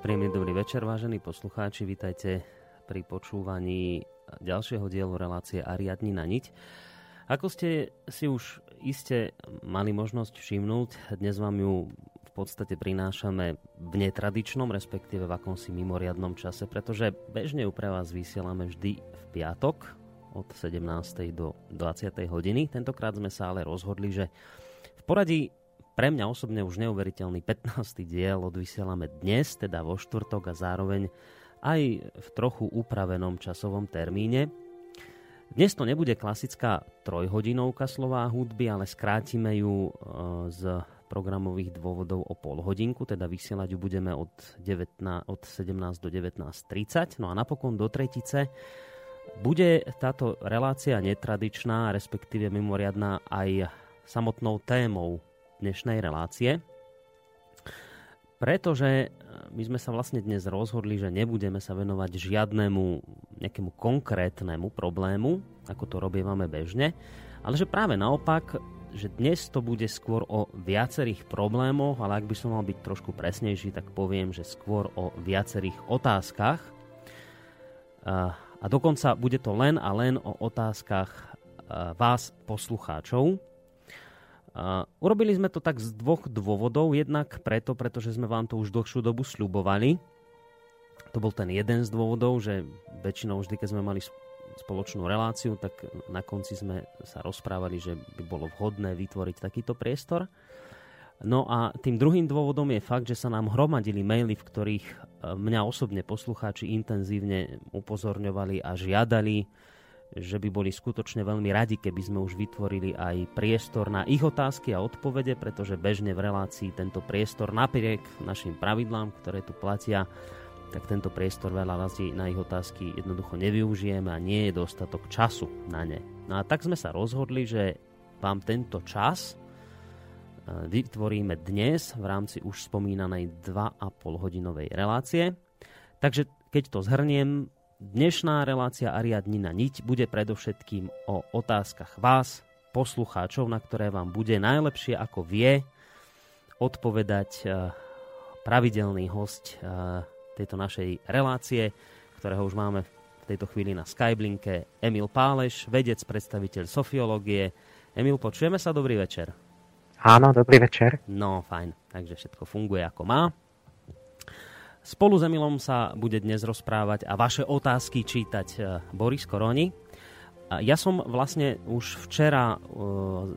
Príjemný dobrý večer, vážení poslucháči, vítajte pri počúvaní ďalšieho dielu relácie Ariadnina niť. Ako ste si už iste mali možnosť všimnúť, dnes vám ju v podstate prinášame v netradičnom, respektíve v akomsi mimoriadnom čase, pretože bežne ju pre vás vysielame vždy v piatok od 17. do 20. hodiny. Tentokrát sme sa ale rozhodli, že v poradí pre mňa osobne už neuveriteľný 15. diel odvysielame dnes, teda vo štvrtok a zároveň aj v trochu upravenom časovom termíne. Dnes to nebude klasická trojhodinovka slová hudby, ale skrátime ju z programových dôvodov o polhodinku, teda vysielať ju budeme od 17 do 19.30. No a napokon do tretice bude táto relácia netradičná, respektíve mimoriadná aj samotnou témou dnešnej relácie, pretože my sme sa vlastne dnes rozhodli, že nebudeme sa venovať žiadnemu nejakému konkrétnemu problému, ako to robievame bežne, ale že práve naopak, že dnes to bude skôr o viacerých problémoch, ale ak by som mal byť trošku presnejší, tak poviem, že skôr o viacerých otázkach a dokonca bude to len a len o otázkach vás, poslucháčov. Urobili sme to tak z dvoch dôvodov. Jednak preto, pretože sme vám to už dlhšiu dobu sľubovali. To bol ten jeden z dôvodov, že väčšinou vždy, keď sme mali spoločnú reláciu, tak na konci sme sa rozprávali, že by bolo vhodné vytvoriť takýto priestor. No a tým druhým dôvodom je fakt, že sa nám hromadili maily, v ktorých mňa osobne poslucháči intenzívne upozorňovali a žiadali, že by boli skutočne veľmi radi, keby sme už vytvorili aj priestor na ich otázky a odpovede, pretože bežne v relácii tento priestor napriek našim pravidlám, ktoré tu platia, tak tento priestor veľa razy na ich otázky jednoducho nevyužijeme a nie je dostatok času na ne. No a tak sme sa rozhodli, že vám tento čas vytvoríme dnes v rámci už spomínanej 2,5-hodinovej relácie. Takže keď to zhrniem, dnešná relácia Ariadnina niť bude predovšetkým o otázkach vás, poslucháčov, na ktoré vám bude najlepšie, ako vie, odpovedať pravidelný hosť tejto našej relácie, ktorého už máme v tejto chvíli na Skyblinke, Emil Páleš, vedec, predstaviteľ sofiológie. Emil, počujeme sa, dobrý večer. Áno, dobrý večer. No, fajn. Takže všetko funguje ako má. Spolu s Emilom sa bude dnes rozprávať a vaše otázky čítať Boris Koroni. Ja som vlastne už včera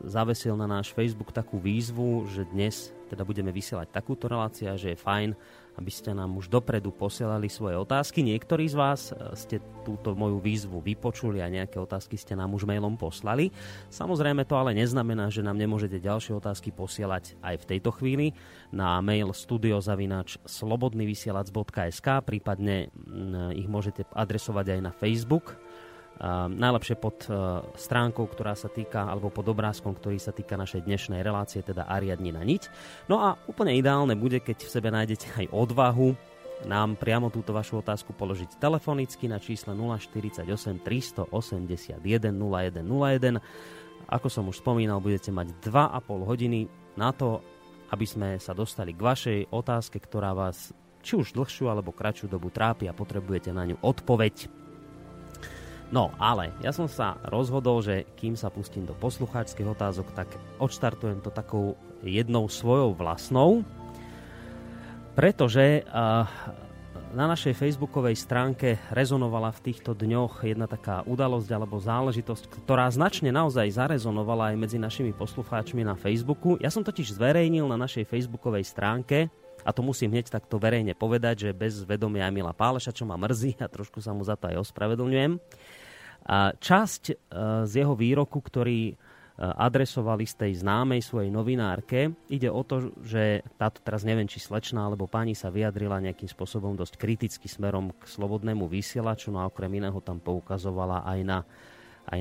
zavesil na náš Facebook takú výzvu, že dnes teda budeme vysielať takúto reláciu, že je fajn, aby ste nám už dopredu posielali svoje otázky. Niektorí z vás ste túto moju výzvu vypočuli a nejaké otázky ste nám už mailom poslali. Samozrejme to ale neznamená, že nám nemôžete ďalšie otázky posielať aj v tejto chvíli na mail studio@slobodnyvysielac.sk, prípadne ich môžete adresovať aj na Facebook. Najlepšie pod stránkou, ktorá sa týka, alebo pod obrázkom, ktorý sa týka našej dnešnej relácie, teda Ariadnina niť. No a úplne ideálne bude, keď v sebe nájdete aj odvahu nám priamo túto vašu otázku položiť telefonicky na čísle 048 381 0101. Ako som už spomínal, budete mať 2,5 hodiny na to, aby sme sa dostali k vašej otázke, ktorá vás či už dlhšiu alebo kratšiu dobu trápi a potrebujete na ňu odpoveď. No, ale ja som sa rozhodol, že kým sa pustím do poslucháčskych otázok, tak odštartujem to takou jednou svojou vlastnou, pretože na našej facebookovej stránke rezonovala v týchto dňoch jedna taká udalosť alebo záležitosť, ktorá značne naozaj zarezonovala aj medzi našimi poslucháčmi na Facebooku. Ja som totiž zverejnil na našej facebookovej stránke, a to musím hneď takto verejne povedať, že bez vedomia Emila Páleša, čo ma mrzí a trošku sa mu za to aj ospravedlňujem, časť z jeho výroku, ktorý adresovali z tej známej svojej novinárke. Ide o to, že táto, teraz neviem, či slečná alebo pani, sa vyjadrila nejakým spôsobom dosť kriticky smerom k Slobodnému vysielaču, no a okrem iného tam poukazovala aj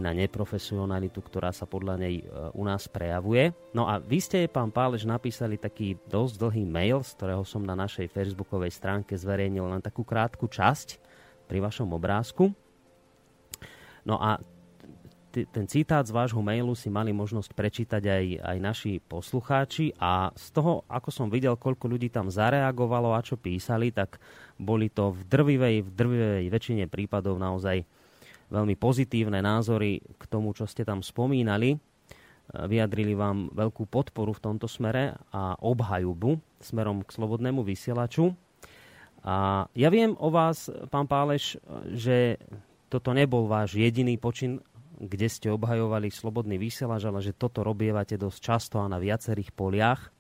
na neprofesionalitu, ktorá sa podľa nej u nás prejavuje. No a vy ste, pán Páleš, napísali taký dosť dlhý mail, z ktorého som na našej facebookovej stránke zverejnil len takú krátku časť pri vašom obrázku. No a ten citát z vášho mailu si mali možnosť prečítať aj naši poslucháči a z toho, ako som videl, koľko ľudí tam zareagovalo a čo písali, tak boli to v drvivej väčšine prípadov naozaj veľmi pozitívne názory k tomu, čo ste tam spomínali. Vyjadrili vám veľkú podporu v tomto smere a obhajobu smerom k Slobodnému vysielaču. A ja viem o vás, pán Páleš, že toto nebol váš jediný počin, kde ste obhajovali Slobodný vysielač, ale že toto robievate dosť často a na viacerých poliach.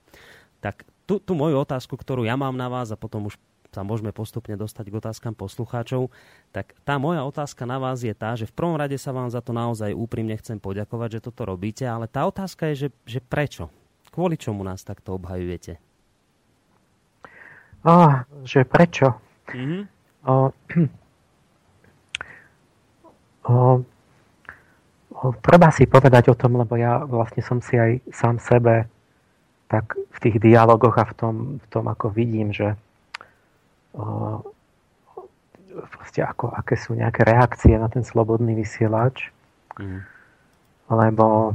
Tak tú moju otázku, ktorú ja mám na vás, a potom už sa môžeme postupne dostať k otázkam poslucháčov, tak tá moja otázka na vás je tá, že v prvom rade sa vám za to naozaj úprimne chcem poďakovať, že toto robíte, ale tá otázka je, že prečo? Kvôli čomu nás takto obhajujete? Že prečo? Mm-hmm. Treba si povedať o tom, lebo ja vlastne som si aj sám sebe tak v tých dialogoch a v tom ako vidím, že proste aké sú nejaké reakcie na ten Slobodný vysielač. Mm. Lebo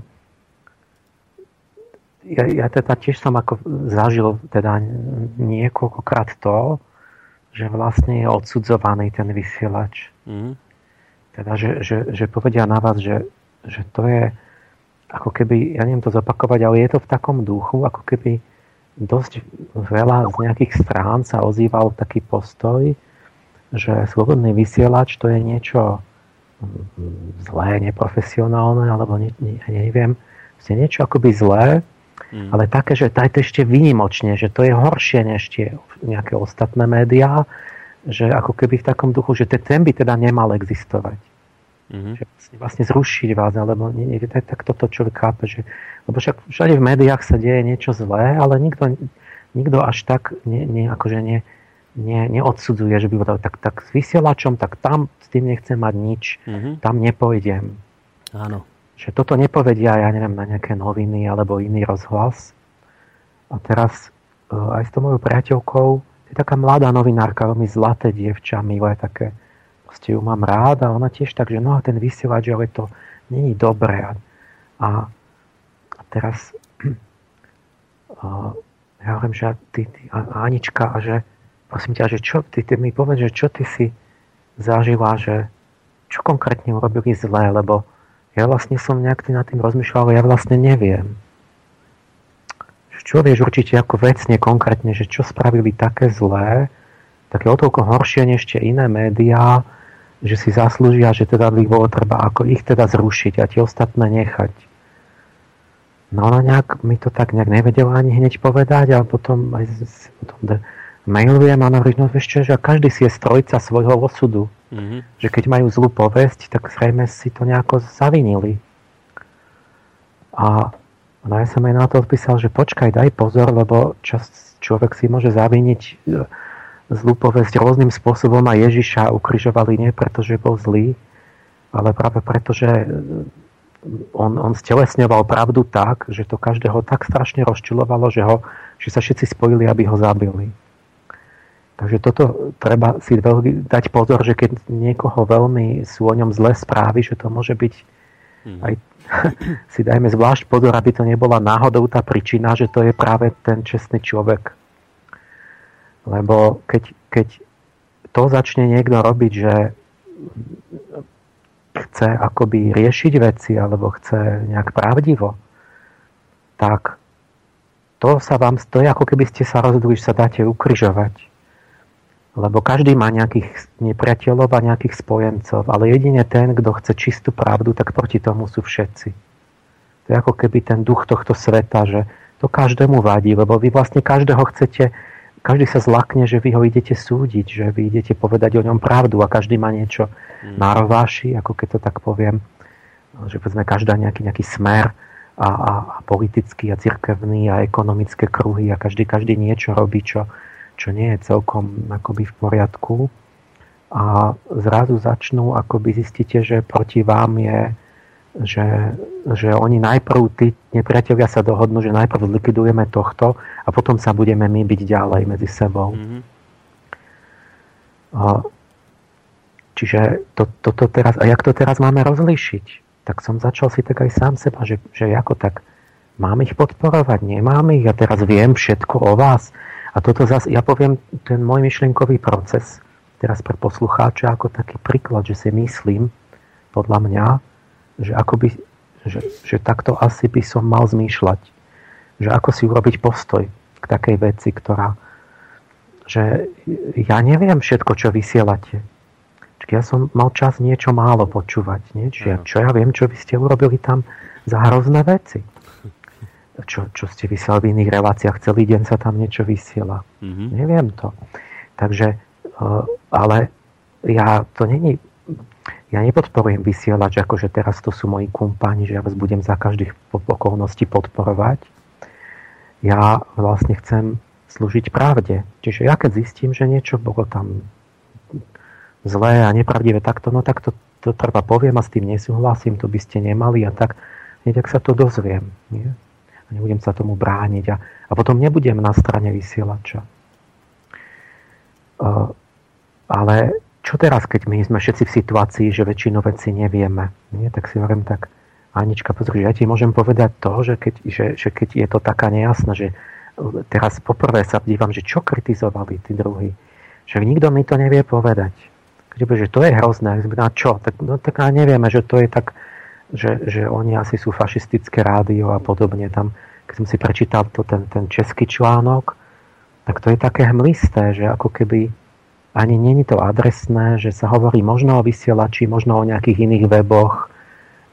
ja teda tiež som ako zažil teda niekoľkokrát to, že vlastne je odsudzovaný ten vysielač. Mm. Teda, že povedia na vás, že to je ako keby, ja neviem to zopakovať, ale je to v takom duchu, ako keby dosť veľa z nejakých strán sa ozýval taký postoj, že Slobodný vysielač to je niečo zlé, neprofesionálne, alebo neviem, niečo akoby zlé, ale také, že to ešte výnimočne, že to je horšie než tie nejaké ostatné médiá, že ako keby v takom duchu, že ten by teda nemal existovať. Mm-hmm. Že vlastne zrušiť vás, alebo tak toto človek chápe, že, lebo však všade v médiách sa deje niečo zlé, ale nikto až tak neodsudzuje, že by povedal, tak s vysielačom, tak tam s tým nechcem mať nič, tam nepojdem. Áno. Že toto nepovedia, ja neviem, na nejaké noviny alebo iný rozhlas. A teraz aj s tou mojou priateľkou, je taká mladá novinárka, veľmi zlaté dievča, milé také, proste ju mám rád a ona tiež tak, že no a ten vysielač, ale to není dobré. A teraz ja hovorím, že ty Anička, a že prosím ťa, že čo, ty mi povedz, že čo ty si zažila, že čo konkrétne urobili zlé, lebo ja vlastne som nejak nad tým rozmýšľal, ale ja vlastne neviem. Čo vieš určite ako vecne, konkrétne, že čo spravili také zlé, také o toľko horšie než tie iné médiá, že si zaslúžia, že teda by bolo treba ako ich teda zrušiť a tie ostatné nechať. No ona nejak mi to tak nejak nevedela ani hneď povedať, ale potom aj potom mailujem a navrýš, no vieš čo, že každý si je strojca svojho osudu. Mm-hmm. Že keď majú zlú povesť, tak zrejme si to nejako zavinili. A ja som aj na to odpísal, že počkaj, daj pozor, lebo človek si môže zaviniť zlú povesť rôznym spôsobom a Ježiša ukrižovali nie pretože bol zlý, ale práve pretože on stelesňoval pravdu tak, že to každého tak strašne rozčilovalo, že sa všetci spojili, aby ho zabili. Takže toto treba si dať pozor, že keď niekoho veľmi sú o ňom zlé správy, že to môže byť aj si dajme zvlášť pozor, aby to nebola náhodou tá príčina, že to je práve ten čestný človek. Lebo keď to začne niekto robiť, že chce akoby riešiť veci alebo chce nejak pravdivo, tak to sa vám stojí, ako keby ste sa rozhodli, že sa dáte ukrižovať. Lebo každý má nejakých nepriateľov a nejakých spojencov, ale jedine ten, kto chce čistú pravdu, tak proti tomu sú všetci. To je ako keby ten duch tohto sveta, že to každému vadí, lebo vy vlastne každého chcete, každý sa zlakne, že vy ho idete súdiť, že vy idete povedať o ňom pravdu a každý má niečo na rováši, ako keď to tak poviem, že povedzme každá nejaký smer a politický a cirkevný a ekonomické kruhy a každý niečo robí, čo nie je celkom akoby v poriadku a zrazu začnú akoby zistíte, že proti vám je, že oni najprv tí nepriatelia sa dohodnú, že najprv zlikvidujeme tohto a potom sa budeme my byť ďalej medzi sebou. Mm-hmm. Čiže toto teraz, a jak to teraz máme rozlíšiť? Tak som začal si tak aj sám seba, že ako tak mám ich podporovať, nemám ich, ja teraz viem všetko o vás. A toto zase, ja poviem, ten môj myšlienkový proces, teraz pre poslucháča ako taký príklad, že si myslím, podľa mňa, že, akoby, že takto asi by som mal zmýšľať. Že ako si urobiť postoj k takej veci, ktorá, že ja neviem všetko, čo vysielate. Ja som mal čas niečo málo počúvať. Nie? Čiže čo ja viem, čo by ste urobili tam za hrozné veci. Čo ste vysielali v iných reláciách, celý deň sa tam niečo vysiela. Mm-hmm. Neviem to. Takže, ale ja nepodporujem vysielať, že akože teraz to sú moji kumpáni, že ja vás budem za každých okolností podporovať. Ja vlastne chcem slúžiť pravde. Čiže ja keď zistím, že niečo bolo tam zlé a nepravdivé takto, no tak to treba poviem a s tým nesúhlasím, to by ste nemali a tak sa to dozviem. Nie? A nebudem sa tomu brániť a potom nebudem na strane vysielača. Ale čo teraz, keď my sme všetci v situácii, že väčšinu vecí nevieme, nie? Tak si hovorím tak, Anička, pozri, ja ti môžem povedať to, že keď je to taká nejasná, že teraz poprvé sa dívam, že čo kritizovali tí druhí, že nikto mi to nevie povedať. Keďže to je hrozné, na čo? Tak nevieme, že to je tak, že oni asi sú fašistické rádio a podobne. Tam, keď som si prečítal to, ten český článok, tak to je také hmlisté, že ako keby ani nie je to adresné, že sa hovorí možno o vysielači, možno o nejakých iných weboch,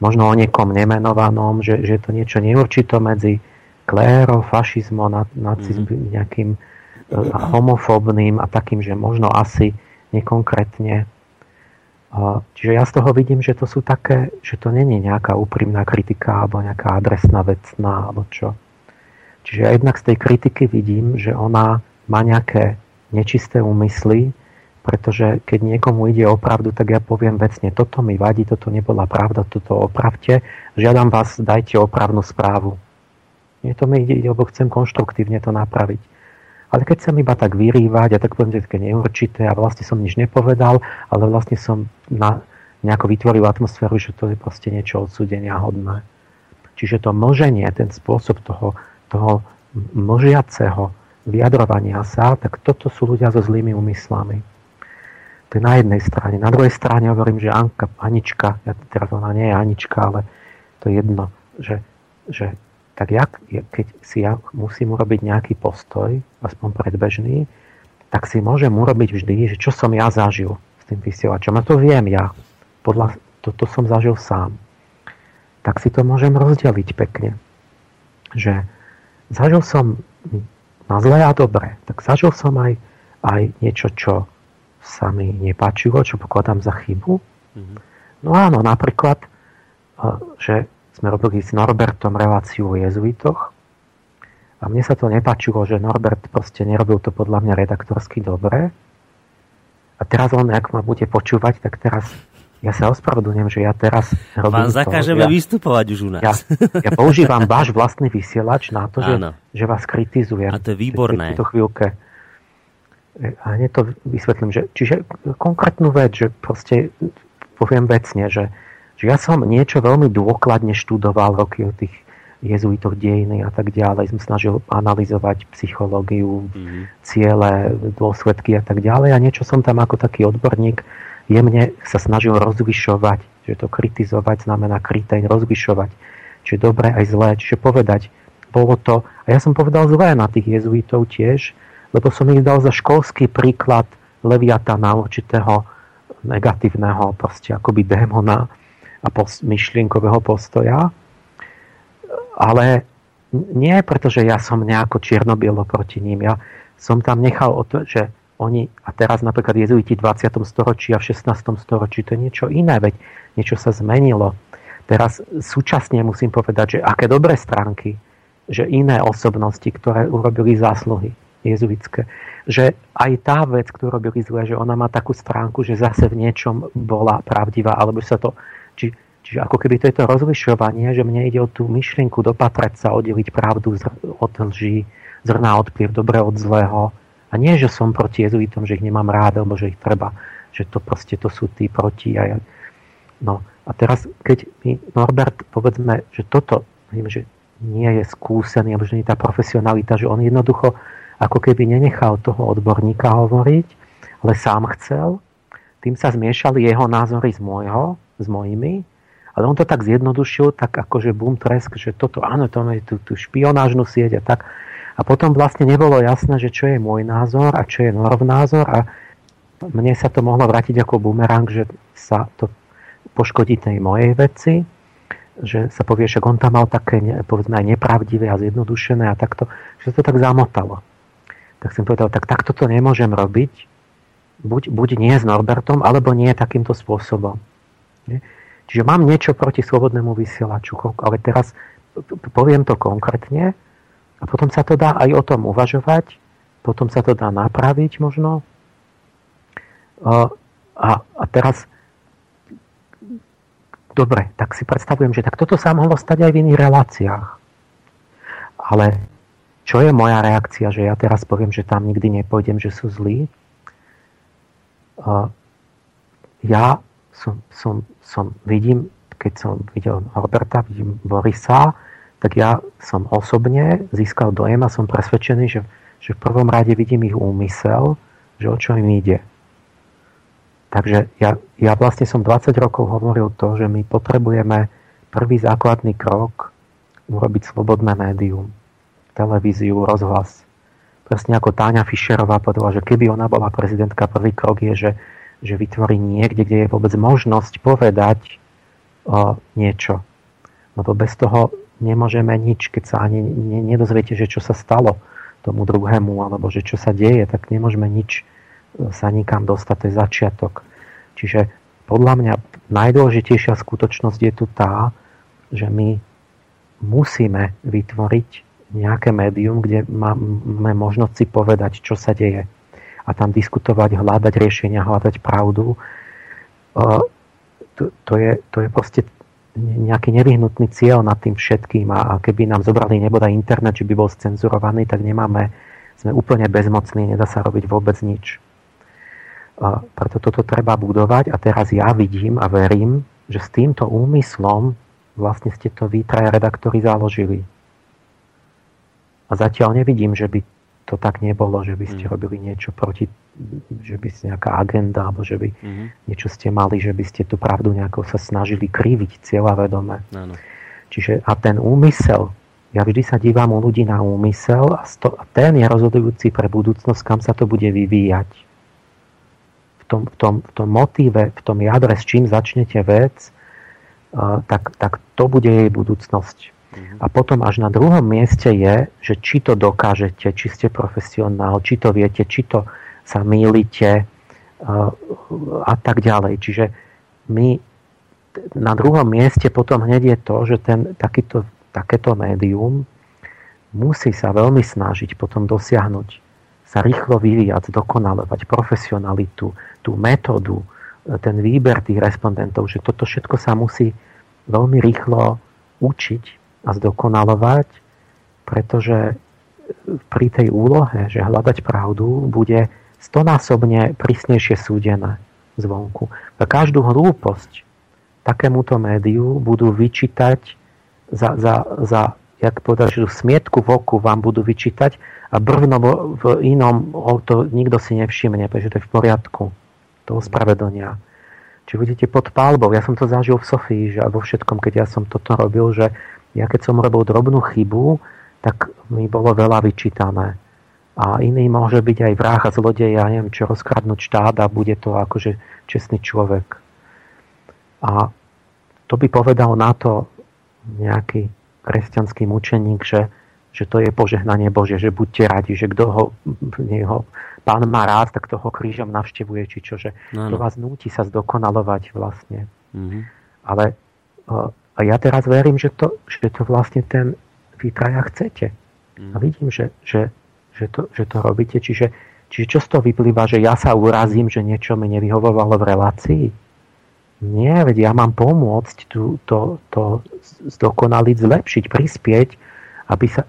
možno o niekom nemenovanom, že je to niečo neurčito medzi kléro, fašizmom, nacizmom, nejakým homofóbnym a takým, že možno asi nekonkrétne. Čiže ja z toho vidím, že to sú také, že to nie je nejaká úprimná kritika alebo nejaká adresná vecná alebo čo. Čiže ja jednak z tej kritiky vidím, že ona má nejaké nečisté úmysly, pretože keď niekomu ide o pravdu, tak ja poviem vecne, toto mi vadí, toto nebola pravda, toto opravte, žiadam vás, dajte opravnú správu. Nie, to mi ide, lebo chcem konštruktívne to napraviť. Ale keď som iba tak vyrývať, ja tak poviem, že to je neurčité a vlastne som nič nepovedal, ale vlastne som nejako vytvoril atmosféru, že to je proste niečo odsúdenia hodné. Čiže to mlženie, ten spôsob toho mlžiaceho vyjadrovania sa, tak toto sú ľudia so zlými úmyslami. To je na jednej strane. Na druhej strane hovorím, že Anička, ja teraz ona nie je Anička, ale to je jedno, že tak keď si ja musím urobiť nejaký postoj, aspoň predbežný, tak si môžem urobiť vždy, že čo som ja zažil s tým vysielačom. A to viem ja. To som zažil sám. Tak si to môžem rozdeliť pekne. Že zažil som na zlé a dobré. Tak zažil som aj niečo, čo sa mi nepáčilo, čo pokladám za chybu. Mm-hmm. No áno, napríklad, že sme robili s Norbertom reláciu o jezuitoch a mne sa to nepáčilo, že Norbert proste nerobil to podľa mňa redaktorsky dobre a teraz on, ak ma bude počúvať, tak teraz ja sa ospravedlňujem, že ja teraz robím vám to. Vám zakážeme vystupovať už u nás. Ja používam váš vlastný vysielač na to, že vás kritizujem. A to je výborné. V tejto chvíľke. A hneď to vysvetlím. Čiže konkrétnu vec, že proste poviem vecne, že ja som niečo veľmi dôkladne študoval roky o tých jezuitoch, dejiny a tak ďalej. Som snažil analyzovať psychológiu, ciele, dôsledky a tak ďalej. A niečo som tam ako taký odborník jemne sa snažil rozlišovať. Že to kritizovať znamená kriteň, rozlišovať. Čiže dobre aj zlé. Čiže povedať, bolo to... A ja som povedal zlé na tých jezuitov tiež, lebo som ich dal za školský príklad Leviatana, určitého negatívneho, proste akoby démona a myšlienkového postoja. Ale nie preto, že ja som nejako čierno-bielo proti ním. Ja som tam nechal o to, že oni, a teraz napríklad jezuiti v 20. storočí a v 16. storočí, to je niečo iné, veď niečo sa zmenilo. Teraz súčasne musím povedať, že aké dobré stránky, že iné osobnosti, ktoré urobili zásluhy jezuitské, že aj tá vec, ktorú robili zle, že ona má takú stránku, že zase v niečom bola pravdivá, alebo sa to... Čiže ako keby to je to rozlišovanie, že mne ide o tú myšlienku dopatrať sa, oddeliť pravdu od lží, zrná od pliev, dobre od zlého. A nie, že som proti jezuitom, že ich nemám rád, alebo že ich treba, že to proste to sú tí proti. No a teraz, keď mi Norbert, povedzme, že toto, že nie je skúsený, alebo že nie je tá profesionalita, že on jednoducho ako keby nenechal toho odborníka hovoriť, ale sám chcel, tým sa zmiešali jeho názory s mojimi, ale on to tak zjednodušil, tak akože boom tresk, že toto, áno, to je tú špionážnu sieť a tak. A potom vlastne nebolo jasné, že čo je môj názor a čo je Norv názor a mne sa to mohlo vrátiť ako bumerang, že sa to poškodí tej mojej veci, že sa povie, že on tam mal také, povedzme, aj nepravdivé a zjednodušené a takto, že to tak zamotalo. Tak som povedal, tak takto to nemôžem robiť, buď nie s Norbertom, alebo nie takýmto spôsobom. Nie? Čiže mám niečo proti slobodnému vysielaču, ale teraz poviem to konkrétne a potom sa to dá aj o tom uvažovať, potom sa to dá napraviť možno. A teraz dobre, tak si predstavujem, že tak toto sa mohlo stať aj v iných reláciách. Ale čo je moja reakcia, že ja teraz poviem, že tam nikdy nepôjdem, že sú zlí? Ja vidím, keď som videl Norberta, vidím Borisa, tak ja som osobne získal dojem a som presvedčený, že v prvom rade vidím ich úmysel, že o čo im ide. Takže ja vlastne som 20 rokov hovoril to, že my potrebujeme prvý základný krok urobiť slobodné médium, televíziu, rozhlas. Presne ako Tania Fišerová povedala, že keby ona bola prezidentka, prvý krok je, že vytvorí niekde, kde je vôbec možnosť povedať niečo. Lebo bez toho nemôžeme nič, keď sa ani nedozviete, že čo sa stalo tomu druhému, alebo že čo sa deje, tak nemôžeme nič sa nikam dostať, to je začiatok. Čiže podľa mňa najdôležitejšia skutočnosť je tu tá, že my musíme vytvoriť nejaké médium, kde máme možnosť si povedať, čo sa deje. A tam diskutovať, hľadať riešenia, hľadať pravdu. To je proste nejaký nevyhnutný cieľ nad tým všetkým. A keby nám zobrali nebodaj internet, či by bol scenzurovaný, tak sme úplne bezmocní, nedá sa robiť vôbec nič. Preto toto treba budovať a teraz ja vidím a verím, že s týmto úmyslom vlastne ste to vy, traja redaktori, založili. A zatiaľ nevidím, že by to tak nebolo, že by ste robili niečo proti, že by ste nejaká agenda, alebo že by niečo ste mali, že by ste tú pravdu nejako sa snažili kriviť cieľavedome. Čiže a ten úmysel Ja vždy sa dívam u ľudí na úmysel a ten je rozhodujúci pre budúcnosť, kam sa to bude vyvíjať. V tom motíve, v tom jadre, s čím začnete vec, tak to bude jej budúcnosť. A potom až na druhom mieste je, že či to dokážete, či ste profesionál, či to viete, či to sa mýlite a tak ďalej. Čiže my na druhom mieste potom hneď je to, že takéto médium musí sa veľmi snažiť potom dosiahnuť, sa rýchlo vyvíjať, dokonalovať profesionalitu, tú metódu, ten výber tých respondentov, že toto všetko sa musí veľmi rýchlo učiť a zdokonalovať, pretože pri tej úlohe, že hľadať pravdu, bude stonásobne prísnejšie súdené zvonku. Za každú hlúposť takémuto médiu budú vyčítať za jak povedať, že smietku v oku vám budú vyčítať a brvno v inom to nikto si nevšimne, pretože to je v poriadku. To ospravedlnia. Či budete pod pálbou. Ja som to zažil v Sofii, že vo všetkom, keď ja som toto robil, že ja keď som robil drobnú chybu, tak mi bolo veľa vyčítané. A iný môže byť aj vrah a zlodej, ja neviem, čo rozkradnúť štát a bude to akože čestný človek. A to by povedal na to nejaký kresťanský mučeník, že to je požehnanie Božie, že buďte radi, že kto ho Pán má rád, tak toho krížom navštevuje, či čo, že to vás núti sa zdokonalovať vlastne. Mm-hmm. Ale a ja teraz verím, že to vlastne ten vy traja chcete. Mm-hmm. A vidím, že to robíte. Čiže čo z toho vyplýva, že ja sa urazím, že niečo mi nevyhovovalo v relácii? Nie, veď ja mám pomôcť to zdokonaliť, zlepšiť, prispieť,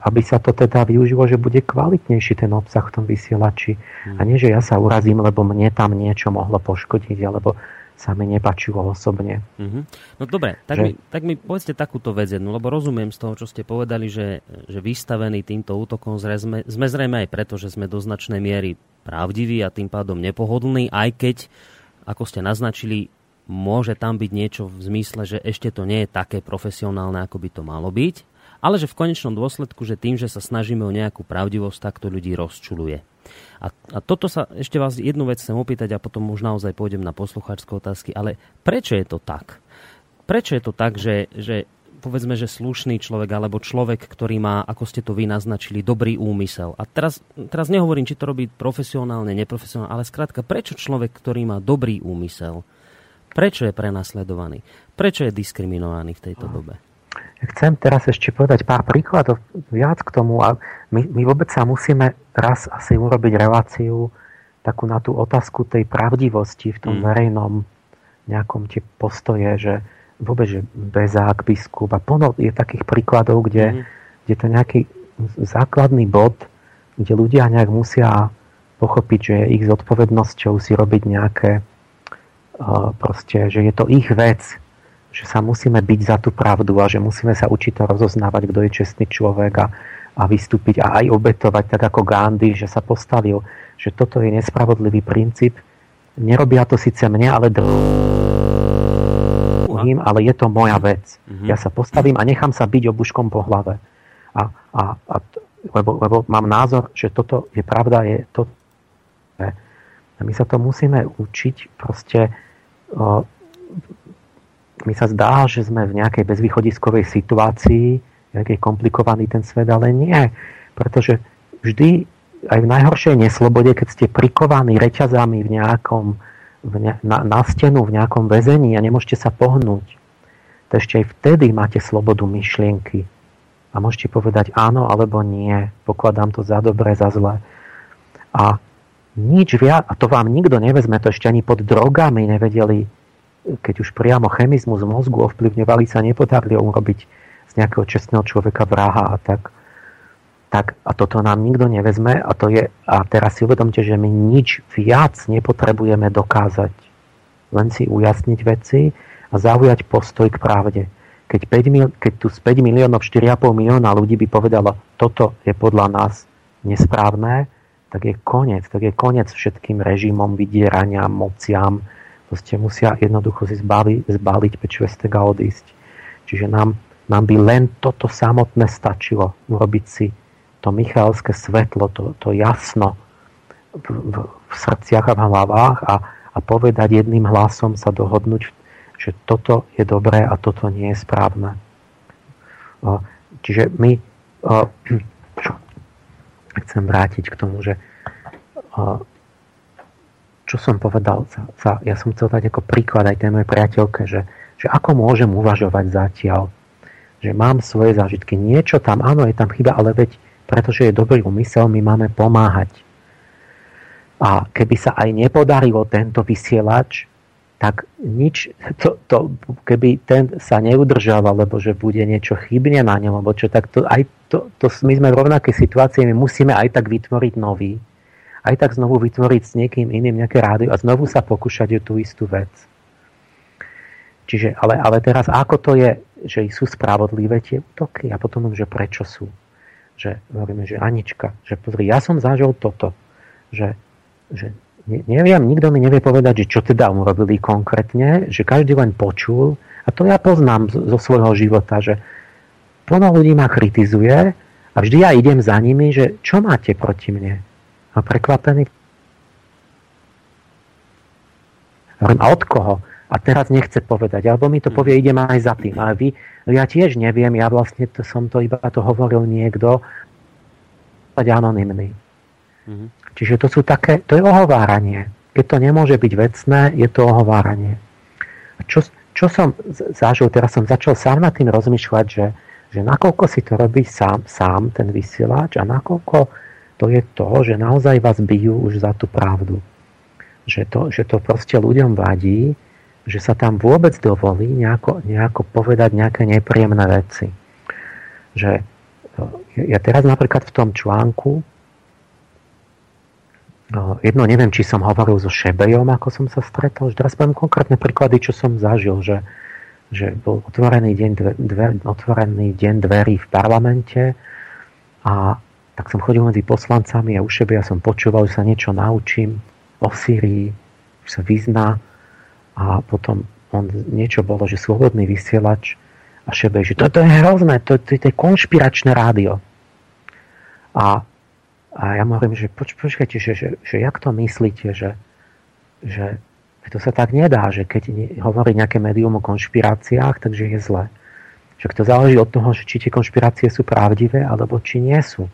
aby sa to teda využilo, že bude kvalitnejší ten obsah v tom vysielači. A nie, že ja sa urazím, lebo mne tam niečo mohlo poškodiť, alebo sa mi nepáčilo osobne. Mm-hmm. No dobre, tak mi povedzte takúto vec jednu, lebo rozumiem z toho, čo ste povedali, že vystavení týmto útokom sme zrejme aj preto, že sme do značnej miery pravdiví a tým pádom nepohodlní, aj keď, ako ste naznačili, môže tam byť niečo v zmysle, že ešte to nie je také profesionálne, ako by to malo byť, ale že v konečnom dôsledku, že tým, že sa snažíme o nejakú pravdivosť, tak to ľudí rozčuluje. A toto sa ešte vás jednu vec chcem opýtať a potom už naozaj pôjdem na poslucháčské otázky, ale prečo je to tak? Prečo je to tak, že povedzme, že slušný človek alebo človek, ktorý má, ako ste to vy naznačili, dobrý úmysel. A teraz nehovorím, či to robí profesionálne, neprofesionálne, ale skrátka, prečo človek, ktorý má dobrý úmysel, prečo je prenasledovaný? Prečo je diskriminovaný v tejto dobe? Chcem teraz ešte povedať pár príkladov viac k tomu. A my vôbec sa musíme raz asi urobiť reláciu takú na tú otázku tej pravdivosti v tom verejnom nejakom tie postoje, že vôbec že bezák, biskup a plno je takých príkladov, kde to nejaký základný bod, kde ľudia nejak musia pochopiť, že je ich zodpovednosťou si robiť nejaké proste, že je to ich vec, že sa musíme byť za tú pravdu a že musíme sa učiť to rozoznávať, kto je čestný človek a vystúpiť a aj obetovať, tak ako Gandhi, že sa postavil, že toto je nespravodlivý princíp. Nerobia to síce mne, ale druhým, ale je to moja vec. Ja sa postavím a nechám sa byť obuškom po hlave. Lebo mám názor, že toto je pravda, je to. A my sa to musíme učiť, proste mi sa zdá, že sme v nejakej bezvýchodiskovej situácii, jak je komplikovaný ten svet, ale nie. Pretože vždy, aj v najhoršej neslobode, keď ste prikovaní reťazami v nejakom, na stenu, v nejakom väzení a nemôžete sa pohnúť, to ešte aj vtedy máte slobodu myšlienky. A môžete povedať áno alebo nie. Pokladám to za dobré, za zlé. A nič viac, a to vám nikto nevezme, to ešte ani pod drogami nevedeli, keď už priamo chemizmus mozgu ovplyvňovali, sa nepodarilo urobiť z nejakého čestného človeka vraha a tak. Tak a toto nám nikto nevezme a to je, a teraz si uvedomte, že my nič viac nepotrebujeme dokázať. Len si ujasniť veci a zaujať postoj k pravde. Keď tu z 5 miliónov, 4,5 milióna ľudí by povedalo, toto je podľa nás nesprávne, tak je koniec všetkým režimom, vydierania, mociam. Proste musia jednoducho si zbaliť pečvestek a odísť. Čiže nám Nám by len toto samotné stačilo, urobiť si to michalské svetlo, to jasno v srdciach a v hlavách a povedať jedným hlasom, sa dohodnúť, že toto je dobré a toto nie je správne. Čiže my chcem vrátiť k tomu, že čo som povedal, ja som chcel dať ako príklad aj tej mojej priateľke, že ako môžem uvažovať zatiaľ, že mám svoje zážitky. Niečo tam, áno, je tam chyba, ale veď, pretože je dobrý úmysel, my máme pomáhať. A keby sa aj nepodarilo tento vysielač, tak nič, keby ten sa neudržal, alebo že bude niečo chybne na ňom, alebo čo, tak my sme v rovnakej situácii, my musíme aj tak vytvoriť nový, aj tak znovu vytvoriť s niekým iným nejaké rádio a znovu sa pokúšať o tú istú vec. Čiže, ale teraz, ako to je, že sú spravodlivé tie útoky? A potom že prečo sú? Že hovoríme, že Anička, že pozri, ja som zažil toto, že neviem, nikto mi nevie povedať, že čo teda urobili konkrétne, že každý len počul, a to ja poznám zo svojho života, že plno ľudí ma kritizuje a vždy ja idem za nimi, že čo máte proti mne? A prekvapený. A od koho? A teraz nechce povedať. Alebo mi to povie, idem aj za tým. Ale ja tiež neviem, ja vlastne to hovoril niekto. Anonymný. Mm-hmm. Čiže to sú také, to je ohováranie. Keď to nemôže byť vecné, je to ohováranie. A čo som zažil, teraz som začal sám nad tým rozmýšľať, že nakoľko si to robí sám ten vysielač a nakoľko to je to, že naozaj vás bijú už za tú pravdu. Že to proste ľuďom vadí, že sa tam vôbec dovolí nejako povedať nejaké nepríjemné veci. Že ja teraz napríklad v tom článku, jedno neviem, či som hovoril so Šebejom, ako som sa stretol, že teraz poviem konkrétne príklady, čo som zažil, že bol otvorený deň dverí v parlamente a tak som chodil medzi poslancami a u Šebeja som počúval, že sa niečo naučím o Syrii, že sa vyzná. A potom niečo bolo, že slobodný vysielač a Šebej, že toto je hrozné, to je konšpiračné rádio. A ja mu hovorím, že počkajte, že jak to myslíte, že to sa tak nedá, že keď hovorí nejaké médium o konšpiráciách, takže je zle. Že to záleží od toho, či tie konšpirácie sú pravdivé, alebo či nie sú.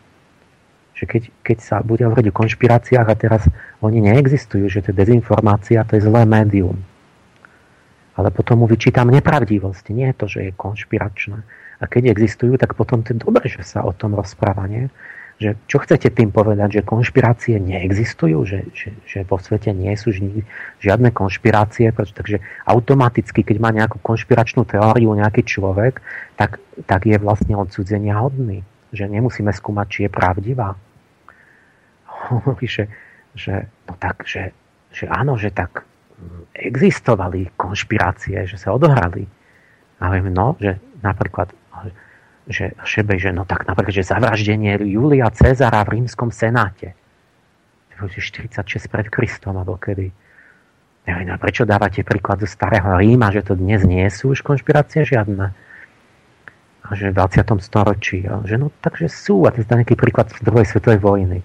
Že keď sa bude hovoriť o konšpiráciách a teraz oni neexistujú, že to je dezinformácia, to je zlé médium. Ale potom mu vyčítam nepravdivosť. Nie je to, že je konšpiračné. A keď existujú, tak potom to je dobré, že sa o tom rozpráva. Nie? Že čo chcete tým povedať? Že konšpirácie neexistujú? Že vo svete nie sú žiadne konšpirácie? Takže automaticky, keď má nejakú konšpiračnú teóriu nejaký človek, tak je vlastne odcudzenia hodný. Že nemusíme skúmať, či je pravdivá. Hovorí, že áno, že tak existovali konšpirácie, že sa odohrali. A viem, že napríklad, že Šebej, že tak napríklad, že zavraždenie Julia Cezara v rímskom senáte. 46 pred Kristom, alebo kedy. Neviem, prečo dávate príklad zo starého Ríma, že to dnes nie sú už konšpirácie žiadne. A že v 20. storočí. A že takže sú. A to je nejaký príklad z druhej svetovej vojny.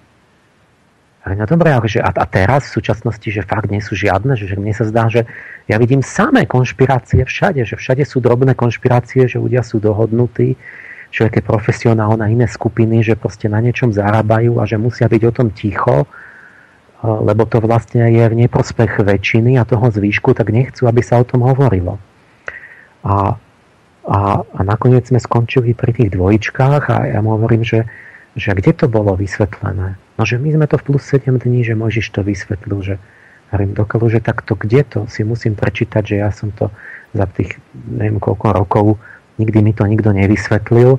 No dobre, a teraz v súčasnosti, že fakt nie sú žiadne, že mne sa zdá, že ja vidím samé konšpirácie všade, že všade sú drobné konšpirácie, že ľudia sú dohodnutí, že aké profesionálne iné skupiny, že proste na niečom zarábajú a že musia byť o tom ticho, lebo to vlastne je v neprospech väčšiny a toho zvýšku, tak nechcú, aby sa o tom hovorilo. A nakoniec sme skončili pri tých dvojičkách a ja mu hovorím, že kde to bolo vysvetlené? No, že my sme to v plus 7 dní, že Mojžiš to vysvetlil, že hovorím dokalu, že takto kde to? Si musím prečítať, že ja som to za tých neviem koľko rokov, nikdy mi to nikto nevysvetlil,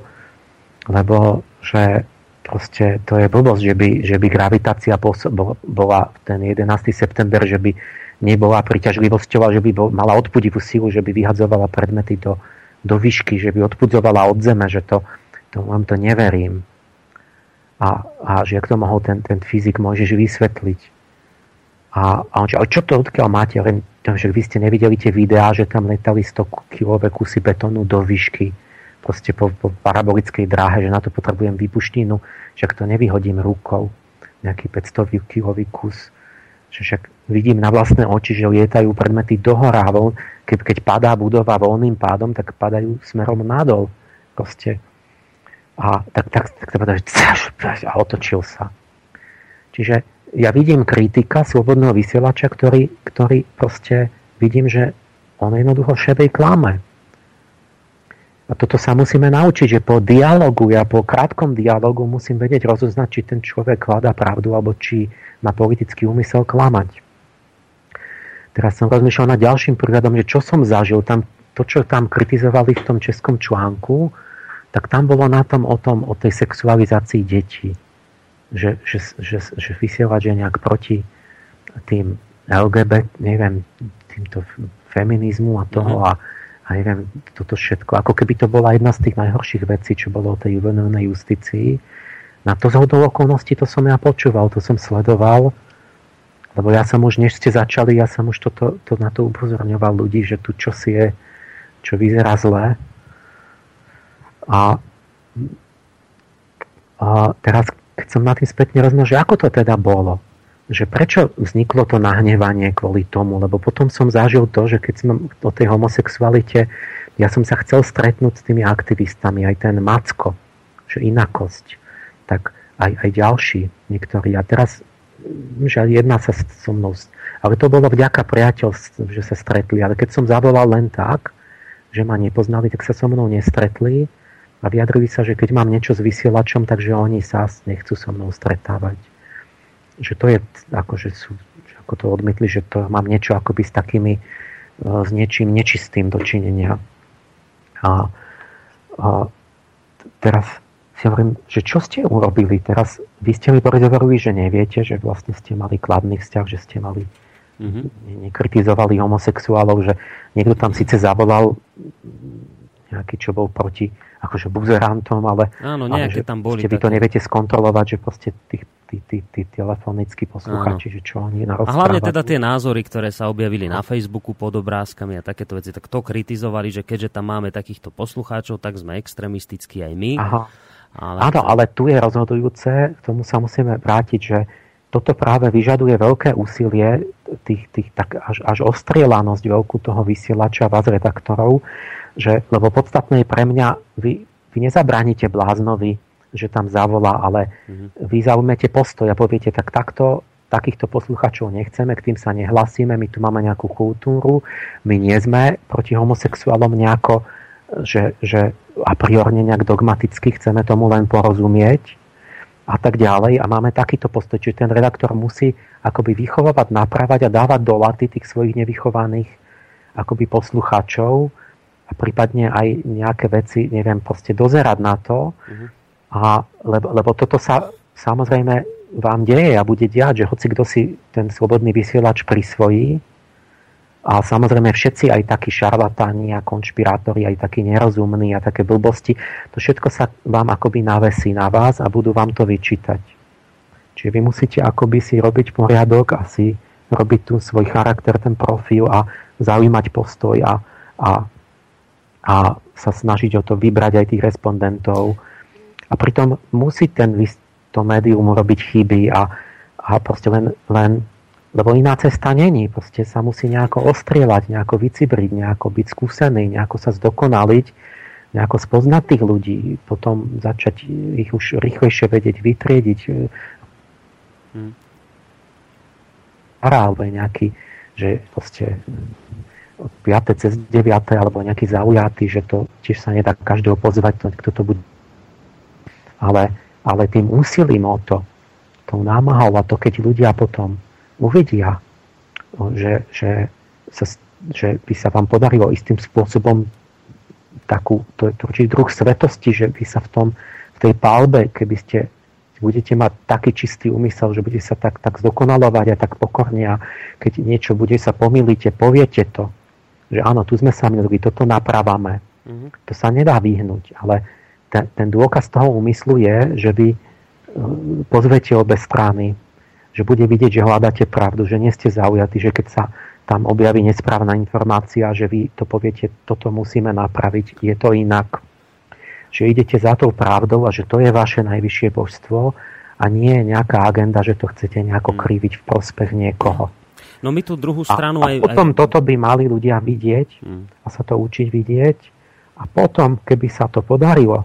lebo že proste to je blbosť, že by gravitácia bola ten 11. september, že by nebola priťažlivosťou, že by mala odpudivú silu, že by vyhadzovala predmety do výšky, že by odpudzovala od zeme, že to vám to neverím. A že jak to mohol ten fyzik Mojžiš vysvetliť. A on že, ale čo to odkiaľ máte? Že vy ste nevideli tie videá, že tam letali 100 kilové kusy betónu do výšky. proste po parabolickej dráhe, že na to potrebujem výpuštinu, však to nevyhodím rukou, nejaký 500-kilový kus. Že však vidím na vlastné oči, že lietajú predmety dohora, keď padá budova voľným pádom, tak padajú smerom nadol. Proste. A tak to povedal, a otočil sa. Čiže ja vidím kritika slobodného vysielača, ktorý proste vidím, že on jednoducho šedej klame. A toto sa musíme naučiť, že po dialogu, ja po krátkom dialogu musím vedieť rozoznať, či ten človek kladá pravdu, alebo či má politický úmysel klamať. Teraz som rozmýšľal nad ďalším príkladom, že čo som zažil, čo tam kritizovali v tom českom článku, tak tam bolo na tom o tej sexualizácii detí. Že vysielač je nejak proti tým LGBT, neviem, týmto feminizmu a toho a neviem, toto všetko. Ako keby to bola jedna z tých najhorších vecí, čo bolo o tej juvenilnej justícii. Na to zhodou okolností to som ja počúval, to som sledoval, lebo ja som už, než ste začali, ja som už na to upozorňoval ľudí, že tu čosi je, čo vyzerá zlé. A teraz, keď som nad tým spätne rozmýšľal, že ako to teda bolo, že prečo vzniklo to nahnevanie kvôli tomu, lebo potom som zažil to, že keď som o tej homosexualite, ja som sa chcel stretnúť s tými aktivistami, aj ten Macko, že inakosť, tak aj ďalší niektorí. A teraz, že jedná sa so mnou, ale to bolo vďaka priateľstvu, že sa stretli, ale keď som zavolal len tak, že ma nepoznali, tak sa so mnou nestretli a vyjadrili sa, že keď mám niečo s vysielačom, takže oni sa nechcú so mnou stretávať. Že to je, akože sú, ako to odmietli, že to mám niečo akoby s takými, s niečím nečistým dočinenia. A teraz si hovorím, že čo ste urobili teraz? Vy ste mi povedali, že neviete, že vlastne ste mali kladný vzťah, že ste mali nekritizovali homosexuálov, že niekto tam síce zavolal nejaký, čo bol proti akože buzerantom, ale, áno, ale že tam boli, vy to neviete skontrolovať, že proste tí telefonickí poslucháči, že čo oni narozprávali. A hlavne teda tie názory, ktoré sa objavili na Facebooku pod obrázkami a takéto veci, tak to kritizovali, že keďže tam máme takýchto poslucháčov, tak sme extrémistickí aj my. Ale tu je rozhodujúce, k tomu sa musíme vrátiť, že toto práve vyžaduje veľké úsilie, až ostrielanosť veľkú toho vysielača, vás redaktorov, že, lebo podstatné je pre mňa, vy nezabránite bláznovi, že tam zavolá, ale vy zaujmete postoj a poviete, tak takto, takýchto posluchačov nechceme, k tým sa nehlasíme, my tu máme nejakú kultúru, my nie sme proti homosexuálom nejako, že a priorne nejak dogmaticky chceme tomu len porozumieť a tak ďalej. A máme takýto postoj, čiže ten redaktor musí akoby vychovávať, napravať a dávať do laty tých svojich nevychovaných akoby posluchačov, a prípadne aj nejaké veci, neviem, proste dozerať na to, lebo toto sa samozrejme vám deje a bude diať, že hoci kto si ten slobodný vysielač prisvojí, a samozrejme všetci, aj takí šarlatáni a konšpirátori, aj takí nerozumní a také blbosti, to všetko sa vám akoby navesí na vás a budú vám to vyčítať. Čiže vy musíte akoby si robiť poriadok a si robiť tu svoj charakter, ten profil a zaujímať postoj a sa snažiť o to vybrať aj tých respondentov. A pritom musí to médium robiť chyby a proste len lebo iná cesta není. Proste sa musí nejako ostrieľať, nejako vycibriť, nejako byť skúsený, nejako sa zdokonaliť, nejako spoznať tých ľudí, potom začať ich už rýchlejšie vedieť, vytriediť. Alebo nejaký, že proste od 5. cez 9. alebo nejaký zaujatý, že to tiež sa nedá každého pozvať, kto to bude. Ale tým úsilím o to, tou námahou a to, keď ľudia potom uvidia, že by sa vám podarilo istým spôsobom takú, to je určitý druh svetosti, že by sa v tej palbe, keby ste budete mať taký čistý úmysel, že budete sa tak zdokonalovať a tak pokorne a keď niečo bude, sa pomýlite, poviete to, že áno, tu sme sa mýlili, toto napravame. To sa nedá vyhnúť, ale ten dôkaz toho úmyslu je, že vy pozvete obe strany, že bude vidieť, že hľadáte pravdu, že nie ste zaujatí, že keď sa tam objaví nesprávna informácia, že vy to poviete, toto musíme napraviť, je to inak. že idete za tou pravdou a že to je vaše najvyššie božstvo a nie je nejaká agenda, že to chcete nejako kriviť v prospech niekoho. No my tú druhú stranu a potom toto by mali ľudia vidieť a sa to učiť vidieť a potom, keby sa to podarilo,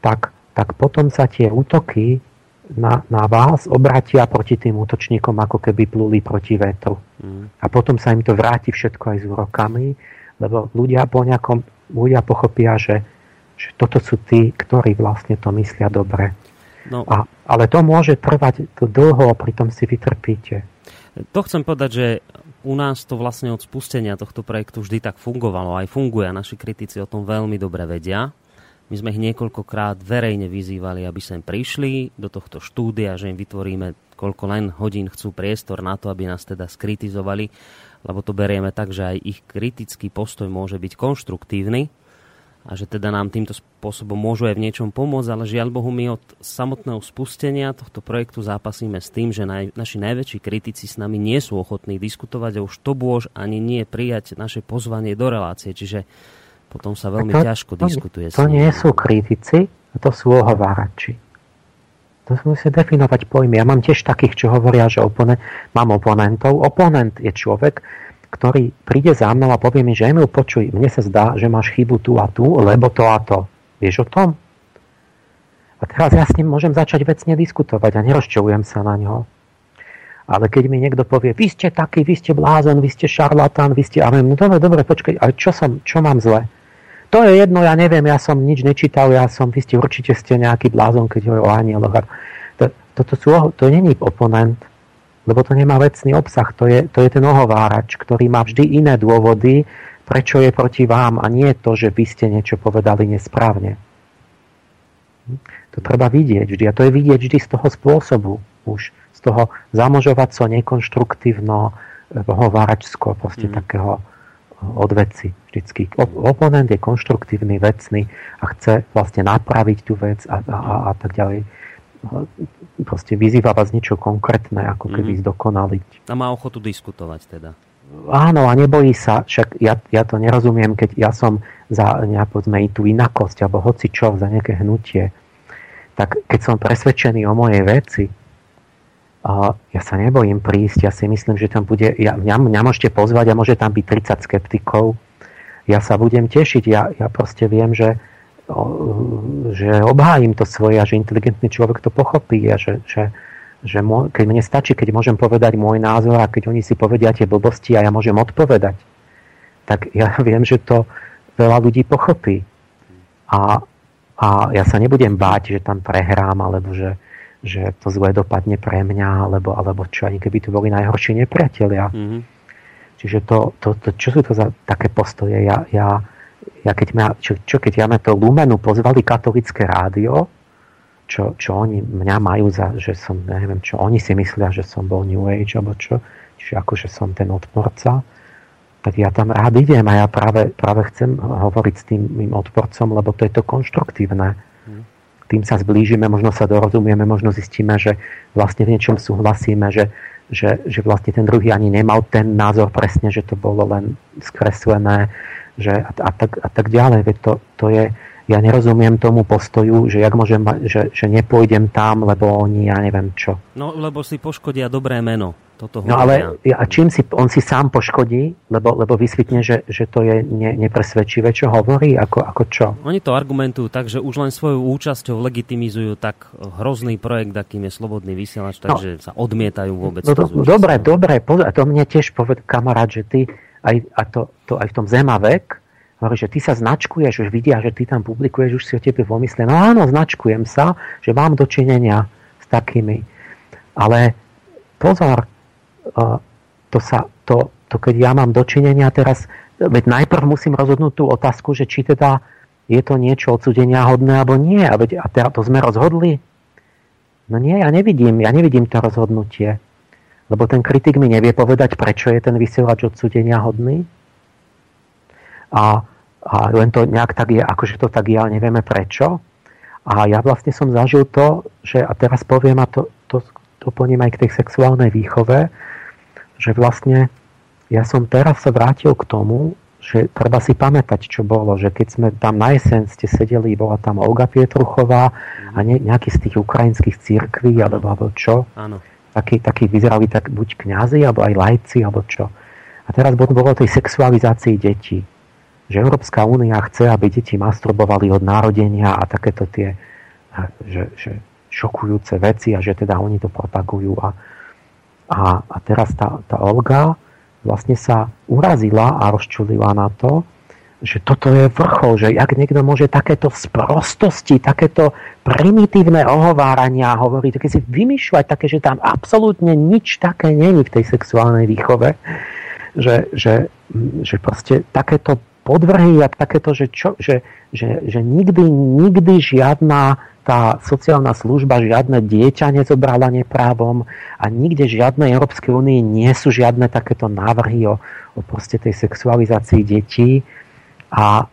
tak potom sa tie útoky na vás obratia proti tým útočníkom, ako keby pluli proti vetru. A potom sa im to vráti všetko aj s úrokami, lebo ľudia pochopia, že toto sú tí, ktorí vlastne to myslia dobre. No. Ale to môže trvať dlho, pritom si vytrpíte. To chcem povedať, že u nás to vlastne od spustenia tohto projektu vždy tak fungovalo, aj funguje a naši kritici o tom veľmi dobre vedia. My sme ich niekoľkokrát verejne vyzývali, aby sem prišli do tohto štúdia, že im vytvoríme koľko len hodín chcú priestor na to, aby nás teda skritizovali, lebo to berieme tak, že aj ich kritický postoj môže byť konštruktívny a že teda nám týmto spôsobom môžu aj v niečom pomôcť, ale žiaľ Bohu, my od samotného spustenia tohto projektu zápasíme s tým, že naši najväčší kritici s nami nie sú ochotní diskutovať a už to bôž ani nie prijať naše pozvanie do relácie, čiže potom sa veľmi ťažko diskutuje. To nie sú kritici, to sú ohovárači. To musí definovať pojmy. Ja mám tiež takých, čo hovoria, že mám oponentov. Oponent je človek, ktorý príde za mnou a povie mi, že Emil, počuj, mne sa zdá, že máš chybu tu a tu, lebo to a to. Vieš o tom? A teraz ja s ním môžem začať vecne diskutovať a nerozčujem sa na ňo. Ale keď mi niekto povie, vy ste taký, vy ste blázon, vy ste šarlatán, vy ste... A viem, no dobre, počkaj, ale čo mám zle? To je jedno, ja neviem, ja som nič nečítal, vy ste určite ste nejaký blázon, keď hovorí o anieloch. To není oponent, lebo to nemá vecný obsah, to je ten ohovárač, ktorý má vždy iné dôvody, prečo je proti vám a nie to, že vy ste niečo povedali nesprávne. To treba vidieť vždy a to je vidieť vždy z toho spôsobu už. Z toho zamožovať sa nekonštruktívno, hováračsko, proste takého odveci vždycky. Oponent je konštruktívny, vecný a chce vlastne napraviť tú vec a tak ďalej. Proste vyzýva vás niečo konkrétne, ako keby zdokonaliť. A má ochotu diskutovať teda. Áno, a nebojí sa, však ja to nerozumiem, keď ja som za povedzme, tú inakosť, alebo hocičo, za nejaké hnutie, tak keď som presvedčený o mojej veci, ja sa nebojím prísť, ja si myslím, že tam bude, mňa môžete pozvať a môže tam byť 30 skeptikov. Ja sa budem tešiť, ja proste viem, že obhájim to svoje a že inteligentný človek to pochopí a keď mne stačí, keď môžem povedať môj názor a keď oni si povedia tie blbosti a ja môžem odpovedať, tak ja viem, že to veľa ľudí pochopí. A ja sa nebudem báť, že tam prehrám alebo že to zle dopadne pre mňa, alebo čo, ani keby tu boli najhorší nepriatelia. Čiže čo sú to za také postoje? Keď ma to Lumenu pozvali katolické rádio, čo oni mňa majú za, že som, neviem, čo oni si myslia, že som bol New Age, alebo čo, čiže akože som ten odporca, tak ja tam rád idem a ja práve chcem hovoriť s tým odporcom, lebo to je to konštruktívne. Tým sa zblížime, možno sa dorozumieme, možno zistíme, že vlastne v niečom súhlasíme, že vlastne ten druhý ani nemal ten názor presne, že to bolo len skreslené tak ďalej. Veď ja nerozumiem tomu postoju, že jak môžem, že nepôjdem tam, lebo oni, ja neviem čo. No, lebo si poškodia dobré meno. No ale on si sám poškodí, lebo vysvetne, že to je nepresvedčivé, čo hovorí, ako čo? Oni to argumentujú tak, že už len svojou účasťou legitimizujú tak hrozný projekt, akým je Slobodný vysielač, takže sa odmietajú vôbec. No, dobre, to mne tiež povedal kamarát, že ty aj v tom Zemavek, hovorí, že ty sa značkuješ, už vidia, že ty tam publikuješ, už si o tebe pomyslia. No áno, značkujem sa, že mám dočinenia s takými. Ale pozor, keď ja mám dočinenia teraz, veď najprv musím rozhodnúť tú otázku, že či teda je to niečo odsúdenia hodné alebo nie. A teda to sme rozhodli? No nie, ja nevidím to rozhodnutie. Lebo ten kritik mi nevie povedať, prečo je ten vysielač odsúdenia hodný. A len to nejak tak je, akože to tak je, ale nevieme prečo. A ja vlastne som zažil to, že a teraz poviem a to plním aj k tej sexuálnej výchove, že vlastne ja som teraz sa vrátil k tomu, Čiže treba si pamätať, čo bolo, že keď sme tam na jeseň ste sedeli, bola tam Olga Pietruchová a nejaký z tých ukrajinských cirkví alebo čo. Áno. Takí vyzerali tak buď kňazi, alebo aj laici, alebo čo. A teraz bolo o tej sexualizácii detí. Že Európska únia chce, aby deti masturbovali od narodenia a takéto tie že šokujúce veci a že teda oni to propagujú. A teraz tá Olga vlastne sa urazila a rozčulila na to, že toto je vrchol, že jak niekto môže takéto sprostosti, takéto primitívne ohovárania hovoriť, keď si vymýšľať také, že tam absolútne nič také není v tej sexuálnej výchove, že proste takéto podvrhy a takéto, že nikdy žiadna tá sociálna služba, žiadne dieťa nezobrala neprávom a nikde žiadnej Európskej únii nie sú žiadne takéto návrhy o proste tej sexualizácii detí. A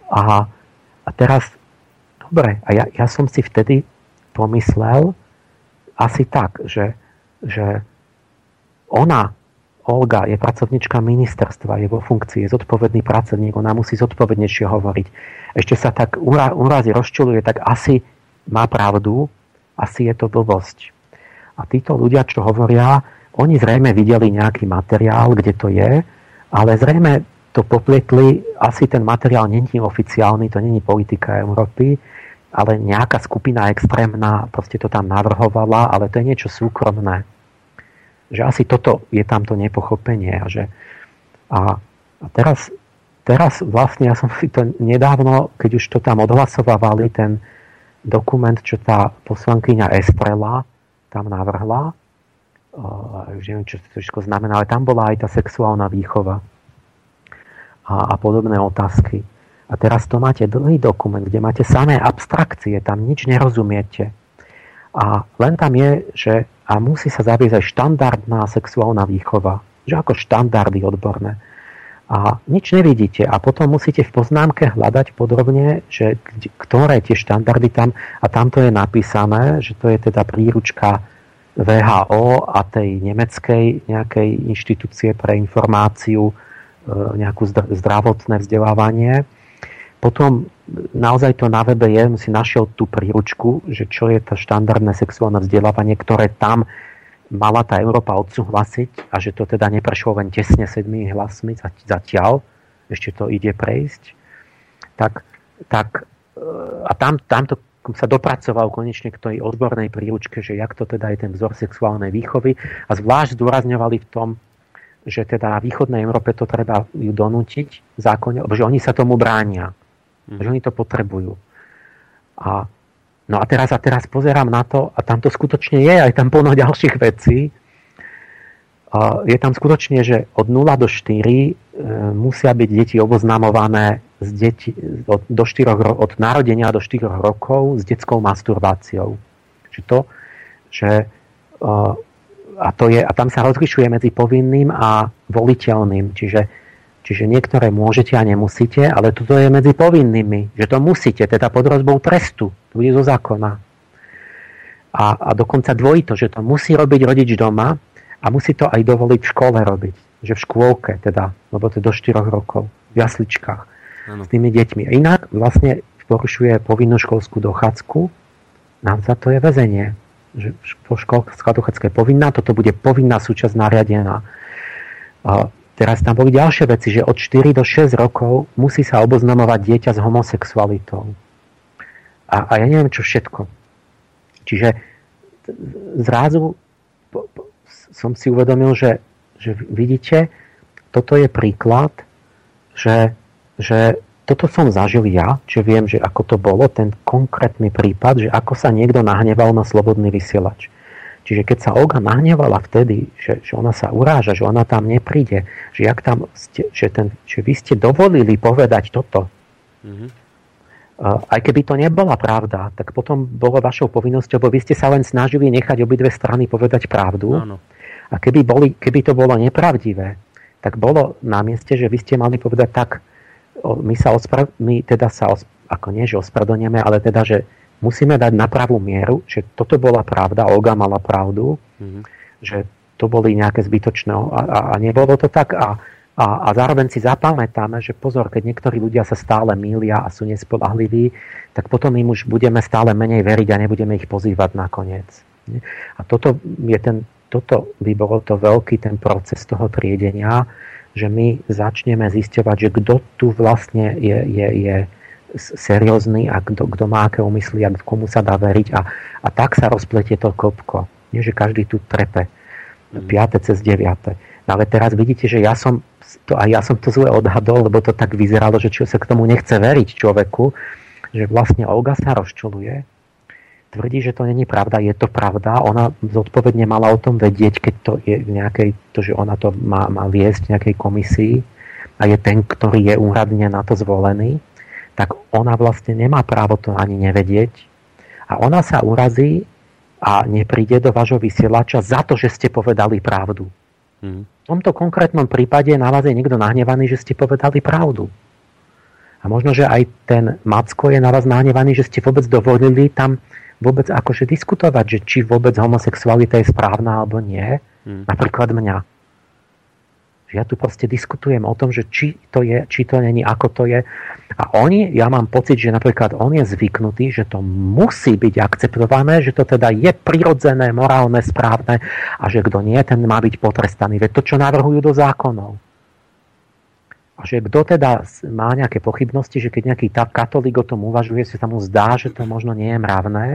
teraz, dobre, a ja som si vtedy pomyslel asi tak, že ona, Olga, je pracovnička ministerstva, je vo funkcii, je zodpovedný pracovník, ona musí zodpovednejšie hovoriť. Ešte sa tak urazí, rozčuluje, tak asi má pravdu, asi je to blbosť. A títo ľudia, čo hovoria, oni zrejme videli nejaký materiál, kde to je, ale zrejme to popletli, asi ten materiál není oficiálny, to není politika Európy, ale nejaká skupina extrémna proste to tam navrhovala, ale to je niečo súkromné. Že asi toto je tamto nepochopenie. A teraz vlastne ja som si to nedávno, keď už to tam odhlasovávali, ten dokument, čo tá poslankyňa Estrela tam navrhla, už neviem, čo to všetko znamená, ale tam bola aj tá sexuálna výchova a podobné otázky. A teraz to máte dlhý dokument, kde máte samé abstrakcie, tam nič nerozumiete. A len tam je, že a musí sa zaviesť aj štandardná sexuálna výchova. Že ako štandardy odborné. A nič nevidíte. A potom musíte v poznámke hľadať podrobne, že ktoré tie štandardy tam, a tamto je napísané, že to je teda príručka WHO a tej nemeckej nejakej inštitúcie pre informáciu, nejakú zdravotné vzdelávanie. Potom naozaj to na webe je, si našiel tú príručku, že čo je to štandardné sexuálne vzdelávanie, ktoré tam mala tá Európa odsúhlasiť a že to teda neprešlo len tesne 7 hlasmi zatiaľ, ešte to ide prejsť. Tak a tamto sa dopracoval konečne k tej odbornej príručke, že jak to teda je ten vzor sexuálnej výchovy a zvlášť zdôrazňovali v tom, že teda v východnej Európe to treba ju donútiť zákonne, že oni sa tomu bránia, že oni to potrebujú. A, no a teraz pozerám na to, a tam to skutočne je, aj tam plno ďalších vecí. A je tam skutočne, že od 0 do 4 musia byť deti oboznamované od narodenia do 4 rokov s detskou masturbáciou. A tam sa rozlišuje medzi povinným a voliteľným. Čiže niektoré môžete a nemusíte, ale toto je medzi povinnými. Že to musíte, teda pod hrozbou trestu. To bude zo zákona. A dokonca dvojito, že to musí robiť rodič doma a musí to aj dovoliť v škole robiť. Že v škôlke teda, lebo to je do 4 rokov. V jasličkách. Ano. S tými deťmi. Inak vlastne porušuje povinnú školskú dochádzku. Nám za to je väzenie. Že školská dochádzka je povinná, toto bude povinná súčasť nariadená. A teraz tam boli ďalšie veci, že od 4 do 6 rokov musí sa oboznamovať dieťa s homosexualitou. A ja neviem, čo všetko. Čiže zrazu som si uvedomil, že vidíte, toto je príklad, že toto som zažil ja, čo viem, že ako to bolo, ten konkrétny prípad, že ako sa niekto nahneval na Slobodný vysielač. Čiže keď sa Olga nahnevala vtedy, že ona sa uráža, že ona tam nepríde, že, jak tam ste, že vy ste dovolili povedať toto. Mm-hmm. Aj keby to nebola pravda, tak potom bolo vašou povinnosťou, bo vy ste sa len snažili nechať obidve strany povedať pravdu. Áno. A keby to bolo nepravdivé, tak bolo na mieste, že vy ste mali povedať tak, ospravedlňujeme, ale teda, že musíme dať na pravú mieru, že toto bola pravda, Olga mala pravdu, že to boli nejaké zbytočné a nebolo to tak a A zároveň si zapamätáme, že pozor, keď niektorí ľudia sa stále mýlia a sú nespoľahliví, tak potom im už budeme stále menej veriť a nebudeme ich pozývať nakoniec. A toto je bol to veľký ten proces toho triedenia, že my začneme zisťovať, že kto tu vlastne je seriózny a kto má aké úmysly a komu sa dá veriť. A tak sa rozpletie to kopko. Nie, že každý tu trepe. 5. cez 9. No ale teraz vidíte, že ja som to zle odhadol, lebo to tak vyzeralo, že čo sa k tomu nechce veriť človeku, že vlastne Olga sa rozčuluje, tvrdí, že to není pravda, je to pravda, ona zodpovedne mala o tom vedieť, keď to je že ona to má viesť v nejakej komisii a je ten, ktorý je úradne na to zvolený, tak ona vlastne nemá právo to ani nevedieť a ona sa urazí a nepríde do vášho vysielača za to, že ste povedali pravdu. V tomto konkrétnom prípade na vás je niekto nahnevaný, že ste povedali pravdu. A možno, že aj ten Macko je na vás nahnevaný, že ste vôbec dovolili tam vôbec akože diskutovať, že či vôbec homosexualita je správna alebo nie. Napríklad mňa. Že ja tu proste diskutujem o tom, že či to je, či to není, ako to je. A ja mám pocit, že napríklad on je zvyknutý, že to musí byť akceptované, že to teda je prirodzené, morálne, správne a že kto nie, ten má byť potrestaný. Veď to, čo navrhujú do zákonov. A že kto teda má nejaké pochybnosti, že keď nejaký katolík o tom uvažuje, sa mu zdá, že to možno nie je mravné,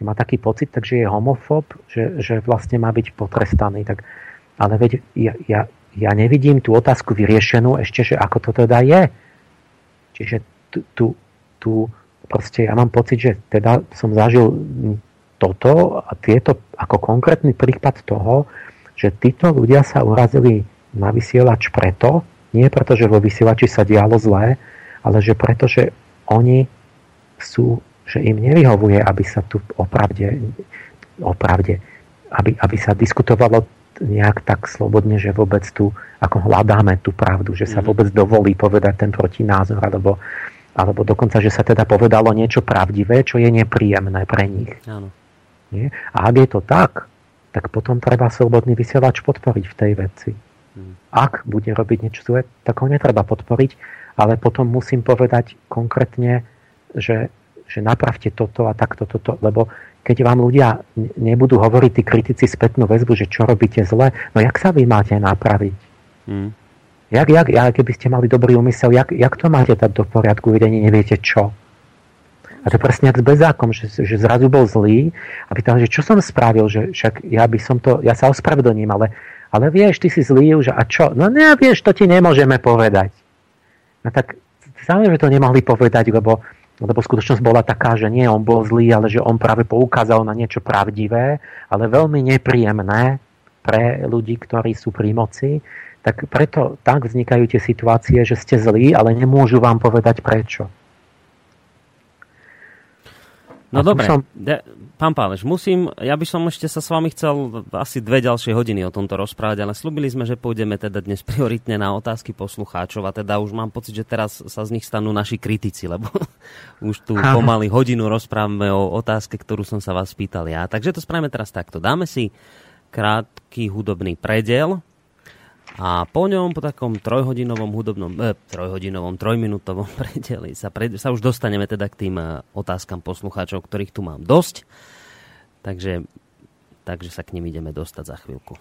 má taký pocit, takže je homofób, že vlastne má byť potrestaný. Tak, ale veď ja nevidím tú otázku vyriešenú ešte, že ako to teda je. Čiže tu proste ja mám pocit, že teda som zažil toto a tieto ako konkrétny prípad toho, že títo ľudia sa urazili na vysielač preto, nie preto, že vo vysielači sa dialo zlé, ale že preto, že oni sú, že im nevyhovuje, aby sa tu opravde aby sa diskutovalo nejak tak slobodne, že vôbec tu ako hľadáme tú pravdu, že sa vôbec dovolí povedať ten protinázor, alebo dokonca, že sa teda povedalo niečo pravdivé, čo je nepríjemné pre nich. Áno. Nie? A ak je to tak potom treba Slobodný vysielač podporiť v tej veci. Ak bude robiť niečo zlé, tak ho netreba podporiť, ale potom musím povedať konkrétne, že napravte toto a takto, toto, lebo keď vám ľudia nebudú hovoriť tí kritici spätnú väzbu, že čo robíte zle, no jak sa vy máte napraviť? Keby ste mali dobrý úmysel, jak to máte dať do poriadku, vy neviete čo? A to presne jak s bezákom, že zrazu bol zlý a pýtal, že čo som spravil, že však ja sa ospravedlním, ale vieš, ty si zlý už a čo? No ne, vieš, to ti nemôžeme povedať. No tak samozrejme, že to nemohli povedať, lebo skutočnosť bola taká, že nie on bol zlý, ale že on práve poukázal na niečo pravdivé, ale veľmi nepríjemné pre ľudí, ktorí sú pri moci. Tak preto tak vznikajú tie situácie, že ste zlí, ale nemôžu vám povedať prečo. No dobre, pán Páleš, ja by som ešte sa s vami chcel asi 2 ďalšie hodiny o tomto rozprávať, ale slúbili sme, že pôjdeme teda dnes prioritne na otázky poslucháčov a teda už mám pocit, že teraz sa z nich stanú naši kritici, lebo už tu pomaly hodinu rozprávame o otázke, ktorú som sa vás pýtal ja. Takže to spravíme teraz takto. Dáme si krátky hudobný prediel a po ňom, po takom trojminútovom predeli sa už dostaneme teda k tým otázkam poslucháčov, ktorých tu mám dosť. Takže sa k nim ideme dostať za chvíľku.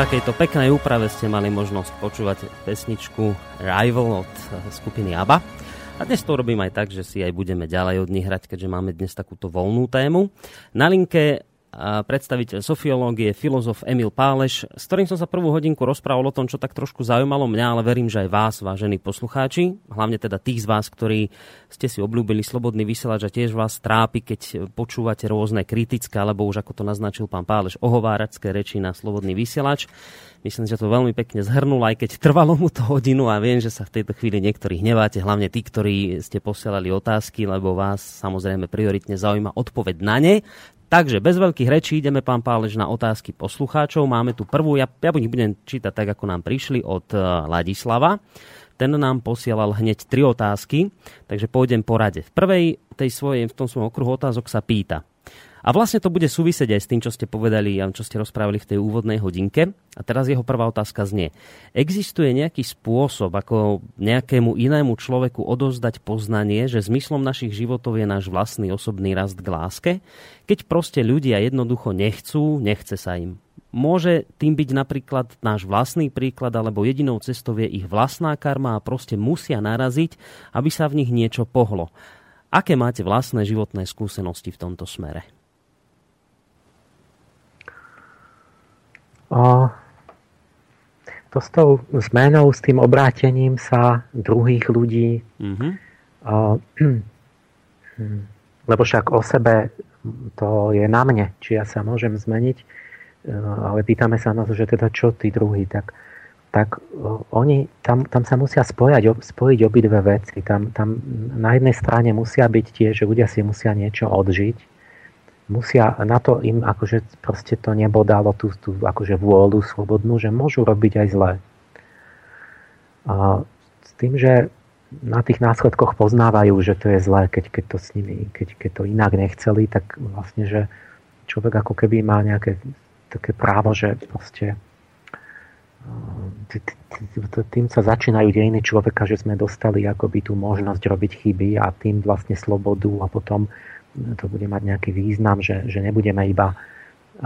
takejto peknej úprave ste mali možnosť počúvať pesničku Rival od skupiny ABBA. A dnes to robím aj tak, že si aj budeme ďalej od nich hrať, keďže máme dnes takúto voľnú tému. Na linke predstaviteľ sofiológie, filozof Emil Páleš, s ktorým som sa prvú hodinku rozprával o tom, čo tak trošku zaujímalo mňa, ale verím, že aj vás, vážení poslucháči, hlavne teda tých z vás, ktorí ste si obľúbili Slobodný vysielač a tiež vás trápi, keď počúvate rôzne kritické, alebo už ako to naznačil pán Páleš, ohováracké reči na Slobodný vysielač. Myslím, že to veľmi pekne zhrnul, aj keď trvalo mu to hodinu a viem, že sa v tejto chvíli niektorí hneváte, hlavne tí, ktorí ste posielali otázky, lebo vás samozrejme prioritne zaujíma odpoveď na ne. Takže bez veľkých rečí ideme, pán Páleš, na otázky poslucháčov. Máme tu prvú, ja budem čítať tak, ako nám prišli od Ladislava. Ten nám posielal hneď 3 otázky, takže pôjdem po rade. V prvej tej svojej, v tom svojom okruhu otázok sa pýta. A vlastne to bude súvisieť aj s tým, čo ste povedali a čo ste rozprávali v tej úvodnej hodinke. A teraz jeho prvá otázka znie. Existuje nejaký spôsob, ako nejakému inému človeku odovzdať poznanie, že zmyslom našich životov je náš vlastný osobný rast k láske? Keď proste ľudia jednoducho nechcú, nechce sa im. Môže tým byť napríklad náš vlastný príklad, alebo jedinou cestou je ich vlastná karma a proste musia naraziť, aby sa v nich niečo pohlo. Aké máte vlastné životné skúsenosti v tomto smere? To s tou zmenou, s tým obrátením sa druhých ľudí, lebo však o sebe to je na mne, či ja sa môžem zmeniť, ale pýtame sa na to, že teda čo tí druhí, tak oni tam sa musia spojiť obidve veci. Tam na jednej strane musia byť tie, že ľudia si musia niečo odžiť, musia, na to im akože proste to nebo dalo tú akože vôľu slobodnú, že môžu robiť aj zlé. A s tým, že na tých následkoch poznávajú, že to je zlé, keď to s nimi, keď to inak nechceli, tak vlastne, že človek ako keby má nejaké také právo, že proste tým sa začínajú dejiny človeka, že sme dostali akoby tú možnosť robiť chyby a tým vlastne slobodu a potom to bude mať nejaký význam, že nebudeme iba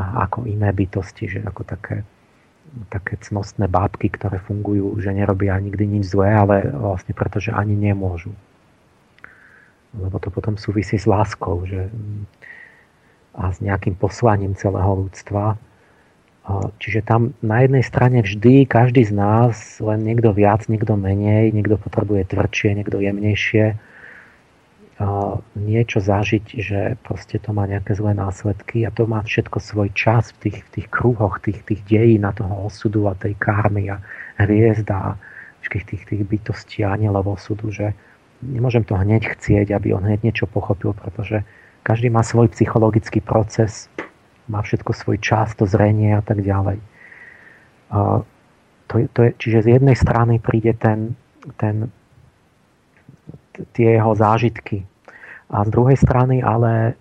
ako iné bytosti, že ako také cnostné bábky, ktoré fungujú, že nerobia nikdy nič zlé, ale vlastne preto, že ani nemôžu. Lebo to potom súvisí s láskou, že a s nejakým poslaním celého ľudstva. Čiže tam na jednej strane vždy každý z nás, len niekto viac, niekto menej, niekto potrebuje tvrdšie, niekto jemnejšie niečo zažiť, že proste to má nejaké zlé následky a to má všetko svoj čas v tých kruhoch, tých dejín a toho osudu a tej karmy a hviezd a všetkých tých bytostí a anielov osudu, že nemôžem to hneď chcieť, aby on hneď niečo pochopil, pretože každý má svoj psychologický proces, má všetko svoj čas, to zrenie a tak ďalej. Čiže z jednej strany príde tie jeho zážitky. A z druhej strany, ale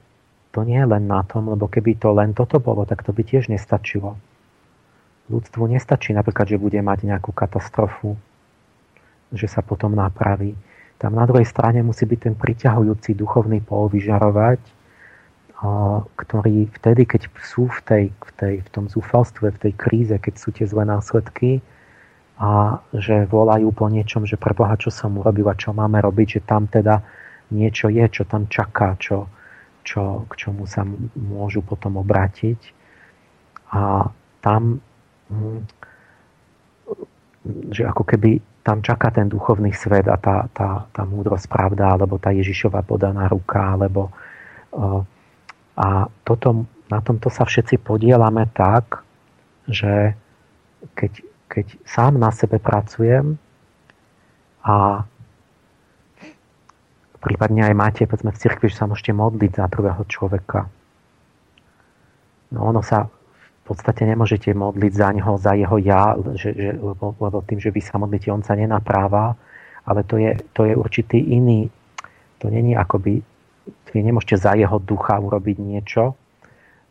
to nie je len na tom, lebo keby to len toto bolo, tak to by tiež nestačilo. Ľudstvu nestačí napríklad, že bude mať nejakú katastrofu, že sa potom napraví. Tam na druhej strane musí byť ten priťahujúci duchovný pól vyžarovať, ktorý vtedy, keď sú v tom zúfalstve, v tej kríze, keď sú tie zlé následky, a že volajú po niečom, že preboha, čo som urobil a čo máme robiť, že tam teda niečo je, čo tam čaká, k čomu sa môžu potom obrátiť. A tam, že ako keby tam čaká ten duchovný svet a tá múdrosť pravda, alebo tá Ježišova podaná ruka, alebo a toto, na tomto sa všetci podielame tak, že keď sám na sebe pracujem a prípadne aj máte, povedzme v cirkvi, že sa môžete modliť za druhého človeka. No ono sa v podstate nemôžete modliť za neho, za jeho ja, lebo tým, že vy sa modlíte, on sa nenapráva, ale to je určitý iný, to není akoby, vy nemôžete za jeho ducha urobiť niečo,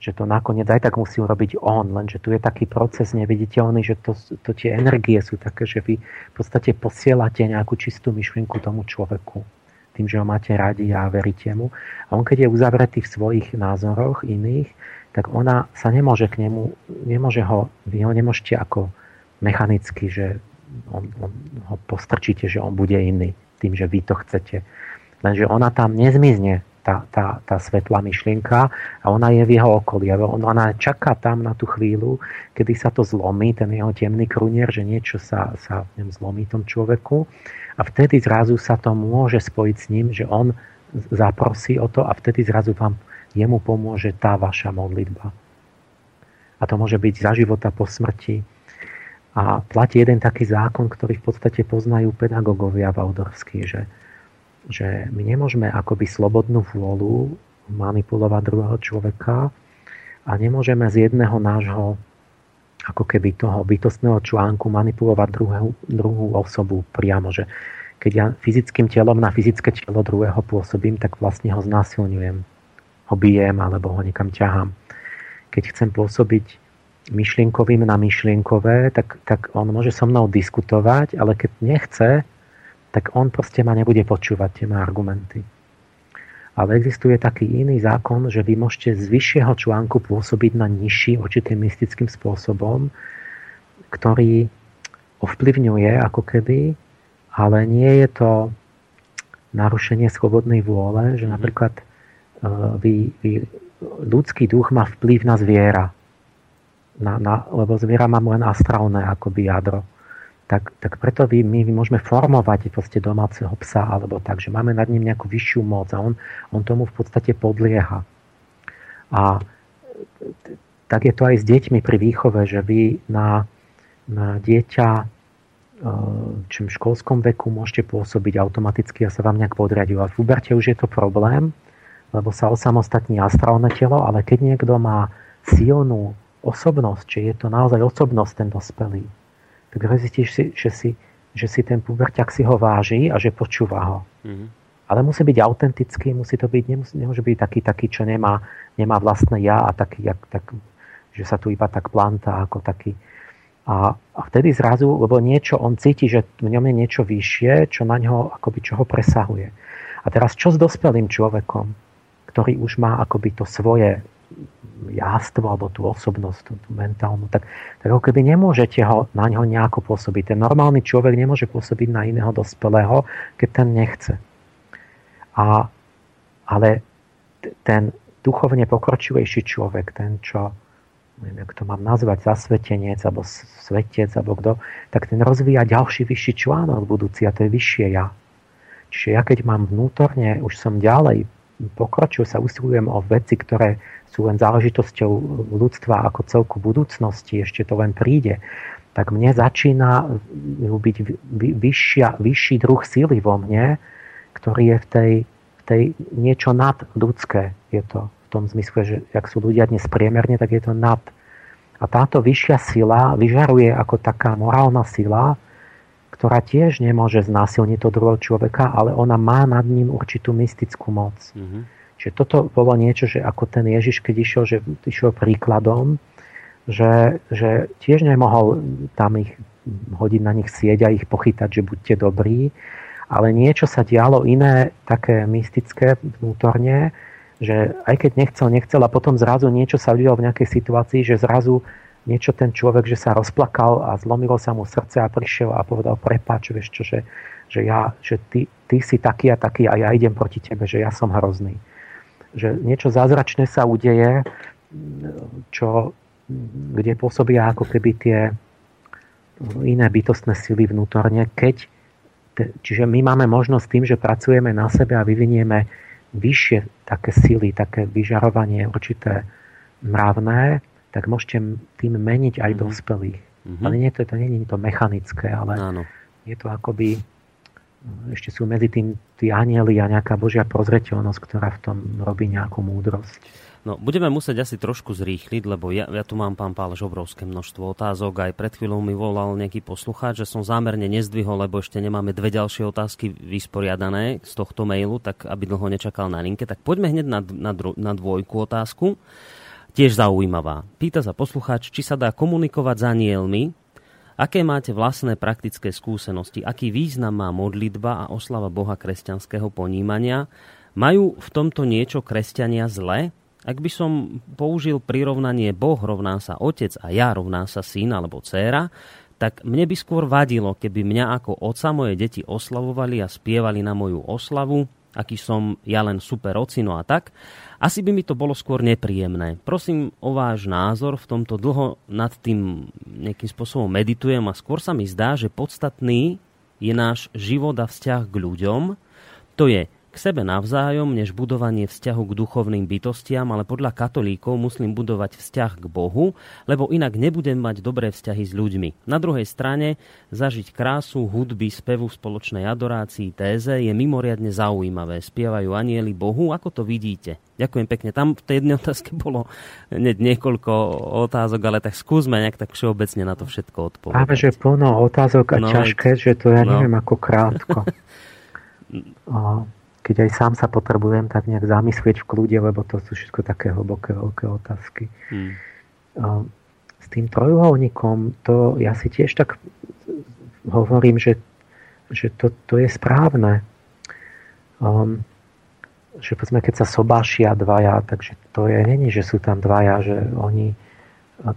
že to nakoniec aj tak musí urobiť on, lenže tu je taký proces neviditeľný, že to tie energie sú také, že vy v podstate posielate nejakú čistú myšlienku tomu človeku, tým, že ho máte radi a veríte mu. A on, keď je uzavretý v svojich názoroch iných, tak ona sa nemôže k nemu, vy ho nemôžete ako mechanicky, že on ho postrčíte, že on bude iný tým, že vy to chcete. Lenže ona tam nezmizne, tá svetlá myšlienka, a ona je v jeho okolí. Ona čaká tam na tú chvíľu, kedy sa to zlomí, ten jeho temný krunier, že niečo sa v ňom zlomí, tom človeku. A vtedy zrazu sa to môže spojiť s ním, že on zaprosí o to a vtedy zrazu vám jemu pomôže tá vaša modlitba. A to môže byť za života po smrti. A platí jeden taký zákon, ktorý v podstate poznajú pedagógovia waldorfskí, že my nemôžeme akoby slobodnú vôľu manipulovať druhého človeka a nemôžeme z jedného nášho ako keby toho bytostného článku manipulovať druhú osobu priamo, že keď ja fyzickým telom na fyzické telo druhého pôsobím, tak vlastne ho znásilňujem, ho bijem alebo ho niekam ťahám. Keď chcem pôsobiť myšlienkovým na myšlienkové, tak on môže so mnou diskutovať, ale keď nechce, tak on proste ma nebude počúvať, tie má argumenty. Ale existuje taký iný zákon, že vy môžete z vyššieho článku pôsobiť na nižší určitým mystickým spôsobom, ktorý ovplyvňuje ako keby, ale nie je to narušenie slobodnej vôle, že napríklad ľudský duch má vplyv na zviera, lebo zviera má len astrálne akoby jadro. Tak preto my môžeme formovať domáceho psa alebo tak, že máme nad ním nejakú vyššiu moc a on tomu v podstate podlieha. A tak je to aj s deťmi pri výchove, že vy na dieťa v školskom veku môžete pôsobiť automaticky a sa vám nejak podriadil. A v uberte už je to problém, lebo sa osamostatní astrálne telo, ale keď niekto má silnú osobnosť, či je to naozaj osobnosť ten dospelý, tak zistíš, že si ten puberťak si ho váži a že počúva ho. Mm-hmm. Ale musí byť autentický, musí to byť, nemôže byť taký čo nemá vlastné ja a taký, že sa tu iba tak plantá ako taký. A vtedy zrazu, lebo niečo on cíti, že v ňom je niečo vyššie, čo na ňo akoby čo ho presahuje. A teraz čo s dospelým človekom, ktorý už má akoby to svoje jástvo alebo tú osobnosť, tú mentálnu, tak ako keby nemôžete na ňo nejako pôsobiť. Ten normálny človek nemôže pôsobiť na iného dospelého, keď ten nechce. Ale ten duchovne pokročilejší človek, ten, čo, neviem, jak to mám nazvať, zasvetenec alebo svetec alebo kto, tak ten rozvíja ďalší vyšší článok budúci a to je vyššie ja. Čiže ja keď mám vnútorne, už som ďalej pokročil, sa usilujem o veci, ktoré sú len záležitosťou ľudstva ako celku budúcnosti, ešte to len príde, tak mne začína byť vyšší druh síly vo mne, ktorý je v tej niečo nadľudské. Je to v tom zmysle, že ak sú ľudia dnes priemerne, tak je to nad. A táto vyššia sila vyžaruje ako taká morálna sila, ktorá tiež nemôže znásilniť to druhého človeka, ale ona má nad ním určitú mystickú moc. Mm-hmm. Čiže toto bolo niečo, že ako ten Ježiš, keď išiel, že išiel príkladom, že tiež nemohol tam ich hodiť na nich sieť a ich pochytať, že buďte dobrí, ale niečo sa dialo iné, také mystické vnútorne, že aj keď nechcel a potom zrazu niečo sa udialo v nejakej situácii, že zrazu niečo ten človek, že sa rozplakal a zlomilo sa mu srdce a prišiel a povedal prepáč, vieš čo, že ty si taký a taký a ja idem proti tebe, že ja som hrozný. Že niečo zázračné sa udeje, kde pôsobia ako keby tie iné bytostné sily vnútorne. Čiže my máme možnosť tým, že pracujeme na sebe a vyvinieme vyššie také sily, také vyžarovanie určité mravné, tak môžete tým meniť aj dospelých. Mm-hmm. Ale nie je to mechanické, ale áno. Je to akoby... Ešte sú medzi tým tí anjeli a nejaká Božia prozreteľnosť, ktorá v tom robí nejakú múdrosť. No, budeme musieť asi trošku zrýchliť, lebo ja tu mám, pán Páleš, obrovské množstvo otázok. Aj pred chvíľou mi volal nejaký poslucháč, že som zámerne nezdvihol, lebo ešte nemáme dve ďalšie otázky vysporiadané z tohto mailu, tak aby dlho nečakal na linke. Tak poďme hneď na dvojku otázku. Tiež zaujímavá. Pýta sa poslucháč, či sa dá komunikovať s anjelmi. Aké máte vlastné praktické skúsenosti? Aký význam má modlitba a oslava Boha kresťanského ponímania? Majú v tomto niečo kresťania zle? Ak by som použil prirovnanie Boh rovná sa otec a ja rovná sa syn alebo dcéra, tak mne by skôr vadilo, keby mňa ako oca moje deti oslavovali a spievali na moju oslavu, aký som ja len super ocino a tak. Asi by mi to bolo skôr nepríjemné. Prosím o váš názor, v tomto dlho nad tým nejakým spôsobom meditujem a skôr sa mi zdá, že podstatný je náš život a vzťah k ľuďom, to je k sebe navzájom, než budovanie vzťahu k duchovným bytostiam, ale podľa katolíkov musím budovať vzťah k Bohu, lebo inak nebudem mať dobré vzťahy s ľuďmi. Na druhej strane, zažiť krásu, hudby, spevu, spoločnej adorácii, téze je mimoriadne zaujímavé. Spievajú anjeli Bohu, ako to vidíte? Ďakujem pekne. Tam v tej jednej otázke bolo niekoľko otázok, ale tak skúsme nejak tak všeobecne na to všetko odpovedať. Áme, že plno otázok a ťažké, že to ja neviem, ako krátko. Keď aj sám sa potrebujem tak nejak zamyslieť v kľude, lebo to sú všetko také hlboké, veľké otázky. S tým trojuholníkom, to ja si tiež tak hovorím, že to je správne. Že povedzme, keď sa sobášia dvaja, takže to je, není, že sú tam dvaja, že oni,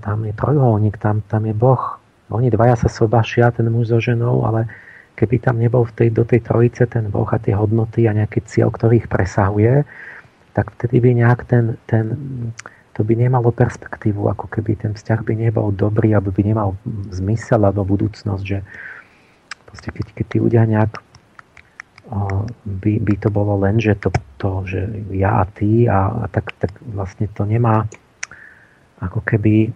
tam je trojuholník, tam je Boh. Oni dvaja sa sobášia, ten muž so ženou, ale keby tam nebol do tej trojice ten Boh a tie hodnoty a nejaký cieľ, ktorý ich presahuje, tak vtedy by nejak to by nemalo perspektívu, ako keby ten vzťah by nebol dobrý, aby by nemal zmysel alebo budúcnosť, že proste keď tí ľudia nejak by to bolo len, že že ja a ty a tak vlastne to nemá ako keby.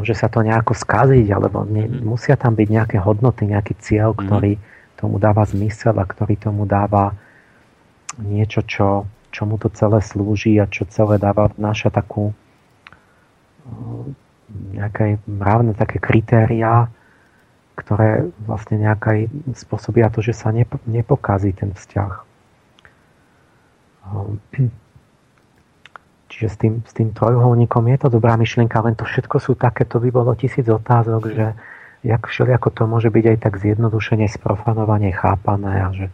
Môže sa to nejako skaziť, alebo musia tam byť nejaké hodnoty, nejaký cieľ, ktorý tomu dáva zmysel a ktorý tomu dáva niečo, čo mu to celé slúži a čo celé dáva, vnáša takú nejaké mravné také kritériá, ktoré vlastne nejaké spôsobia to, že sa nepokazí ten vzťah. Čiže s tým trojuholníkom je to dobrá myšlienka, len to všetko sú také, to by bolo 1000 otázok, že jak všelijako to môže byť aj tak zjednodušene, sprofanovane chápané a že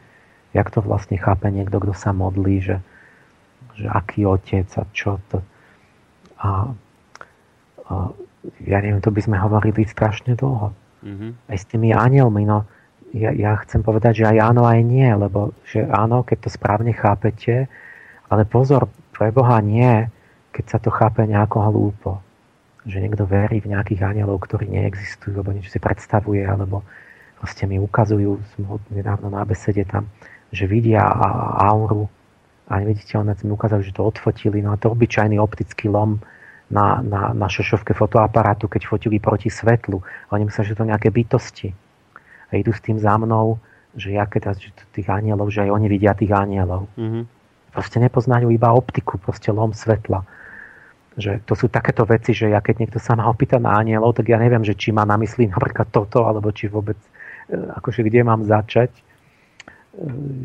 jak to vlastne chápe niekto, kto sa modlí, že aký otec a čo to. A ja neviem, to by sme hovorili strašne dlho. Aj s tými anjelmi, no ja chcem povedať, že aj áno, aj nie, lebo že áno, keď to správne chápete, ale pozor, pre Boha nie, keď sa to chápe nejako hlúpo. Že niekto verí v nejakých anjelov, ktorí neexistujú, alebo niečo si predstavuje, alebo proste mi ukazujú, som ho nedávno na besede tam, že vidia auru a neviditeľné, mi ukázali, že to odfotili. No a to obyčajný optický lom na šošovke fotoaparátu, keď fotili proti svetlu. Oni myslia, že to nejaké bytosti. A idú s tým za mnou, že ja keď tých anjelov, že aj oni vidia tých anjelov. Proste nepoznajú iba optiku, proste lom svetla. Že to sú takéto veci, že ja keď niekto sa ma opýta na anjelov, tak ja neviem, že či má na mysli napríklad toto, alebo či vôbec, akože kde mám začať.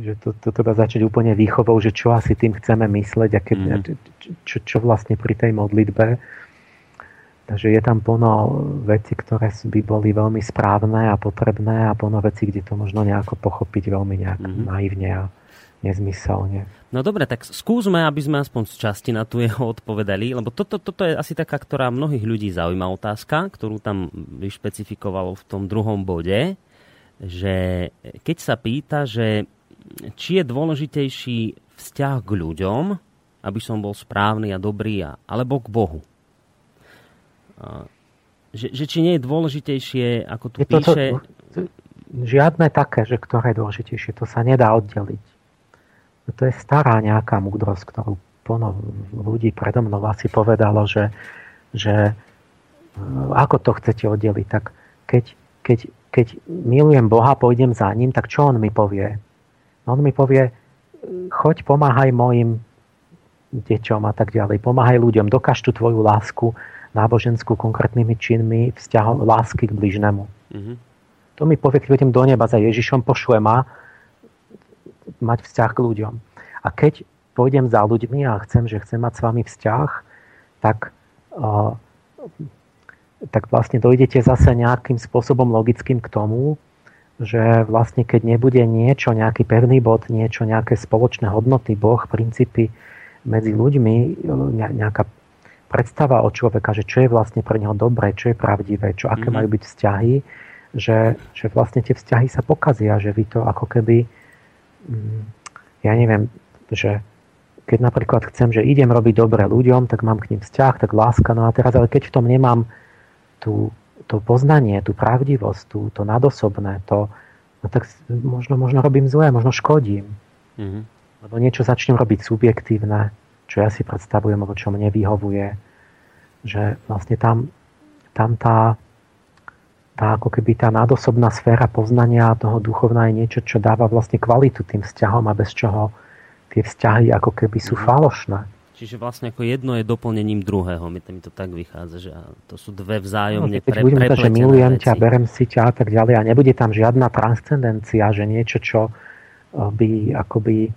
Že to treba začať úplne výchovou, že čo asi tým chceme mysleť, a keď, čo vlastne pri tej modlitbe. Takže je tam plno veci, ktoré by boli veľmi správne a potrebné a plno veci, kde to možno nejako pochopiť veľmi nejak naivne a nezmyselne. No dobre, tak skúsme, aby sme aspoň z časti na tú jeho odpovedali, lebo toto je asi taká, ktorá mnohých ľudí zaujíma otázka, ktorú tam vyšpecifikovalo v tom druhom bode, že keď sa pýta, že či je dôležitejší vzťah k ľuďom, aby som bol správny a dobrý, alebo k Bohu. Že či nie je dôležitejšie, ako tu píše. Žiadne také, že ktoré je dôležitejšie, to sa nedá oddeliť. To je stará nejaká múdrosť, ktorú plno ľudí predo mnou asi povedalo, že ako to chcete oddeliť, tak keď milujem Boha, pôjdem za ním, tak čo on mi povie? On mi povie, choď, pomáhaj mojim deťom a tak ďalej, pomáhaj ľuďom, dokáž tú tvoju lásku náboženskú konkrétnymi činmi vzťahom lásky k blížnemu. To mi povie, keď idem do neba za Ježišom, pošle ma mať vzťah k ľuďom. A keď pôjdem za ľuďmi a chcem mať s vami vzťah, tak vlastne dojdete zase nejakým spôsobom logickým k tomu, že vlastne keď nebude niečo, nejaký pevný bod, niečo, nejaké spoločné hodnoty, Boh, princípy, medzi ľuďmi nejaká predstava od človeka, že čo je vlastne pre neho dobré, čo je pravdivé, čo aké majú byť vzťahy, že vlastne tie vzťahy sa pokazia, že vy to ako keby, ja neviem, že keď napríklad chcem, že idem robiť dobre ľuďom, tak mám k nim vzťah, tak láska, no a teraz, ale keď v tom nemám to poznanie, tú pravdivosť, to nadosobné, no tak možno robím zlé, možno škodím. Lebo niečo začnem robiť subjektívne, čo ja si predstavujem, alebo čo mne vyhovuje. Že vlastne tam tá ako keby tá nadosobná sféra poznania toho duchovná je niečo, čo dáva vlastne kvalitu tým vzťahom a bez čoho tie vzťahy ako keby sú falošné. Čiže vlastne ako jedno je doplnením druhého. Mi to tak vychádza, že to sú dve vzájomne prepletené veci. Že milujem ťa, berem si ťa a tak ďalej a nebude tam žiadna transcendencia, že niečo, čo by akoby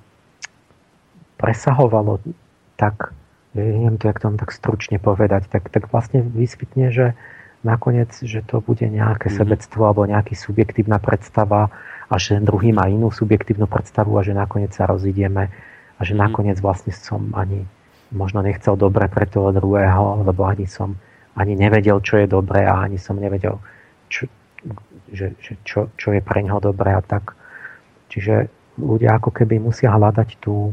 presahovalo tak, neviem to, jak to mám tak stručne povedať, tak vlastne vysvetne, že nakoniec, že to bude nejaké sebectvo alebo nejaká subjektívna predstava a že ten druhý má inú subjektívnu predstavu a že nakoniec sa rozídeme a že nakoniec vlastne som ani možno nechcel dobre pre toho druhého, lebo ani som ani nevedel, čo je dobré a ani som nevedel, čo je pre ňoho dobré a tak. Čiže ľudia ako keby musia hľadať tu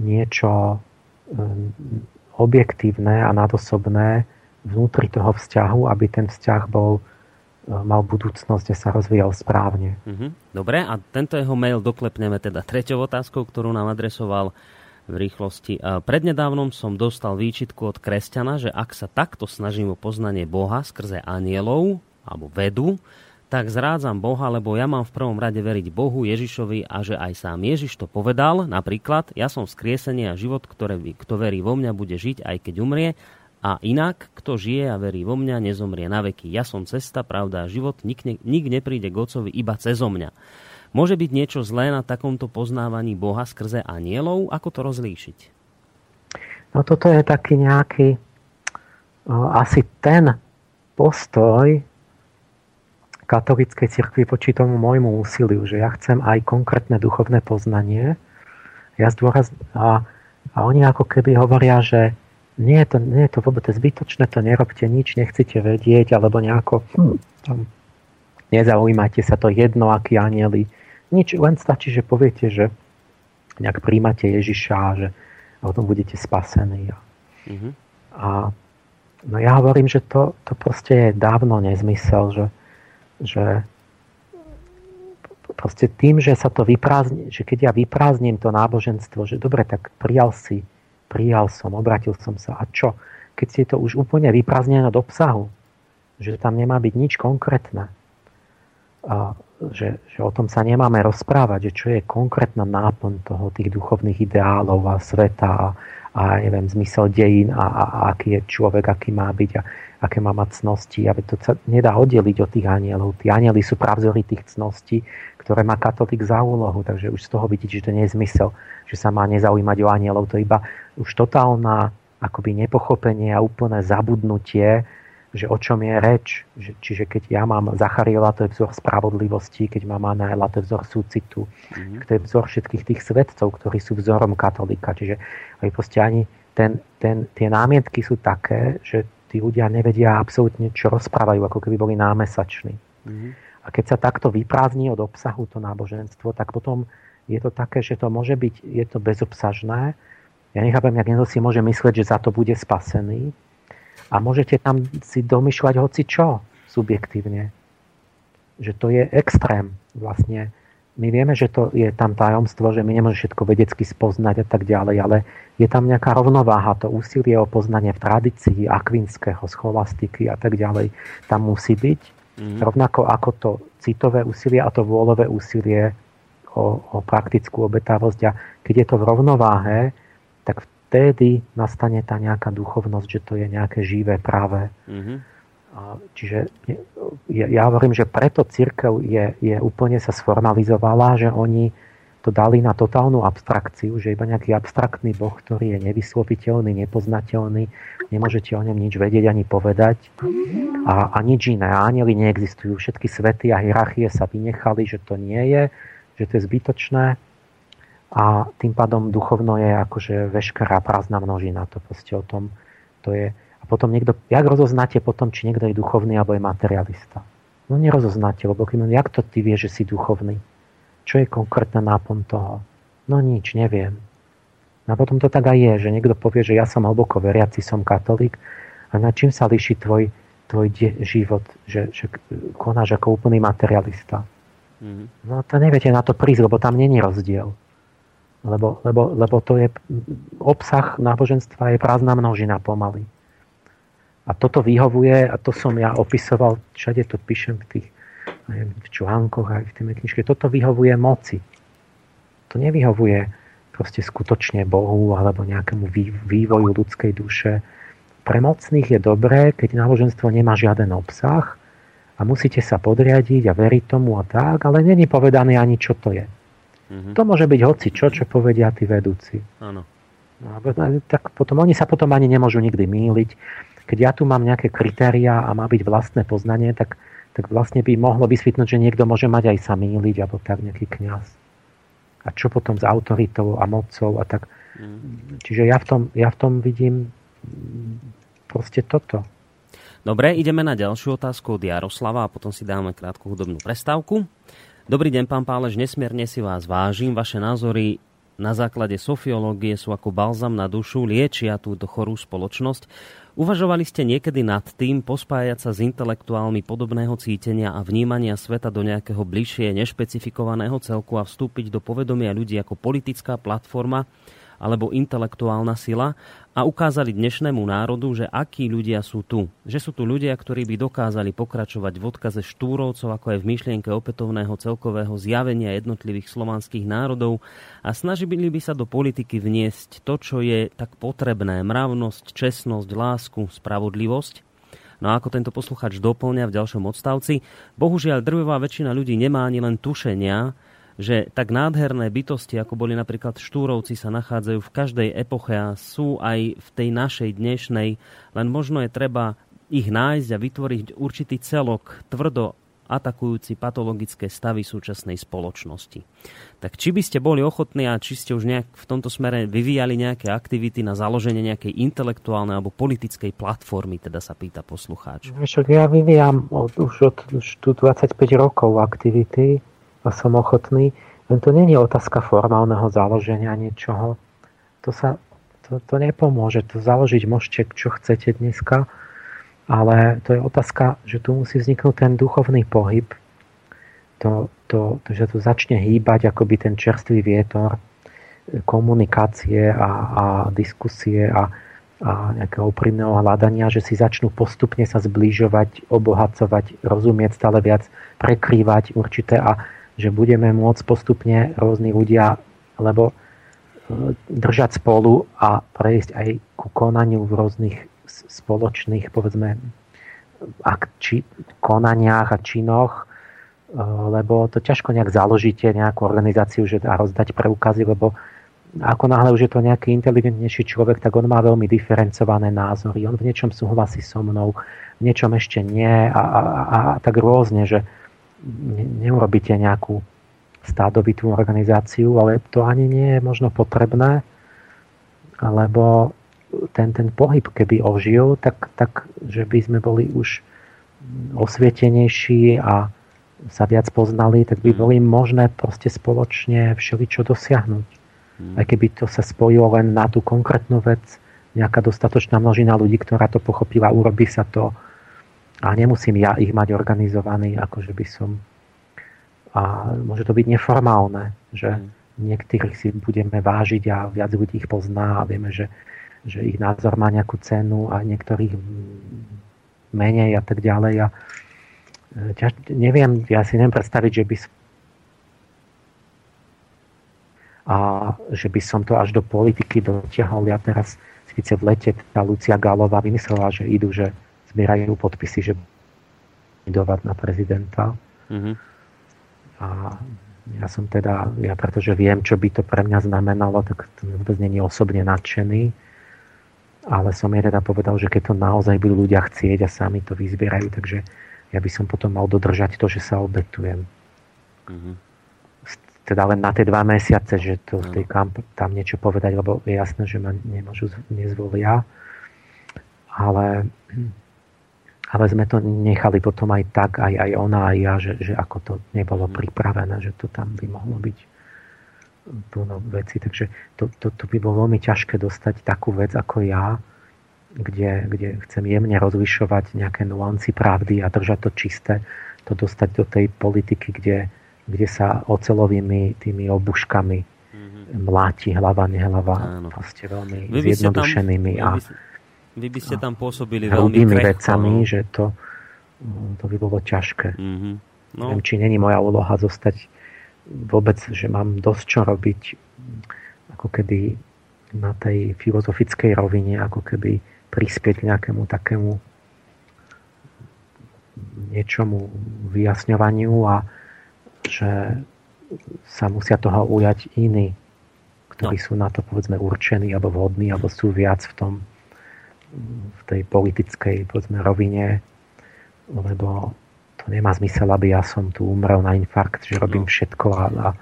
niečo objektívne a nadosobné vnútri toho vzťahu, aby ten vzťah mal budúcnosť, kde sa rozvíjal správne. Dobre, a tento jeho mail doklepneme teda treťou otázkou, ktorú nám adresoval v rýchlosti. Prednedávnom som dostal výčitku od kresťana, že ak sa takto snažím o poznanie Boha skrze anielov alebo vedu, tak zrádzam Boha, lebo ja mám v prvom rade veriť Bohu, Ježišovi a že aj sám Ježiš to povedal. Napríklad, ja som vzkriesenie a život, kto verí vo mňa, bude žiť, aj keď umrie. A inak, kto žije a verí vo mňa, nezomrie na veky. Ja som cesta, pravda a život, nik nepríde k Otcovi iba cezo mňa. Môže byť niečo zlé na takomto poznávaní Boha skrze anielov? Ako to rozlíšiť? No toto je taký nejaký, asi ten postoj katolíckej cirkvi voči tomu môjmu úsiliu, že ja chcem aj konkrétne duchovné poznanie. A oni ako keby hovoria, že nie je to vôbec zbytočné, to nerobte nič, nechcete vedieť, alebo nejako nezaujímajte sa, to jedno, aký anjeli. Nič, len stačí, že poviete, že nejak príjmate Ježiša, že o tom budete spasení. No ja hovorím, že to proste je dávno nezmysel, že proste tým, že sa to vyprázdni, že keď ja vyprázdnim to náboženstvo, že dobre, tak prijal som, obratil som sa. A čo? Keď si je to už úplne vyprázdnené do obsahu, že tam nemá byť nič konkrétne, a že o tom sa nemáme rozprávať, že čo je konkrétna náplň toho, tých duchovných ideálov a sveta a neviem, zmysel dejín a aký je človek, aký má byť a aké má mať cnosti. A to sa nedá oddeliť od tých anielov. Tí anieli sú pravzory tých cností, ktoré má katolík za úlohu. Takže už z toho vidíte, že to nie je zmysel, že sa má nezaujímať o anielov. To iba už totálne akoby nepochopenie a úplné zabudnutie, že o čom je reč. Čiže keď ja mám Zachariela, to je vzor spravodlivosti, keď mám Anaela, to je vzor súcitu. To je vzor všetkých tých svetcov, ktorí sú vzorom katolíka. Čiže proste ani tie námietky sú také, že tí ľudia nevedia absolútne, čo rozprávajú, ako keby boli námesační. A keď sa takto vyprázdni od obsahu to náboženstvo, tak potom je to také, že to môže byť, je to bezobsažné. Ja nechápem, jak niekto si môže myslieť, že za to bude spasený. A môžete tam si domýšľať hoci čo subjektívne. Že to je extrém vlastne. My vieme, že to je tam tajomstvo, že my nemôžeme všetko vedecky spoznať a tak ďalej, ale je tam nejaká rovnováha, to úsilie o poznanie v tradícii akvinského, scholastiky a tak ďalej. Tam musí byť rovnako ako to citové úsilie a to vôľové úsilie o praktickú obetavosť. A keď je to v rovnováhe, tak vtedy nastane tá nejaká duchovnosť, že to je nejaké živé, práve. Čiže ja hovorím, že preto cirkev je úplne sa sformalizovala, že oni to dali na totálnu abstrakciu, že iba nejaký abstraktný boh, ktorý je nevysloviteľný, nepoznateľný, nemôžete o ňom nič vedieť ani povedať a nič iné. Anjeli neexistujú, všetky svety a hierarchie sa vynechali, že to nie je, že to je zbytočné. a tým pádom duchovno je akože veškerá prázdna množina. To proste o tom to je. A potom niekto, jak rozoznáte potom, či niekto je duchovný alebo je materialista? No nerozoznáte, lebo jak to ty vieš, že si duchovný? Čo je konkrétna náplň toho? No nič, neviem. A potom to tak aj je, že niekto povie, že ja som hlboko veriaci, som katolík, a na čím sa líši tvoj život, že konáš ako úplný materialista. Mm-hmm. No to neviete na to prísť, lebo tam není rozdiel. Lebo to je obsah náboženstva, je prázdna množina pomaly. A toto vyhovuje, a to som ja opisoval, všade to píšem v tých v článkoch aj v tej knižke. Toto vyhovuje moci. To nevyhovuje proste skutočne Bohu alebo nejakému vývoju ľudskej duše. Pre mocných je dobré, keď náboženstvo nemá žiaden obsah a musíte sa podriadiť a veriť tomu a tak, ale není povedané ani, čo to je. Mm-hmm. To môže byť hoci čo povedia tí vedúci. Áno. No, tak potom, oni sa potom ani nemôžu nikdy mýliť. Keď ja tu mám nejaké kritériá a má byť vlastné poznanie, tak vlastne by mohlo vysvetliť, že niekto môže mať aj sa mýliť, alebo tak nejaký kňaz. A čo potom s autoritou a mocou a tak. Mm-hmm. Čiže ja v tom vidím proste toto. Dobre, ideme na ďalšiu otázku od Jaroslava a potom si dáme krátku hudobnú prestávku. Dobrý deň, pán Páleš, nesmierne si vás vážim. Vaše názory na základe sofiológie sú ako balzam na dušu, liečia túto chorú spoločnosť. Uvažovali ste niekedy nad tým pospájať sa s intelektuálmi podobného cítenia a vnímania sveta do nejakého bližšie nešpecifikovaného celku a vstúpiť do povedomia ľudí ako politická platforma alebo intelektuálna sila a ukázali dnešnému národu, že akí ľudia sú tu. Že sú tu ľudia, ktorí by dokázali pokračovať v odkaze Štúrovcov, ako aj v myšlienke opätovného celkového zjavenia jednotlivých slovanských národov a snažili by sa do politiky vniesť to, čo je tak potrebné, mravnosť, čestnosť, lásku, spravodlivosť. No a ako tento posluchač doplňa v ďalšom odstavci, bohužiaľ drvivá väčšina ľudí nemá ani len tušenia, že tak nádherné bytosti, ako boli napríklad Štúrovci, sa nachádzajú v každej epoche a sú aj v tej našej dnešnej, len možno je treba ich nájsť a vytvoriť určitý celok tvrdo atakujúci patologické stavy súčasnej spoločnosti. Tak či by ste boli ochotní a či ste už nejak v tomto smere vyvíjali nejaké aktivity na založenie nejakej intelektuálnej alebo politickej platformy, teda sa pýta poslucháč. Ja vyvíjam už 25 rokov aktivity, a som ochotný, len to nie je otázka formálneho založenia niečoho. To nepomôže, to založiť môžete, čo chcete dneska, ale to je otázka, že tu musí vzniknúť ten duchovný pohyb, že tu začne hýbať akoby ten čerstvý vietor komunikácie a diskusie a nejakého úprimného hľadania, že si začnú postupne sa zbližovať, obohacovať, rozumieť stále viac, prekrývať určité a že budeme môcť postupne rôzni ľudia alebo držať spolu a prejsť aj ku konaniu v rôznych spoločných, povedzme, konaniach a činoch, lebo to ťažko nejak založíte nejakú organizáciu a rozdať preukazy, lebo ako náhle už je to nejaký inteligentnejší človek, tak on má veľmi diferencované názory. On v niečom súhlasí so mnou, v niečom ešte nie a tak rôzne, že neurobíte nejakú stádovitú organizáciu, ale to ani nie je možno potrebné, lebo ten pohyb, keby ožil, tak že by sme boli už osvietenejší a sa viac poznali, tak by boli možné proste spoločne všeličo dosiahnuť. Aj keby to sa spojilo len na tú konkrétnu vec, nejaká dostatočná množina ľudí, ktorá to pochopila, urobí sa to. A nemusím ja ich mať organizovaný, akože by som. A môže to byť neformálne, že niektorých si budeme vážiť a viac ľudí ich pozná a vieme, že ich názor má nejakú cenu a niektorých menej a tak ďalej. A neviem, ja si neviem predstaviť, že by som to až do politiky dotiahol. Ja teraz síce v lete tá Lucia Gálova vymyslela, že zbierajú podpisy, že budovať na prezidenta. Mm-hmm. A ja pretože viem, čo by to pre mňa znamenalo, tak to vôbec nie je osobne nadšený. Ale som jej teda povedal, že keď to naozaj budú ľudia chcieť a sami to vyzbierajú, takže ja by som potom mal dodržať to, že sa obetujem. Mm-hmm. teda len na tie 2 mesiace, že to v tej tam niečo povedať, lebo je jasné, že ma nezvolia. Ale sme to nechali potom aj tak, aj ona, aj ja, že ako to nebolo pripravené, že to tam by mohlo byť plno veci. Takže to by bolo veľmi ťažké dostať takú vec ako ja, kde chcem jemne rozlišovať nejaké nuancy pravdy a držať to čisté, to dostať do tej politiky, kde sa oceľovými tými obuškami mláti hlava, nehlava, proste veľmi zjednodušenými a vy by ste tam pôsobili veľmi krehko. Vecami, že to by bolo ťažké. Mm-hmm. No. Viem, či není moja úloha zostať vôbec, že mám dosť čo robiť ako keby na tej filozofickej rovine, ako keby prispieť k nejakému takému niečomu vyjasňovaniu a že sa musia toho ujať iní, ktorí sú na to povedzme určení alebo vhodní, alebo sú viac v tej politickej povedzme rovine, lebo to nemá zmysel, aby ja som tu umrel na infarkt, že robím všetko a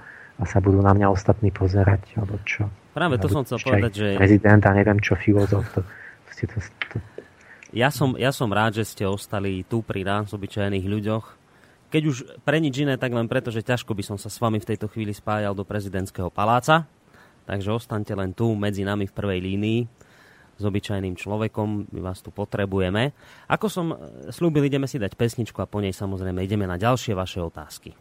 sa budú na mňa ostatní pozerať, alebo čo. Práve to som chcel povedať, že prezident a neviem čo, filozof, to. Ja som rád, že ste ostali tu pri nás, obyčajných ľuďoch. Keď už pre nič iné, tak len preto, že ťažko by som sa s vami v tejto chvíli spájal do prezidentského paláca. Takže ostaňte len tu medzi nami v prvej línii s obyčajným človekom. My vás tu potrebujeme. Ako som slúbil, ideme si dať pesničku a po nej samozrejme ideme na ďalšie vaše otázky.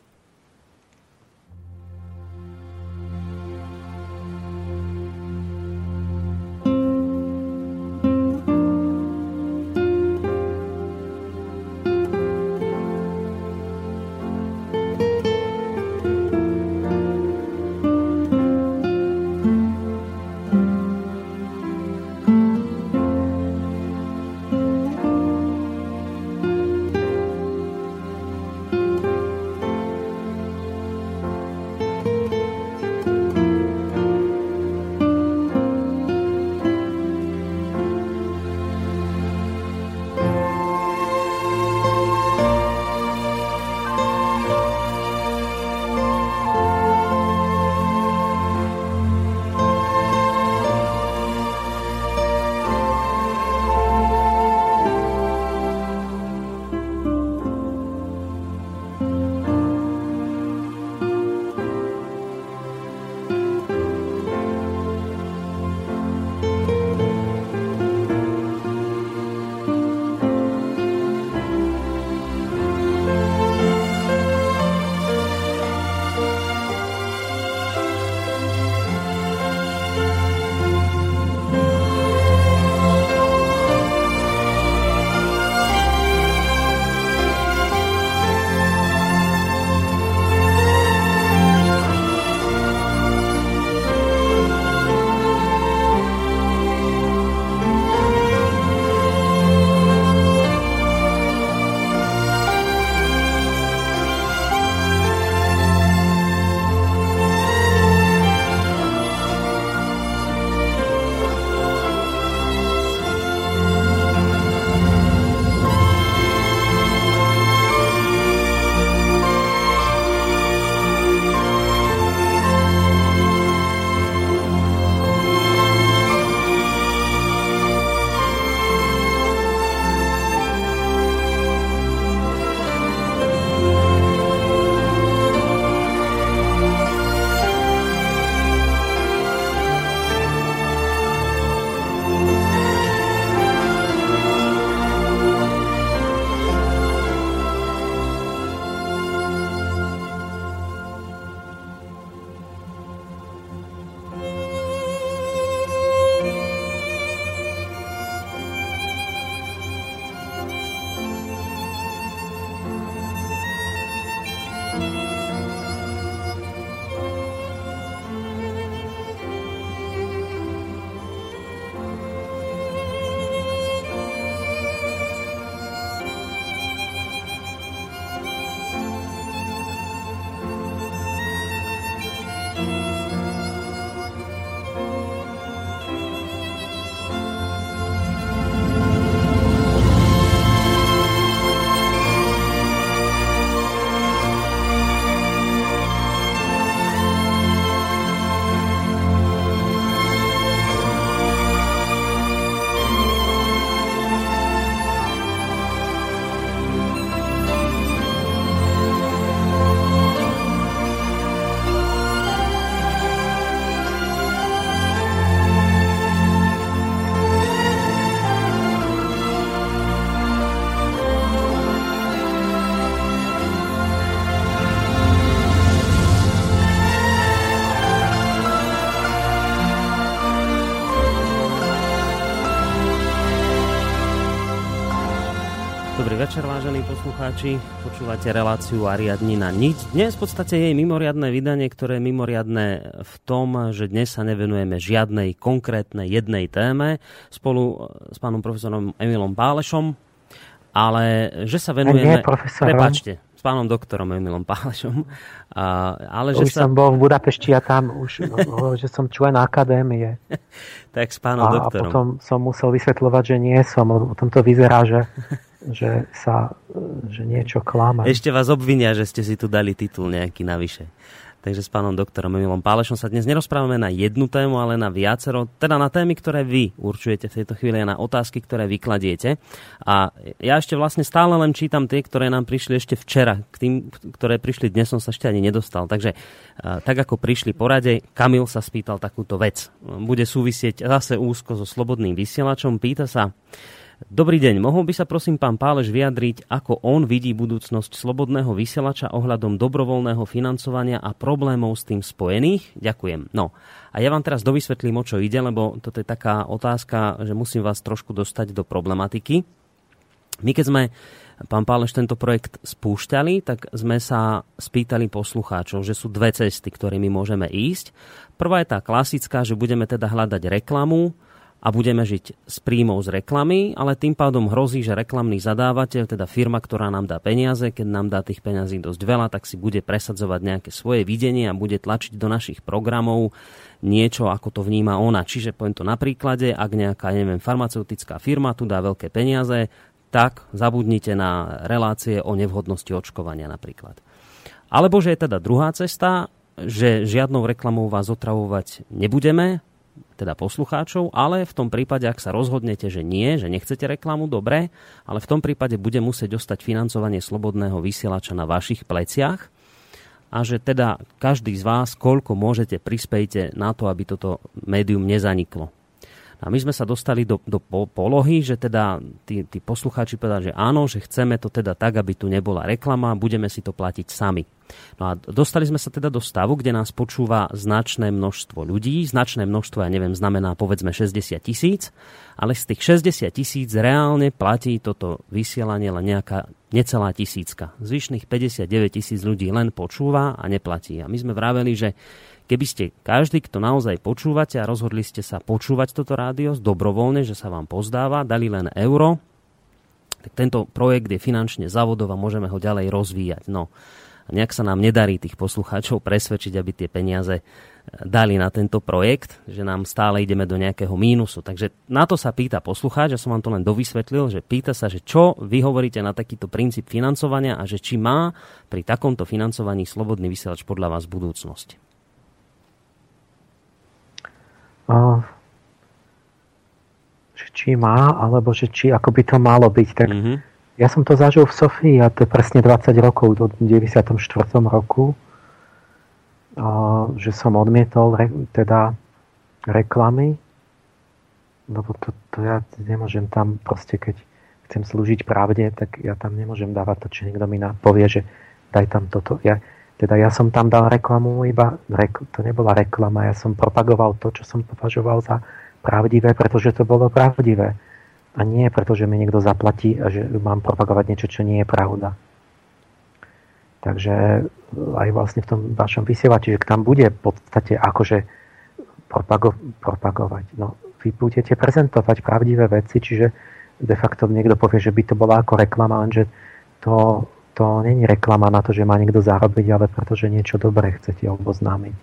večer, vážení poslucháči. Počúvate reláciu Ariadnina niť. Dnes v podstate je mimoriadne vydanie, ktoré je mimoriadne v tom, že dnes sa nevenujeme žiadnej konkrétnej jednej téme spolu s pánom profesorom Emilom Pálešom, ale že sa venujeme... Prepáčte, s pánom doktorom Emilom Pálešom. Ale už že sa... som bol v Budapešti a tam už, že som člen akadémie. Tak s pánom doktorom. A potom som musel vysvetľovať, že nie som. O tom to vyzerá, že niečo klame. Ešte vás obvinia, že ste si tu dali titul nejaký navyše. Takže s pánom doktorom Emilom Pálešom sa dnes nerozprávame na jednu tému, ale na viacero, teda na témy, ktoré vy určujete v tejto chvíli a na otázky, ktoré vykladiete. A ja ešte vlastne stále len čítam tie, ktoré nám prišli ešte včera. K tým, ktoré prišli dnes, som sa ešte ani nedostal. Takže tak, ako prišli po rade, Kamil sa spýtal takúto vec. Bude súvisieť zase úzko so Slobodným vysielačom. Pýta sa: Dobrý deň, mohol by sa prosím pán Páleš vyjadriť, ako on vidí budúcnosť Slobodného vysielača ohľadom dobrovoľného financovania a problémov s tým spojených? Ďakujem. No a ja vám teraz dovysvetlím, o čo ide, lebo toto je taká otázka, že musím vás trošku dostať do problematiky. My keď sme, pán Páleš, tento projekt spúšťali, tak sme sa spýtali poslucháčov, že sú dve cesty, ktorými môžeme ísť. Prvá je tá klasická, že budeme teda hľadať reklamu a budeme žiť s príjmov z reklamy, ale tým pádom hrozí, že reklamný zadávateľ, teda firma, ktorá nám dá peniaze, keď nám dá tých peňazí dosť veľa, tak si bude presadzovať nejaké svoje videnie a bude tlačiť do našich programov niečo, ako to vníma ona. Čiže poviem to na príklade, ak nejaká, neviem, farmaceutická firma tu dá veľké peniaze, tak zabudnite na relácie o nevhodnosti očkovania napríklad. Alebo že je teda druhá cesta, že žiadnou reklamou vás otravovať nebudeme, teda poslucháčov, ale v tom prípade, ak sa rozhodnete, že nie, že nechcete reklamu, dobre, ale v tom prípade bude musieť ostať financovanie Slobodného vysielača na vašich pleciach a že teda každý z vás, koľko môžete, prispejte na to, aby toto médium nezaniklo. A my sme sa dostali do polohy, že teda tí poslucháči povedali, že áno, že chceme to teda tak, aby tu nebola reklama, budeme si to platiť sami. No a dostali sme sa teda do stavu, kde nás počúva značné množstvo ľudí. Značné množstvo, ja neviem, znamená povedzme 60 000, ale z tých 60 000 reálne platí toto vysielanie len nejaká necelá tisícka. Zvyšných 59 000 ľudí len počúva a neplatí. A my sme vraveli, že keby ste každý, kto naozaj počúvate a rozhodli ste sa počúvať toto rádio dobrovoľne, že sa vám pozdáva, dali len euro, tak tento projekt je finančne závodov a môžeme ho ďalej rozvíjať. No a nejak sa nám nedarí tých poslucháčov presvedčiť, aby tie peniaze dali na tento projekt, že nám stále ideme do nejakého mínusu. Takže na to sa pýta poslucháč, ja som vám to len dovysvetlil, že pýta sa, že čo vy hovoríte na takýto princíp financovania a že či má pri takomto financovaní Slobodný vysielač podľa vás budúcnosť. Že či má, alebo že či ako by to malo byť. Tak ja som to zažil v Sofii a to je presne 20 rokov, do 94. roku, že som odmietol teda reklamy, lebo to ja nemôžem tam proste, keď chcem slúžiť pravde, tak ja tam nemôžem dávať to, či niekto mi povie, že daj tam toto. Ja som tam dal reklamu, to nebola reklama, ja som propagoval to, čo som považoval za pravdivé, pretože to bolo pravdivé. A nie preto, že mi niekto zaplatí a že mám propagovať niečo, čo nie je pravda. Takže aj vlastne v tom vašom vysielači, že tam bude v podstate akože propagovať. No, vy budete prezentovať pravdivé veci, čiže de facto niekto povie, že by to bola ako reklama, lenže to nie je reklama na to, že má niekto zarobiť, ale pretože niečo dobré chcete oboznámiť.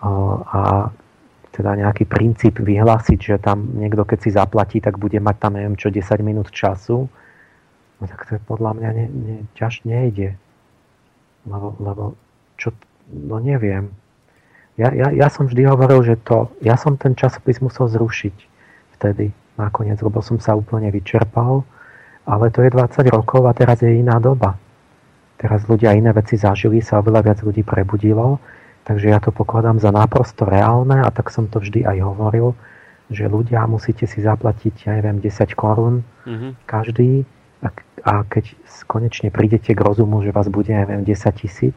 A teda nejaký princíp vyhlásiť, že tam niekto, keď si zaplatí, tak bude mať tam, neviem čo, 10 minút času, no tak to je podľa mňa nejde. Lebo čo, no neviem. Ja som vždy hovoril, že ja som ten časopis musel zrušiť vtedy nakoniec, lebo som sa úplne vyčerpal. Ale to je 20 rokov a teraz je iná doba. Teraz ľudia iné veci zažili, sa oveľa viac ľudí prebudilo, takže ja to pokladám za naprosto reálne a tak som to vždy aj hovoril, že ľudia musíte si zaplatiť, ja neviem, 10 korún každý a keď konečne prídete k rozumu, že vás bude, ja neviem, 10 000,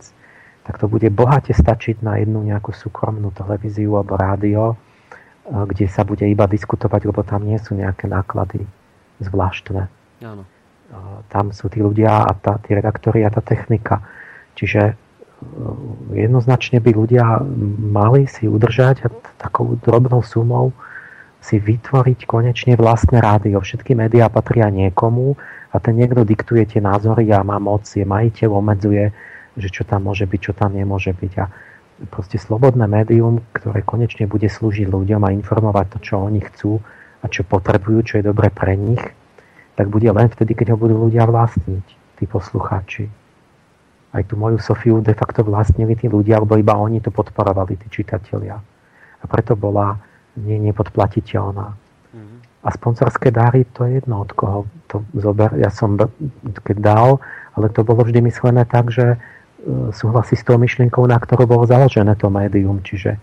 tak to bude bohate stačiť na jednu nejakú súkromnú televíziu alebo rádio, kde sa bude iba diskutovať, lebo tam nie sú nejaké náklady zvláštne. Áno. tam sú tí ľudia a tí redaktori a tá technika. Čiže jednoznačne by ľudia mali si udržať a takou drobnou sumou si vytvoriť konečne vlastné rádio. Všetky médiá patria niekomu a ten niekto diktuje tie názory a má moc, je majiteľ, obmedzuje, že čo tam môže byť, čo tam nemôže byť. A proste slobodné médium, ktoré konečne bude slúžiť ľuďom a informovať to, čo oni chcú a čo potrebujú, čo je dobre pre nich, tak bude len vtedy, keď ho budú ľudia vlastniť, tí poslucháči. Aj tú moju Sofiu de facto vlastnili tí ľudia, alebo iba oni to podporovali, tí čitatelia. A preto bola nepodplatiteľná. Mm-hmm. A sponzorské dáry, to je jedno, od koho to zober. Ja som keď dal, ale to bolo vždy myslené tak, že súhlasí s tou myšlienkou, na ktorú bolo založené to médium. Čiže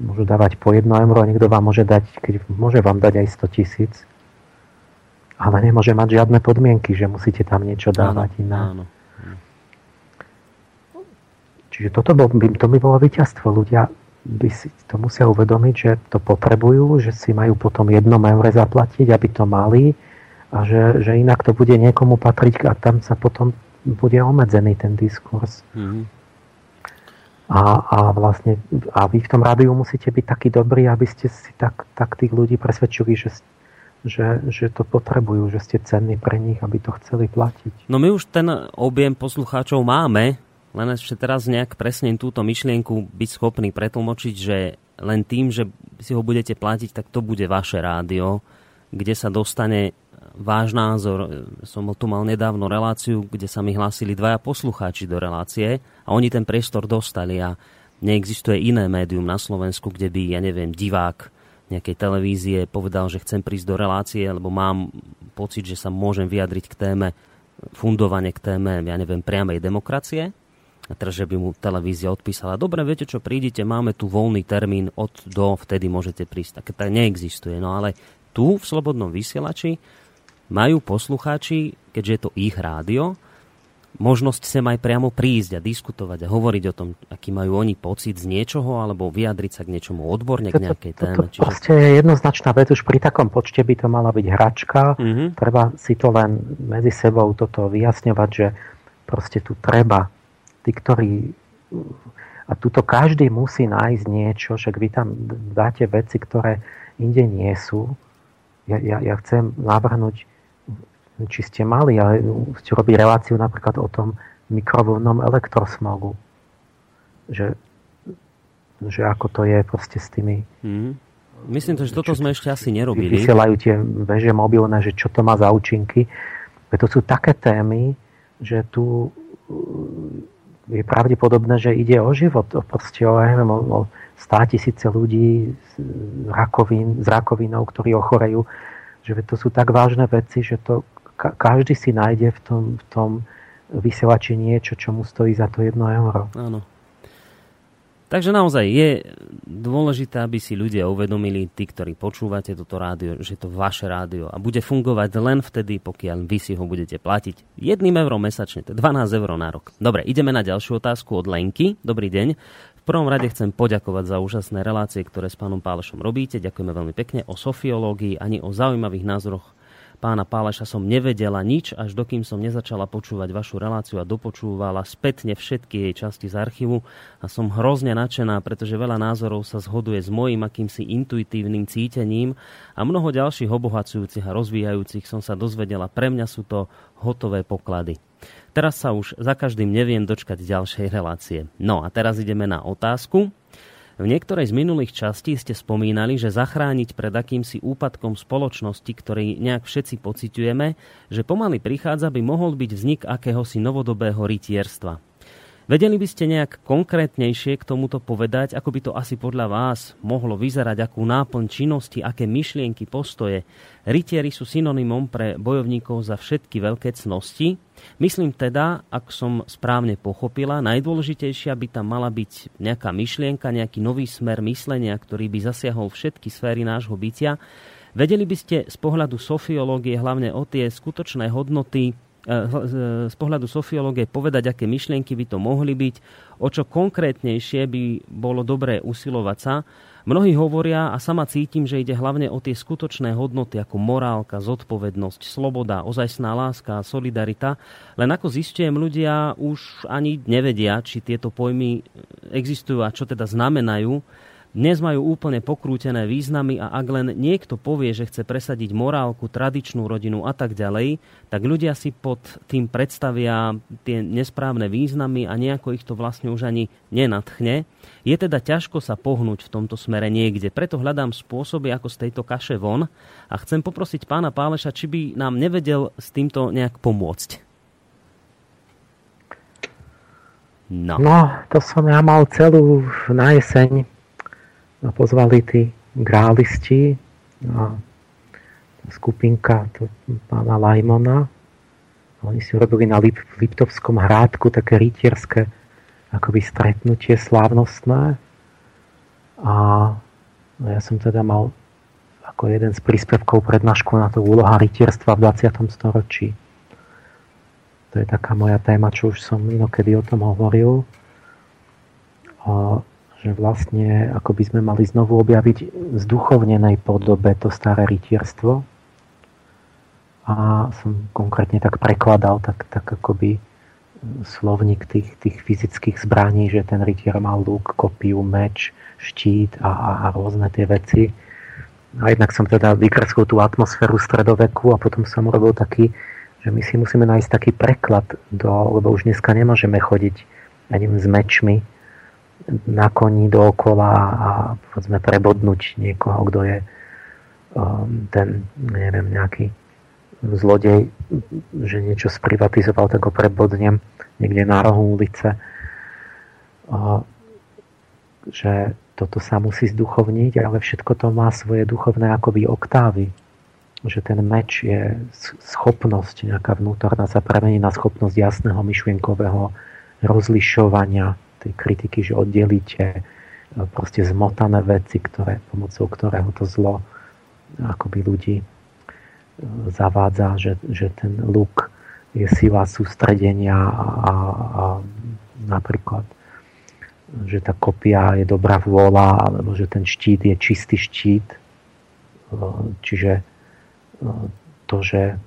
môžu dávať po 1 euro, niekto vám môže dať, keď môže vám dať aj 100 000, ale nemôže mať žiadne podmienky, že musíte tam niečo dávať iné. Áno. Čiže to by bolo víťazstvo. Ľudia by si to musia uvedomiť, že to potrebujú, že si majú potom 1 euro zaplatiť, aby to mali, a že inak to bude niekomu patriť a tam sa potom bude obmedzený ten diskurs. Mm-hmm. A vlastne a vy v tom rádiu musíte byť takí dobrí, aby ste si tak tých ľudí presvedčili, že to potrebujú, že ste cenní pre nich, aby to chceli platiť. No my už ten objem poslucháčov máme, len ešte teraz nejak presne túto myšlienku byť schopný pretlmočiť, že len tým, že si ho budete platiť, tak to bude vaše rádio, kde sa dostane váš názor. Som tu mal nedávno reláciu, kde sa mi hlásili 2 poslucháči do relácie a oni ten priestor dostali a neexistuje iné médium na Slovensku, kde by, divák nejakej televízie povedal, že chcem prísť do relácie, lebo mám pocit, že sa môžem vyjadriť k téme, fundovane k téme, priamej demokracie. A teraz, že by mu televízia odpísala, dobre, viete čo, prídite, máme tu voľný termín, vtedy môžete prísť. Tak to neexistuje. No ale tu v Slobodnom vysielači majú poslucháči, keďže je to ich rádio, možnosť sem aj priamo prísť a diskutovať a hovoriť o tom, aký majú oni pocit z niečoho, alebo vyjadriť sa k niečomu odborne, k nejakej téme. To proste je jednoznačná vec, už pri takom počte by to mala byť hračka. Mm-hmm. Treba si to len medzi sebou toto vyjasňovať, že proste tu treba a tuto každý musí nájsť niečo, však vy tam dáte veci, ktoré inde nie sú. Ja chcem navrhnúť, či ste mali, ale ste robili reláciu napríklad o tom mikrovlnnom elektrosmogu. Že ako to je proste s tými... Myslím, že toto sme ešte asi nerobili. Vysielajú tie veže mobilné, že čo to má za účinky. To sú také témy, že tu... je pravdepodobné, že ide o život, o 100 000 ľudí s rakovinou, ktorí ochorejú. Že to sú tak vážne veci, že to každý si nájde v tom vysielači niečo, čo mu stojí za to 1 euro. Áno. Takže naozaj je dôležité, aby si ľudia uvedomili, tí, ktorí počúvate toto rádio, že je to vaše rádio a bude fungovať len vtedy, pokiaľ vy si ho budete platiť 1 euro mesačne, to je 12 eur na rok. Dobre, ideme na ďalšiu otázku od Lenky. Dobrý deň. V prvom rade chcem poďakovať za úžasné relácie, ktoré s pánom Pálešom robíte. Ďakujeme veľmi pekne. O sofiológii ani o zaujímavých názoroch pána Páleša som nevedela nič, až dokým som nezačala počúvať vašu reláciu a dopočúvala spätne všetky jej časti z archívu a som hrozne nadšená, pretože veľa názorov sa zhoduje s mojím akýmsi intuitívnym cítením a mnoho ďalších obohacujúcich a rozvíjajúcich som sa dozvedela. Pre mňa sú to hotové poklady. Teraz sa už za každým neviem dočkať ďalšej relácie. No a teraz ideme na otázku. V niektorej z minulých častí ste spomínali, že zachrániť pred akýmsi úpadkom spoločnosti, ktorý nejak všetci pociťujeme, že pomaly prichádza, by mohol byť vznik akéhosi novodobého rytierstva. Vedeli by ste nejak konkrétnejšie k tomuto povedať, ako by to asi podľa vás mohlo vyzerať, akú náplň činnosti, aké myšlienky, postoje? Rytieri sú synonymom pre bojovníkov za všetky veľké cnosti. Myslím teda, ak som správne pochopila, najdôležitejšia by tam mala byť nejaká myšlienka, nejaký nový smer myslenia, ktorý by zasiahol všetky sféry nášho bytia. Vedeli by ste z pohľadu sofiológie hlavne o tie skutočné hodnoty, z pohľadu sofiológie povedať, aké myšlienky by to mohli byť, o čo konkrétnejšie by bolo dobré usilovať sa, Mnohí hovoria a sama cítim, že ide hlavne o tie skutočné hodnoty ako morálka, zodpovednosť, sloboda, ozajstná láska a solidarita. Len ako zistujem, ľudia už ani nevedia, či tieto pojmy existujú a čo teda znamenajú. Dnes majú úplne pokrútené významy a ak len niekto povie, že chce presadiť morálku, tradičnú rodinu a tak ďalej, tak ľudia si pod tým predstavia tie nesprávne významy a nejako ich to vlastne už ani nenadchne. Je teda ťažko sa pohnúť v tomto smere niekde. Preto hľadám spôsoby, ako z tejto kaše von a chcem poprosiť pána Páleša, či by nám nevedel s týmto nejak pomôcť. No, to som ja mal celú na jeseň. Pozvali tí grálisti a skupinka pána Lajmona. Oni si urobili na Liptovskom hrádku také rytierské akoby stretnutie slávnostné. A ja som teda mal ako jeden z príspevkov prednášku na to úloha rytierstva v 20. storočí. To je taká moja téma, čo už som inokedy o tom hovoril. A že vlastne ako by sme mali znovu objaviť v zduchovnenej podobe to staré rytierstvo. A som konkrétne tak prekladal tak akoby slovník tých fyzických zbraní, že ten rytier mal lúk, kopiu, meč, štít a rôzne tie veci. A jednak som teda vykreskol tú atmosféru stredoveku a potom som robil taký, že my si musíme nájsť taký preklad, lebo už dneska nemôžeme chodiť ani s mečmi na koni dookola a povedzme prebodnúť niekoho, kto je nejaký zlodej, že niečo sprivatizoval, tak ho prebodnem niekde na rohu ulice. Že toto sa musí zduchovniť, ale všetko to má svoje duchovné akoby oktávy. Že ten meč je schopnosť nejaká vnútorná, sa premení na schopnosť jasného myšlienkového rozlišovania tej kritiky, že oddelíte proste zmotané veci, pomocou ktorého to zlo akoby ľudí zavádza, že ten luk je sila sústredenia a napríklad, že tá kopia je dobrá vôľa, alebo že ten štít je čistý štít. Čiže to, že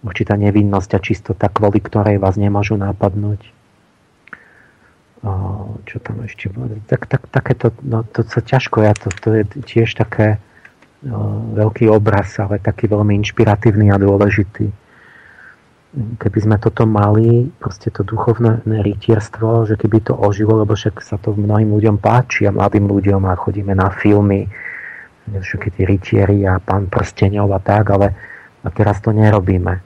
určitá nevinnosť a čistota, kvôli ktorej vás nemôžu napadnúť. Čo tam ešte bude? Takéto, no to sa ťažko, to je tiež také veľký obraz, ale taký veľmi inšpiratívny a dôležitý. Keby sme toto mali, proste to duchovné rytierstvo, že keby to ožilo, lebo však sa to mnohým ľuďom páči a mladým ľuďom a chodíme na filmy, všetky tí rytieri a Pán prsteňov a tak, ale a teraz to nerobíme.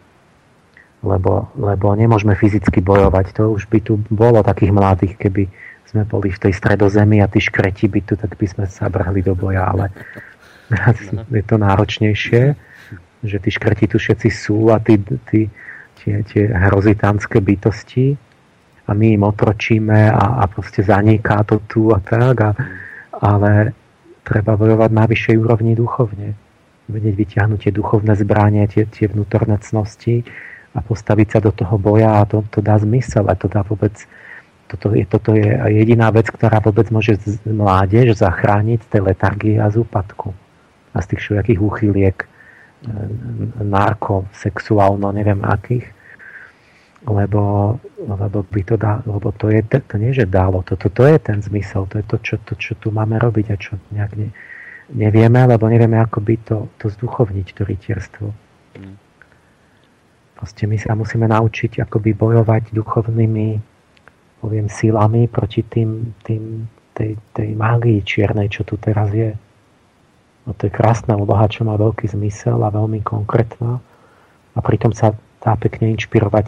Lebo nemôžeme fyzicky bojovať. To už by tu bolo takých mladých, keby sme boli v tej stredozemi a tí škreti by tu, tak by sme sa brhli do boja, ale je to náročnejšie, že tí škreti tu všetci sú a tie hrozitánske bytosti a my im otročíme a proste zaniká to tu a tak, ale treba bojovať na vyššej úrovni duchovne. Vedieť vyťahnuť tie duchovné zbranie, tie vnútorné cnosti a postaviť sa do toho boja a to dá zmysel a to dá vôbec toto je jediná vec, ktorá vôbec môže mládež zachrániť z tej letargie a z úpadku a z tých všetkých úchyliek narko, sexuálno, neviem akých, lebo by to dá, lebo to je, to nie že dalo, to je ten zmysel, to je to, čo tu máme robiť a čo nejak nevieme, lebo nevieme ako by to zduchovniť, to rytierstvo. Proste my sa musíme naučiť akoby bojovať duchovnými, poviem, silami proti tej mágii čiernej, čo tu teraz je. No to je krásna úloha, čo má veľký zmysel a veľmi konkrétna. A pritom sa dá pekne inšpirovať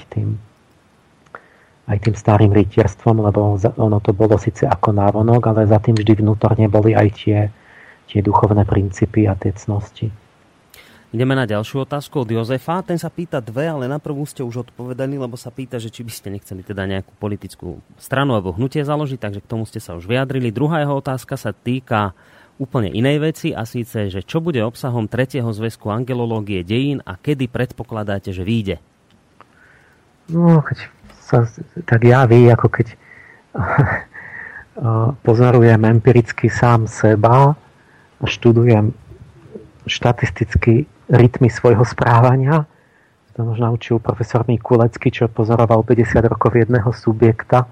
aj tým starým rytierstvom, lebo ono to bolo síce ako návonok, ale za tým vždy vnútorne boli aj tie duchovné princípy a tie cnosti. Ideme na ďalšiu otázku od Jozefa. Ten sa pýta dve, ale na prvú ste už odpovedali, lebo sa pýta, že či by ste nechceli teda nejakú politickú stranu alebo hnutie založiť, takže k tomu ste sa už vyjadrili. Druhá jeho otázka sa týka úplne inej veci a síce, že čo bude obsahom 3. zväzku angelológie dejín a kedy predpokladáte, že vyjde? No, tak ja vy, ako keď pozorujem empiricky sám seba, študujem štatisticky rytmy svojho správania. To nás naučil profesor Mikulecký, čo pozoroval 50 rokov jedného subjekta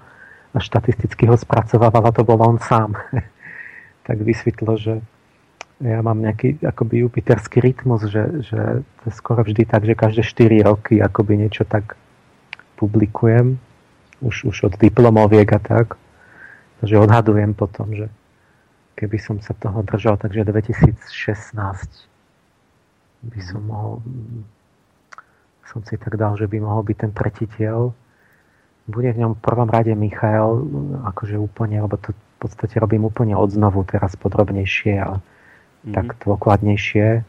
a štatisticky ho spracovával, a to bol on sám. Tak vysvetlo, že ja mám nejaký akoby jupiterský rytmus, že to je skoro vždy tak, že každé 4 roky akoby niečo tak publikujem, už od diplomoviek a tak. Takže odhadujem potom, že keby som sa toho držal, takže 2016 by som mohol, som si tak dal, že by mohol byť ten tretiteľ. Bude v ňom v prvom rade Michael, akože úplne, lebo to v podstate robím úplne odnovu teraz podrobnejšie a tak dôkladnejšie.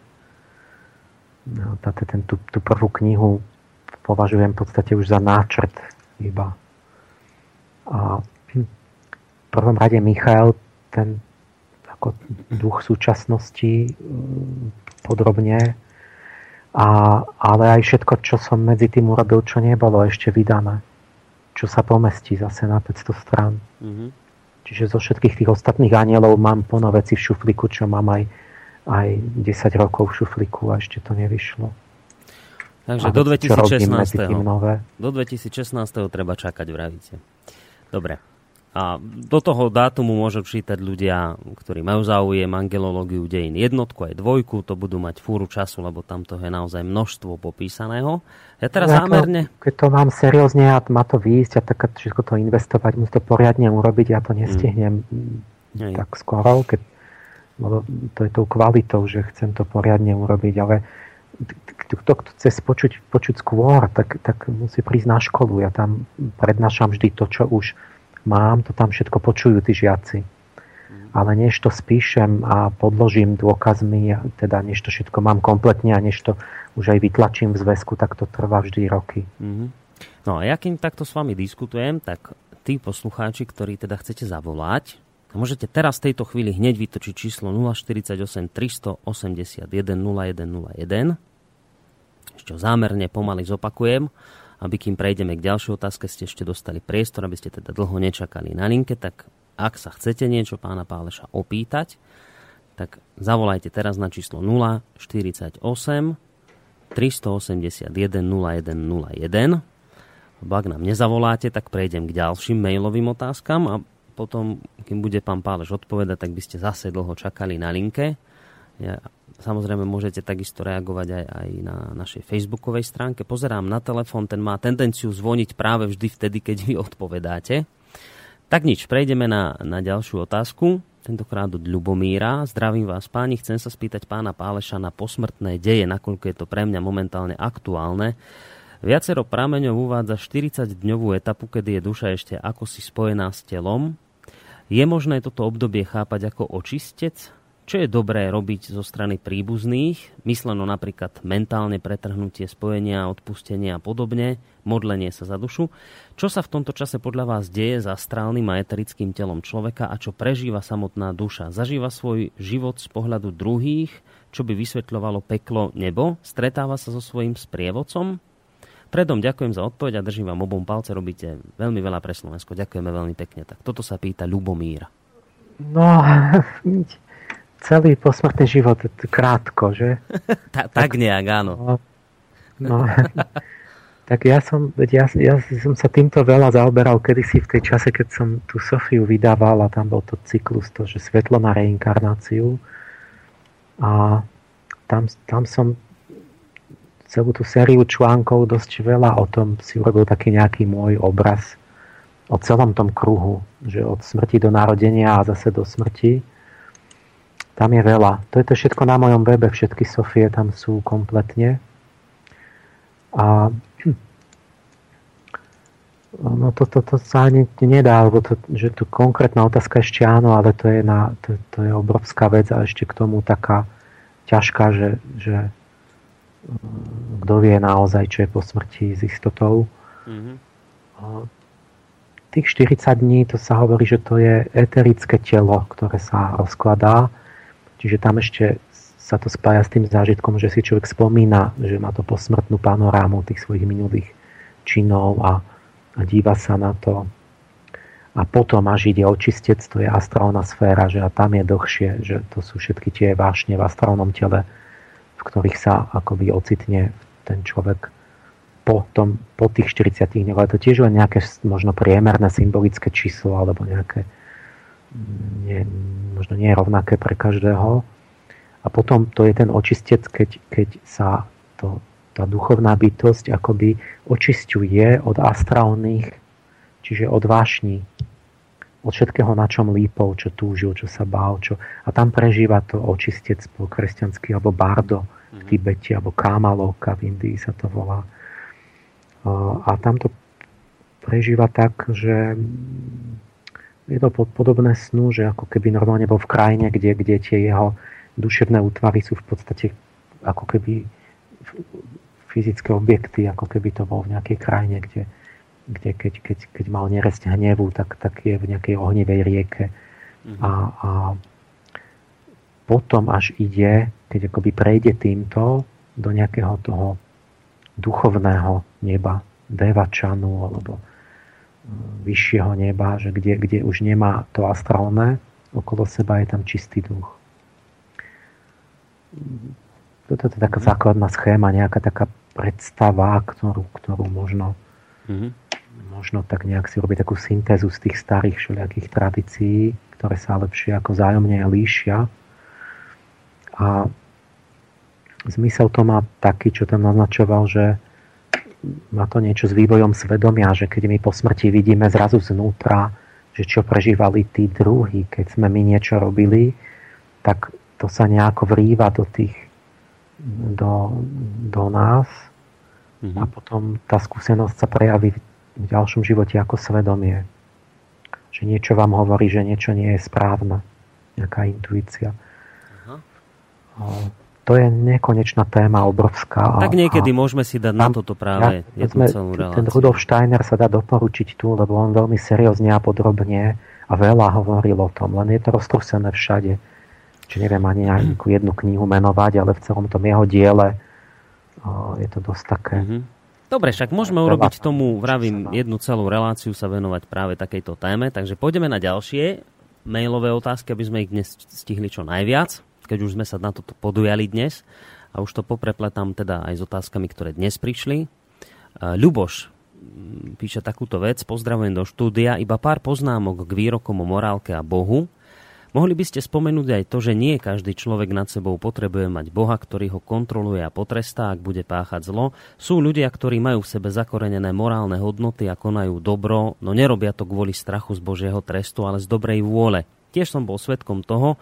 No, tú prvú knihu považujem v podstate už za náčrt iba. A v prvom rade Michael, ten ako duch súčasnosti podrobne, ale aj všetko, čo som medzi tým urobil, čo nebolo ešte vydané, čo sa pomestí zase na 500 strán. Mm-hmm. Čiže zo všetkých tých ostatných anielov mám plno veci v šuflíku, čo mám aj 10 rokov v šuflíku a ešte to nevyšlo. Takže do 2016. Do 2016. treba čakať, vravíte. Dobre. A do toho dátumu môžu čítať ľudia, ktorí majú záujem angelológiu dejín jednotku aj dvojku, to budú mať fúru času, lebo tam toho je naozaj množstvo popísaného. Ja teraz zámerne... Keď to mám seriózne a má to výjsť a tak všetko to investovať, musím to poriadne urobiť, ja to nestihnem tak skoro, lebo to je tou kvalitou, že chcem to poriadne urobiť, ale kto chce počuť skôr, tak musí prísť na školu. Ja tam prednášam vždy to, čo už mám, to tam všetko počujú tí žiaci. Ale než to spíšem a podložím dôkazmi, teda než to všetko mám kompletne a než to už aj vytlačím v zväzku, tak to trvá vždy roky. No a ja keď takto s vami diskutujem, tak tí poslucháči, ktorí teda chcete zavolať, môžete teraz v tejto chvíli hneď vytočiť číslo 048 381 0101. Ešte zámerne pomaly zopakujem, aby kým prejdeme k ďalšej otázke, ste ešte dostali priestor, aby ste teda dlho nečakali na linke, tak ak sa chcete niečo pána Páleša opýtať, tak zavolajte teraz na číslo 048 381 0101. Ak nám nezavoláte, tak prejdem k ďalším mailovým otázkam a potom, kým bude pán Páleš odpovedať, tak by ste zase dlho čakali na linke. Samozrejme, môžete takisto reagovať aj na našej facebookovej stránke. Pozerám na telefón, ten má tendenciu zvoniť práve vždy vtedy, keď vy odpovedáte. Tak nič, prejdeme na ďalšiu otázku. Tentokrát od Ľubomíra. Zdravím vás, páni, chcem sa spýtať pána Páleša na posmrtné deje, nakoľko je to pre mňa momentálne aktuálne. Viacero prameňov uvádza 40-dňovú etapu, kedy je duša ešte akosi spojená s telom. Je možné toto obdobie chápať ako očistec? Čo je dobré robiť zo strany príbuzných, mysleno napríklad mentálne pretrhnutie spojenia, odpustenie a podobne, modlenie sa za dušu. Čo sa v tomto čase podľa vás deje za astrálnym a eterickým telom človeka a čo prežíva samotná duša? Zažíva svoj život z pohľadu druhých, čo by vysvetľovalo peklo, nebo? Stretáva sa so svojím sprievodcom? Predom ďakujem za odpoveď a držím vám obom palce, robíte veľmi veľa pre Slovensko. Ďakujeme veľmi pekne. Tak toto sa pýta Ľubomír. No, celý posmrtný život, krátko, že? Tak nejak, áno. No, tak ja som sa týmto veľa zaoberal kedysi v tej čase, keď som tú Sofiu vydával a tam bol to cyklus, to, že svetlo na reinkarnáciu. A tam som celú tú sériu článkov dosť veľa o tom si urobil taký nejaký môj obraz o celom tom kruhu, že od smrti do narodenia a zase do smrti. Tam je veľa. To je to všetko na mojom webe, všetky Sofie tam sú kompletne. A no to sa ani nedá, lebo že tu konkrétna otázka ešte áno, ale to je obrovská vec a ešte k tomu taká ťažká, že kto vie naozaj, čo je po smrti s istotou. Mm-hmm. Tých 40 dní, to sa hovorí, že to je eterické telo, ktoré sa rozkladá. Čiže tam ešte sa to spája s tým zážitkom, že si človek spomína, že má to posmrtnú panorámu tých svojich minulých činov a díva sa na to. A A potom až ide očistec, to je astrálna sféra, že a tam je dlhšie, že to sú všetky tie vášne v astrálnom tele, v ktorých sa akoby ocitne ten človek po tých 40 dňoch. Ale to tiež len nejaké možno priemerné symbolické číslo, alebo nejaké možno nie je rovnaké pre každého. A potom to je ten očistec, keď sa tá duchovná bytosť akoby očisťuje od astrálnych, čiže od vášni, od všetkého, na čom lípol, čo túžil, čo sa bál, a tam prežíva to očistec po kresťansky, alebo bardo v Tibete, alebo kámalovka v Indii sa to volá. A tam to prežíva tak, že je to podobné snu, že ako keby normálne bol v krajine, kde tie jeho duševné útvary sú v podstate ako keby fyzické objekty, ako keby to bol v nejakej krajine, kde keď mal neresť hnevu, tak je v nejakej ohnivej rieke. A potom až ide, keď akoby prejde týmto do nejakého toho duchovného neba, devačanu alebo vyššieho neba, že kde už nemá to astrálne, okolo seba je tam čistý duch. Toto je taká základná schéma, nejaká taká predstava, ktorú možno možno tak nejak si robiť takú syntézu z tých starých všelijakých tradícií, ktoré sa lepšie ako vzájomne líšia. A zmysel to má taký, čo tam naznačoval, že má to niečo s vývojom svedomia, že keď my po smrti vidíme zrazu znútra, že čo prežívali tí druhí, keď sme my niečo robili, tak to sa nejako vrýva do nás. A potom tá skúsenosť sa prejaví v ďalšom živote ako svedomie. Že niečo vám hovorí, že niečo nie je správne. Nejaká intuícia. To je nekonečná téma, obrovská. Tak niekedy môžeme si dať na toto práve jednu celú reláciu. Ten Rudolf Steiner sa dá doporučiť tu, lebo on veľmi seriózne a podrobne a veľa hovoril o tom. Len je to roztrúsené všade. Čiže neviem ani nejakú jednu knihu menovať, ale v celom tom jeho diele je to dosť také. Dobre, však môžeme urobiť tomu, vravím, jednu celú reláciu sa venovať práve takejto téme, takže pôjdeme na ďalšie mailové otázky, aby sme ich dnes stihli čo najviac, keď už sme sa na toto podujali dnes, a už to poprepletám teda aj s otázkami, ktoré dnes prišli. Ľuboš píše takúto vec: pozdravujem do štúdia, iba pár poznámok k výrokom o morálke a Bohu. Mohli by ste spomenúť aj to, že nie každý človek nad sebou potrebuje mať Boha, ktorý ho kontroluje a potrestá, ak bude páchať zlo. Sú ľudia, ktorí majú v sebe zakorenené morálne hodnoty a konajú dobro, no nerobia to kvôli strachu z Božieho trestu, ale z dobrej vôle. Tiež som bol svedkom toho,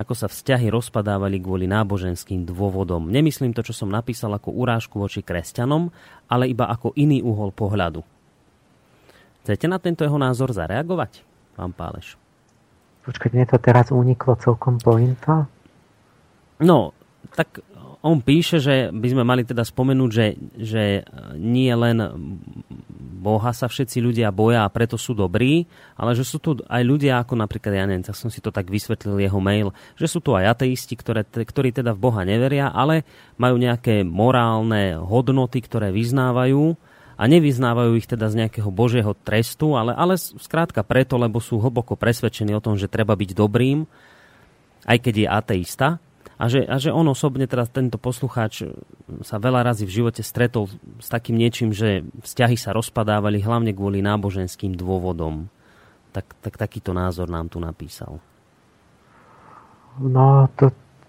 ako sa vzťahy rozpadávali kvôli náboženským dôvodom. Nemyslím to, čo som napísal, ako urážku voči kresťanom, ale iba ako iný uhol pohľadu. Chcete na tento jeho názor zareagovať, pán Páleš? Počkať, mne to teraz uniklo celkom pointa? No, tak on píše, že by sme mali teda spomenúť, že nie len Boha sa všetci ľudia boja a preto sú dobrí, ale že sú tu aj ľudia, ako napríklad, ja neviem, tak som si to tak vysvetlil jeho mail, že sú tu aj ateisti, ktorí teda v Boha neveria, ale majú nejaké morálne hodnoty, ktoré vyznávajú, a nevyznávajú ich teda z nejakého Božieho trestu, ale skrátka preto, lebo sú hlboko presvedčení o tom, že treba byť dobrým, aj keď je ateista. A že on osobne, teda tento poslucháč, sa veľa razy v živote stretol s takým niečím, že vzťahy sa rozpadávali hlavne kvôli náboženským dôvodom. Tak takýto názor nám tu napísal. No,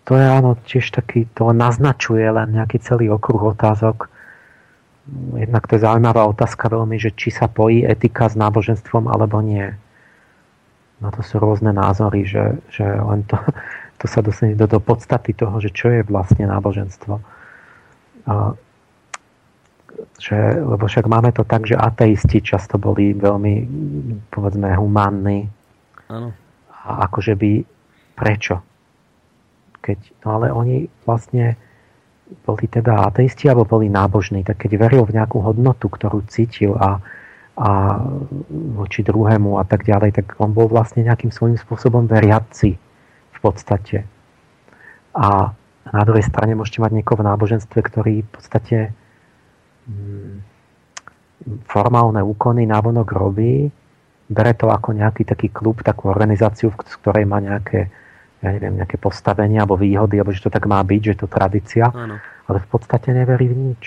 to je áno, tiež taký, to naznačuje len nejaký celý okruh otázok. Jednak to je zaujímavá otázka veľmi, že či sa pojí etika s náboženstvom alebo nie. No to sú rôzne názory, že len to sa dostane do podstaty toho, že čo je vlastne náboženstvo. Lebo však máme to tak, že ateisti často boli veľmi, povedzme, humánni. Áno. A akože by prečo? No ale oni vlastne boli teda ateisti alebo boli nábožní, tak keď veril v nejakú hodnotu, ktorú cítil a voči druhému a tak ďalej, tak on bol vlastne nejakým svojím spôsobom veriaci v podstate. A na druhej strane môžete mať niekoho v náboženstve, ktorý v podstate formálne úkony navonok robí, bere to ako nejaký taký klub, takú organizáciu, v ktorej má nejaké, ja neviem, nejaké postavenie alebo výhody, alebo že to tak má byť, že je to tradícia. Áno. Ale v podstate neverí v nič.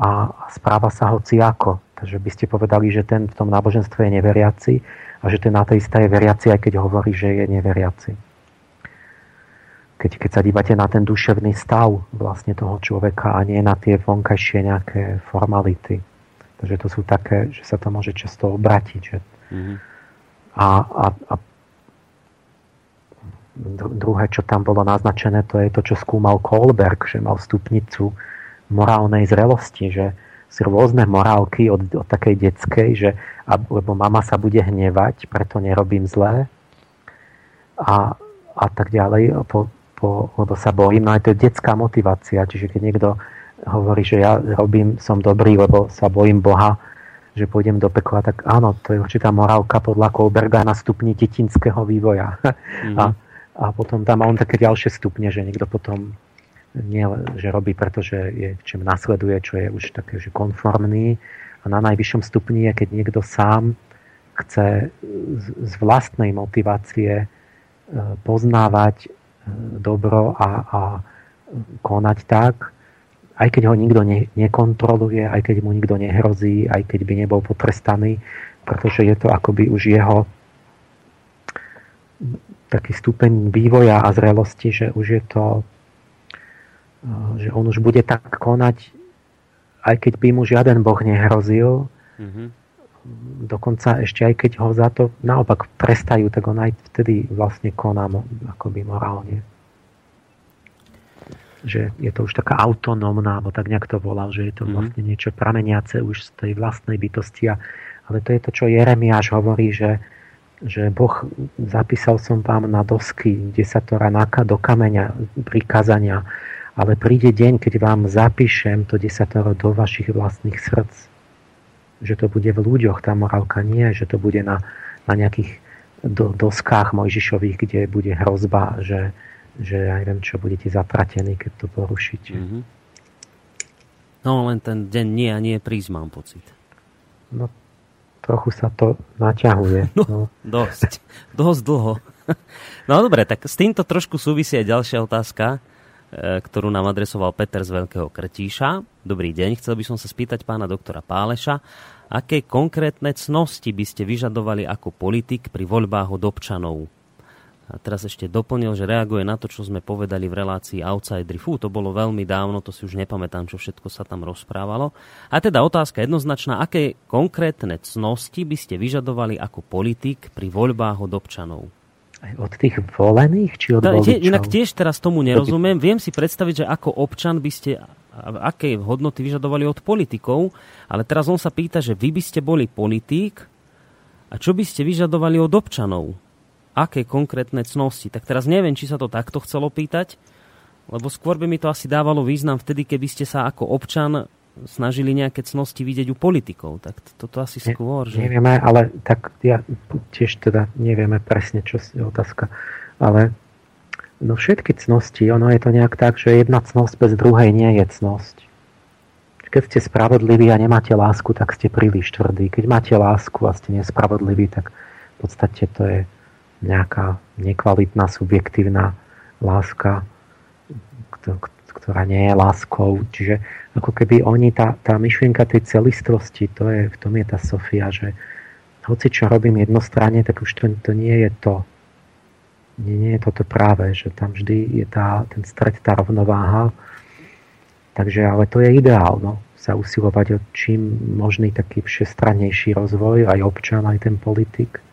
A správa sa hociako. Takže by ste povedali, že ten v tom náboženstve je neveriaci a že ten ateista je veriaci, aj keď hovorí, že je neveriaci. Keď sa dívate na ten duševný stav vlastne toho človeka a nie na tie vonkajšie nejaké formality. Takže to sú také, že sa to môže často obratiť. Že... Mm-hmm. A druhé, čo tam bolo naznačené, to je to, čo skúmal Kohlberg, že mal stupnicu morálnej zrelosti, že sú rôzne morálky od takej detskej, že lebo mama sa bude hnevať, preto nerobím zlé a tak ďalej, lebo sa bojím, no aj to je detská motivácia, čiže keď niekto hovorí, že ja robím, som dobrý, lebo sa bojím Boha, že pôjdem do pekla, tak áno, to je určitá morálka podľa Kohlberga na stupni detinského vývoja. Mm-hmm. A potom tam má on také ďalšie stupne, že niekto potom nie, že robí, pretože je čím nasleduje, čo je už také, že konformný. A na najvyššom stupni je, keď niekto sám chce z vlastnej motivácie poznávať dobro a konať tak, aj keď ho nikto nekontroluje, aj keď mu nikto nehrozí, aj keď by nebol potrestaný, pretože je to akoby už jeho taký stupeň vývoja a zrelosti, že už je to, že on už bude tak konať, aj keď by mu žiaden Boh nehrozil, mm-hmm. dokonca ešte aj keď ho za to naopak prestajú, tak on aj vtedy vlastne koná akoby morálne. Že je to už taká autonómna, alebo tak nejak to volal, že je to vlastne niečo prameniace už z tej vlastnej bytosti. Ale to je to, čo Jeremiáš hovorí, že Boh, zapísal som vám na dosky 10 do kameňa prikázania, ale príde deň, keď vám zapíšem to 10 do vašich vlastných srdc. Že to bude v ľuďoch, tá morálka nie, že to bude na nejakých doskách Mojžišových, kde bude hrozba, že ja neviem, čo budete zatratení, keď to porušíte. Mm-hmm. No len ten deň nie a nie prísť, mám pocit. No trochu sa to naťahuje. No. Dosť dlho. No dobre, tak s týmto trošku súvisí aj ďalšia otázka, ktorú nám adresoval Peter z Veľkého Krtíša. Dobrý deň, chcel by som sa spýtať pána doktora Páleša, aké konkrétne cnosti by ste vyžadovali ako politik pri voľbách od občanov? A teraz ešte doplnil, že reaguje na to, čo sme povedali v relácii Outsideri. Fú, to bolo veľmi dávno, to si už nepamätám, čo všetko sa tam rozprávalo. A teda otázka jednoznačná, aké konkrétne cnosti by ste vyžadovali ako politik pri voľbách od občanov? Od tých volených, či od voličov? Inak tiež teraz tomu nerozumiem. Viem si predstaviť, že ako občan by ste aké hodnoty vyžadovali od politikov, ale teraz on sa pýta, že vy by ste boli politík a čo by ste vyžadovali od občanov? Aké konkrétne cnosti. Tak teraz neviem, či sa to takto chcelo pýtať, lebo skôr by mi to asi dávalo význam vtedy, keby ste sa ako občan snažili nejaké cnosti vidieť u politikov. Tak toto asi skôr. Že... Nevieme, ale tak ja tiež teda nevieme presne, čo je otázka. Ale no všetky cnosti, ono je to nejak tak, že jedna cnosť bez druhej nie je cnosť. Keď ste spravodliví a nemáte lásku, tak ste príliš tvrdí. Keď máte lásku a ste nespravodliví, tak v podstate to je nejaká nekvalitná, subjektívna láska, ktorá nie je láskou. Čiže ako keby oni, tá myšlienka tej celistvosti, v tom je tá Sofia, že hoci čo robím jednostranne, tak už to nie je to. Nie je toto práve, že tam vždy je ten stred, tá rovnováha. Takže, ale to je ideál, no, sa usilovať o čím možný taký všestrannejší rozvoj, aj občan, aj ten politik.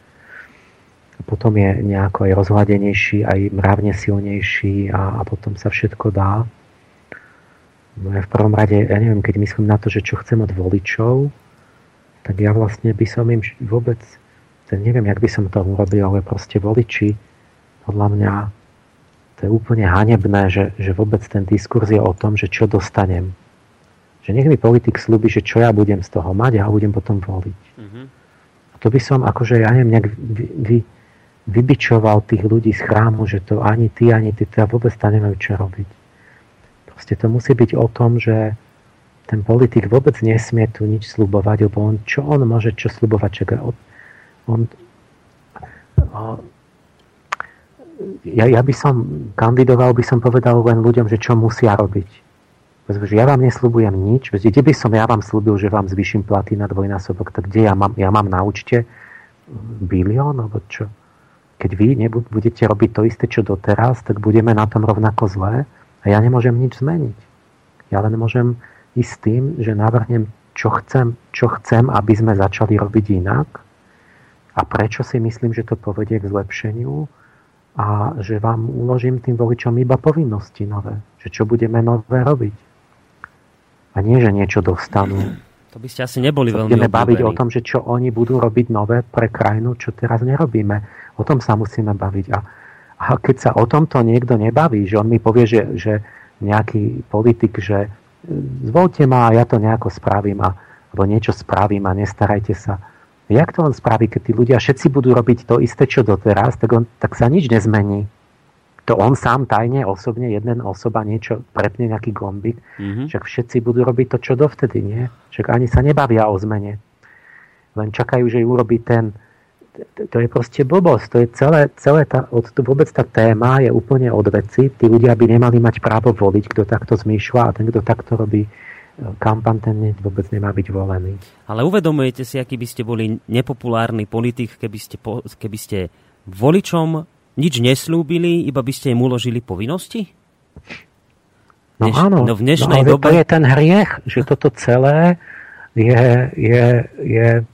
Potom je nejako aj rozhladenejší, aj mravne silnejší a potom sa všetko dá. No ja v prvom rade, ja neviem, keď myslím na to, že čo chcem od voličov, tak ja vlastne by som im vôbec, neviem, jak by som to urobil, ale proste voliči, podľa mňa, to je úplne hanebné, že vôbec ten diskurs je o tom, že čo dostanem. Že nech mi politik slúbi, že čo ja budem z toho mať a ho budem potom voliť. Mm-hmm. A to by som akože, ja neviem, nejak vybičoval tých ľudí z chrámu, že to ani ty teda vôbec tam nemajú čo robiť. Proste to musí byť o tom, že ten politik vôbec nesmie tu nič slubovať, lebo on, čo môže čo slubovať, On, ja by som kandidoval, by som povedal len ľuďom, že čo musia robiť. Pretože ja vám nesľubujem nič. Kde by som ja vám slúbil, že vám zvýšim platy na dvojnásobok, tak kde ja mám na účte bilión, alebo čo? Keď vy budete robiť to isté, čo doteraz, tak budeme na tom rovnako zlé a ja nemôžem nič zmeniť. Ja len môžem ísť s tým, že navrhnem, čo chcem, aby sme začali robiť inak a prečo si myslím, že to povedie k zlepšeniu a že vám uložím tým voličom iba povinnosti nové. Že čo budeme nové robiť. A nie, že niečo dostanú. To by ste asi neboli veľmi obľúbení. Budeme baviť o tom, že čo oni budú robiť nové pre krajinu, čo teraz nerobíme. O tom sa musíme baviť. A keď sa o tomto niekto nebaví, že on mi povie, že nejaký politik, že zvolte ma a ja to nejako spravím, alebo niečo spravím a nestarajte sa. Jak to on spraví, keď tí ľudia všetci budú robiť to isté, čo doteraz, tak sa nič nezmení. To on sám tajne, osobne, jeden osoba niečo prepne nejaký gombík. Mm-hmm. Však všetci budú robiť to, čo dovtedy, nie? Však ani sa nebavia o zmene. Len čakajú, že ju urobí ten... To je proste blbosť. To je celé vôbec tá téma je úplne od veci. Tí ľudia by nemali mať právo voliť, kto takto zmýšľa a ten, kto takto robí kampaň, ten vôbec nemá byť volený. Ale uvedomujete si, aký by ste boli nepopulárny politik, keby ste voličom nič nesľúbili, iba by ste im uložili povinnosti? No áno. No v dnešnej dobe... To je ten hriech, že toto celé je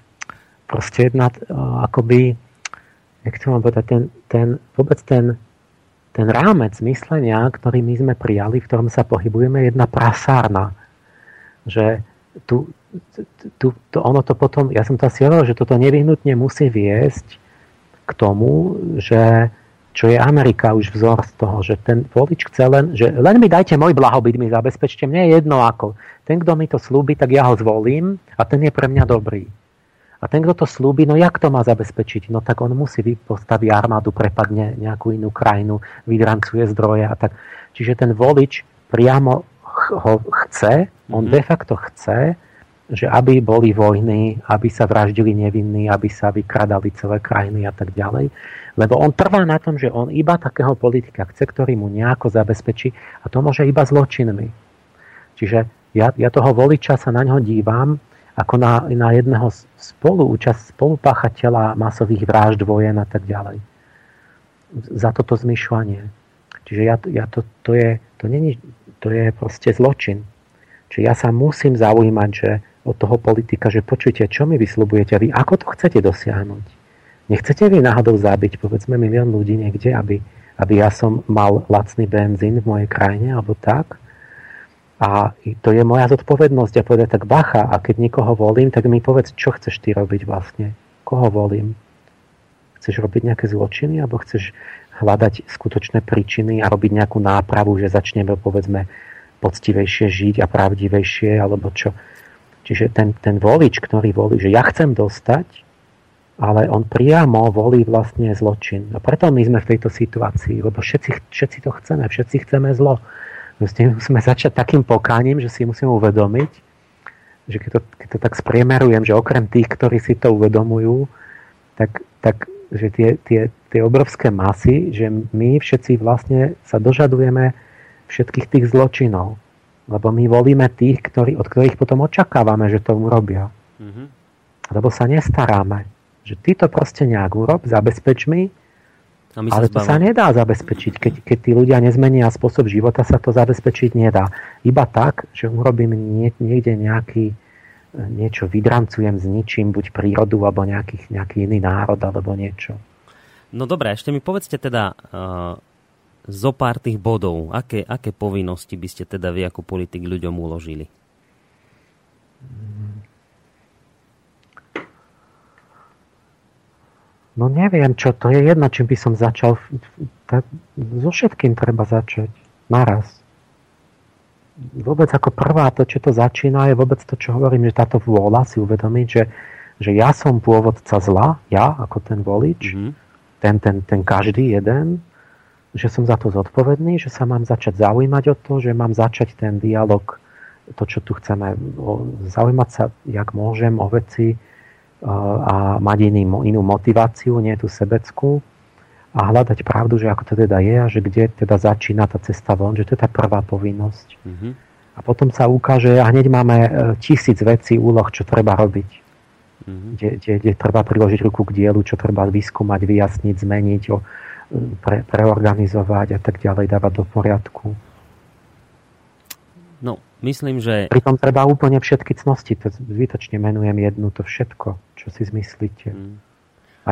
proste jedna akoby, jak to mám povedať, ten rámec myslenia, ktorý my sme prijali, v ktorom sa pohybujeme, je jedna prasárna. Že ono to potom, ja som to asi hovoril, že toto nevyhnutne musí viesť k tomu, že čo je Amerika už vzor z toho, že ten volič chce len, že len mi dajte môj blahobyt, mi zabezpečte, mne je jedno ako. Ten, kto mi to slúbi, tak ja ho zvolím a ten je pre mňa dobrý. A ten, kto to slúbi, no jak to má zabezpečiť? No tak on musí postaviť armádu, prepadne nejakú inú krajinu, vydrancuje zdroje a tak. Čiže ten volič priamo ho chce, on de facto chce, že aby boli vojny, aby sa vraždili nevinní, aby sa vykradali celé krajiny a tak ďalej. Lebo on trvá na tom, že on iba takého politika chce, ktorý mu nejako zabezpečí a to môže iba zločinmi. Čiže ja toho voliča sa na ňo dívam ako na jedného spolupáchateľa masových vražd, vojen a tak ďalej. Za toto zmýšľanie. Čiže to je proste zločin. Čiže ja sa musím zaujímať, že od toho politika, že počujte, čo mi vysľubujete a vy ako to chcete dosiahnuť. Nechcete vy náhodou zabiť, povedzme, 1 milión ľudí niekde, aby ja som mal lacný benzín v mojej krajine, alebo tak. A to je moja zodpovednosť. Ja povedať tak bacha, a keď niekoho volím, tak mi povedz, čo chceš ty robiť vlastne. Koho volím? Chceš robiť nejaké zločiny, alebo chceš hľadať skutočné príčiny a robiť nejakú nápravu, že začneme, povedzme, poctivejšie žiť a pravdivejšie, alebo čo. Čiže ten volič, ktorý volí, že ja chcem dostať, ale on priamo volí vlastne zločin. A preto my sme v tejto situácii, lebo všetci to chceme, všetci chceme zlo. Musíme začať takým pokáním, že si musíme uvedomiť, že keď to tak spriemerujem, že okrem tých, ktorí si to uvedomujú, tak že tie obrovské masy, že my všetci vlastne sa dožadujeme všetkých tých zločinov. Lebo my volíme tých, od ktorých potom očakávame, že to urobia. Mm-hmm. Lebo sa nestaráme. Že ty to proste nejak urob, zabezpeč mi, ale to sa nedá zabezpečiť. Keď tí ľudia nezmenia spôsob života, sa to zabezpečiť nedá. Iba tak, že urobím niekde niečo vydrancujem, zničím, buď prírodu, alebo nejaký iný národ, alebo niečo. No dobré, ešte mi povedzte teda... zo pár tých bodov. Aké povinnosti by ste teda vy ako politik ľuďom uložili? No neviem, čo to je. Jedno, čím by som začal. So všetkým treba začať. Naraz. Vôbec ako prvá to, čo to začína, je vôbec to, čo hovorím, že táto vôľa si uvedomiť, že ja som pôvodca zla, ja ako ten volič, ten každý jeden, že som za to zodpovedný, že sa mám začať zaujímať o to, že mám začať ten dialog, to, čo tu chceme, zaujímať sa, jak môžem o veci, a mať inú motiváciu, nie tú sebeckú, a hľadať pravdu, že ako to teda je a že kde teda začína tá cesta von, že to je tá prvá povinnosť. Mm-hmm. A potom sa ukáže, a hneď máme 1000 vecí, úloh, čo treba robiť. Mm-hmm. Kde treba priložiť ruku k dielu, čo treba vyskúmať, vyjasniť, zmeniť, preorganizovať a tak ďalej, dávať do poriadku. No, myslím, že... Pritom treba úplne všetky cnosti, to zbytočne menujem jednu, to všetko, čo si zmyslíte. Mm. A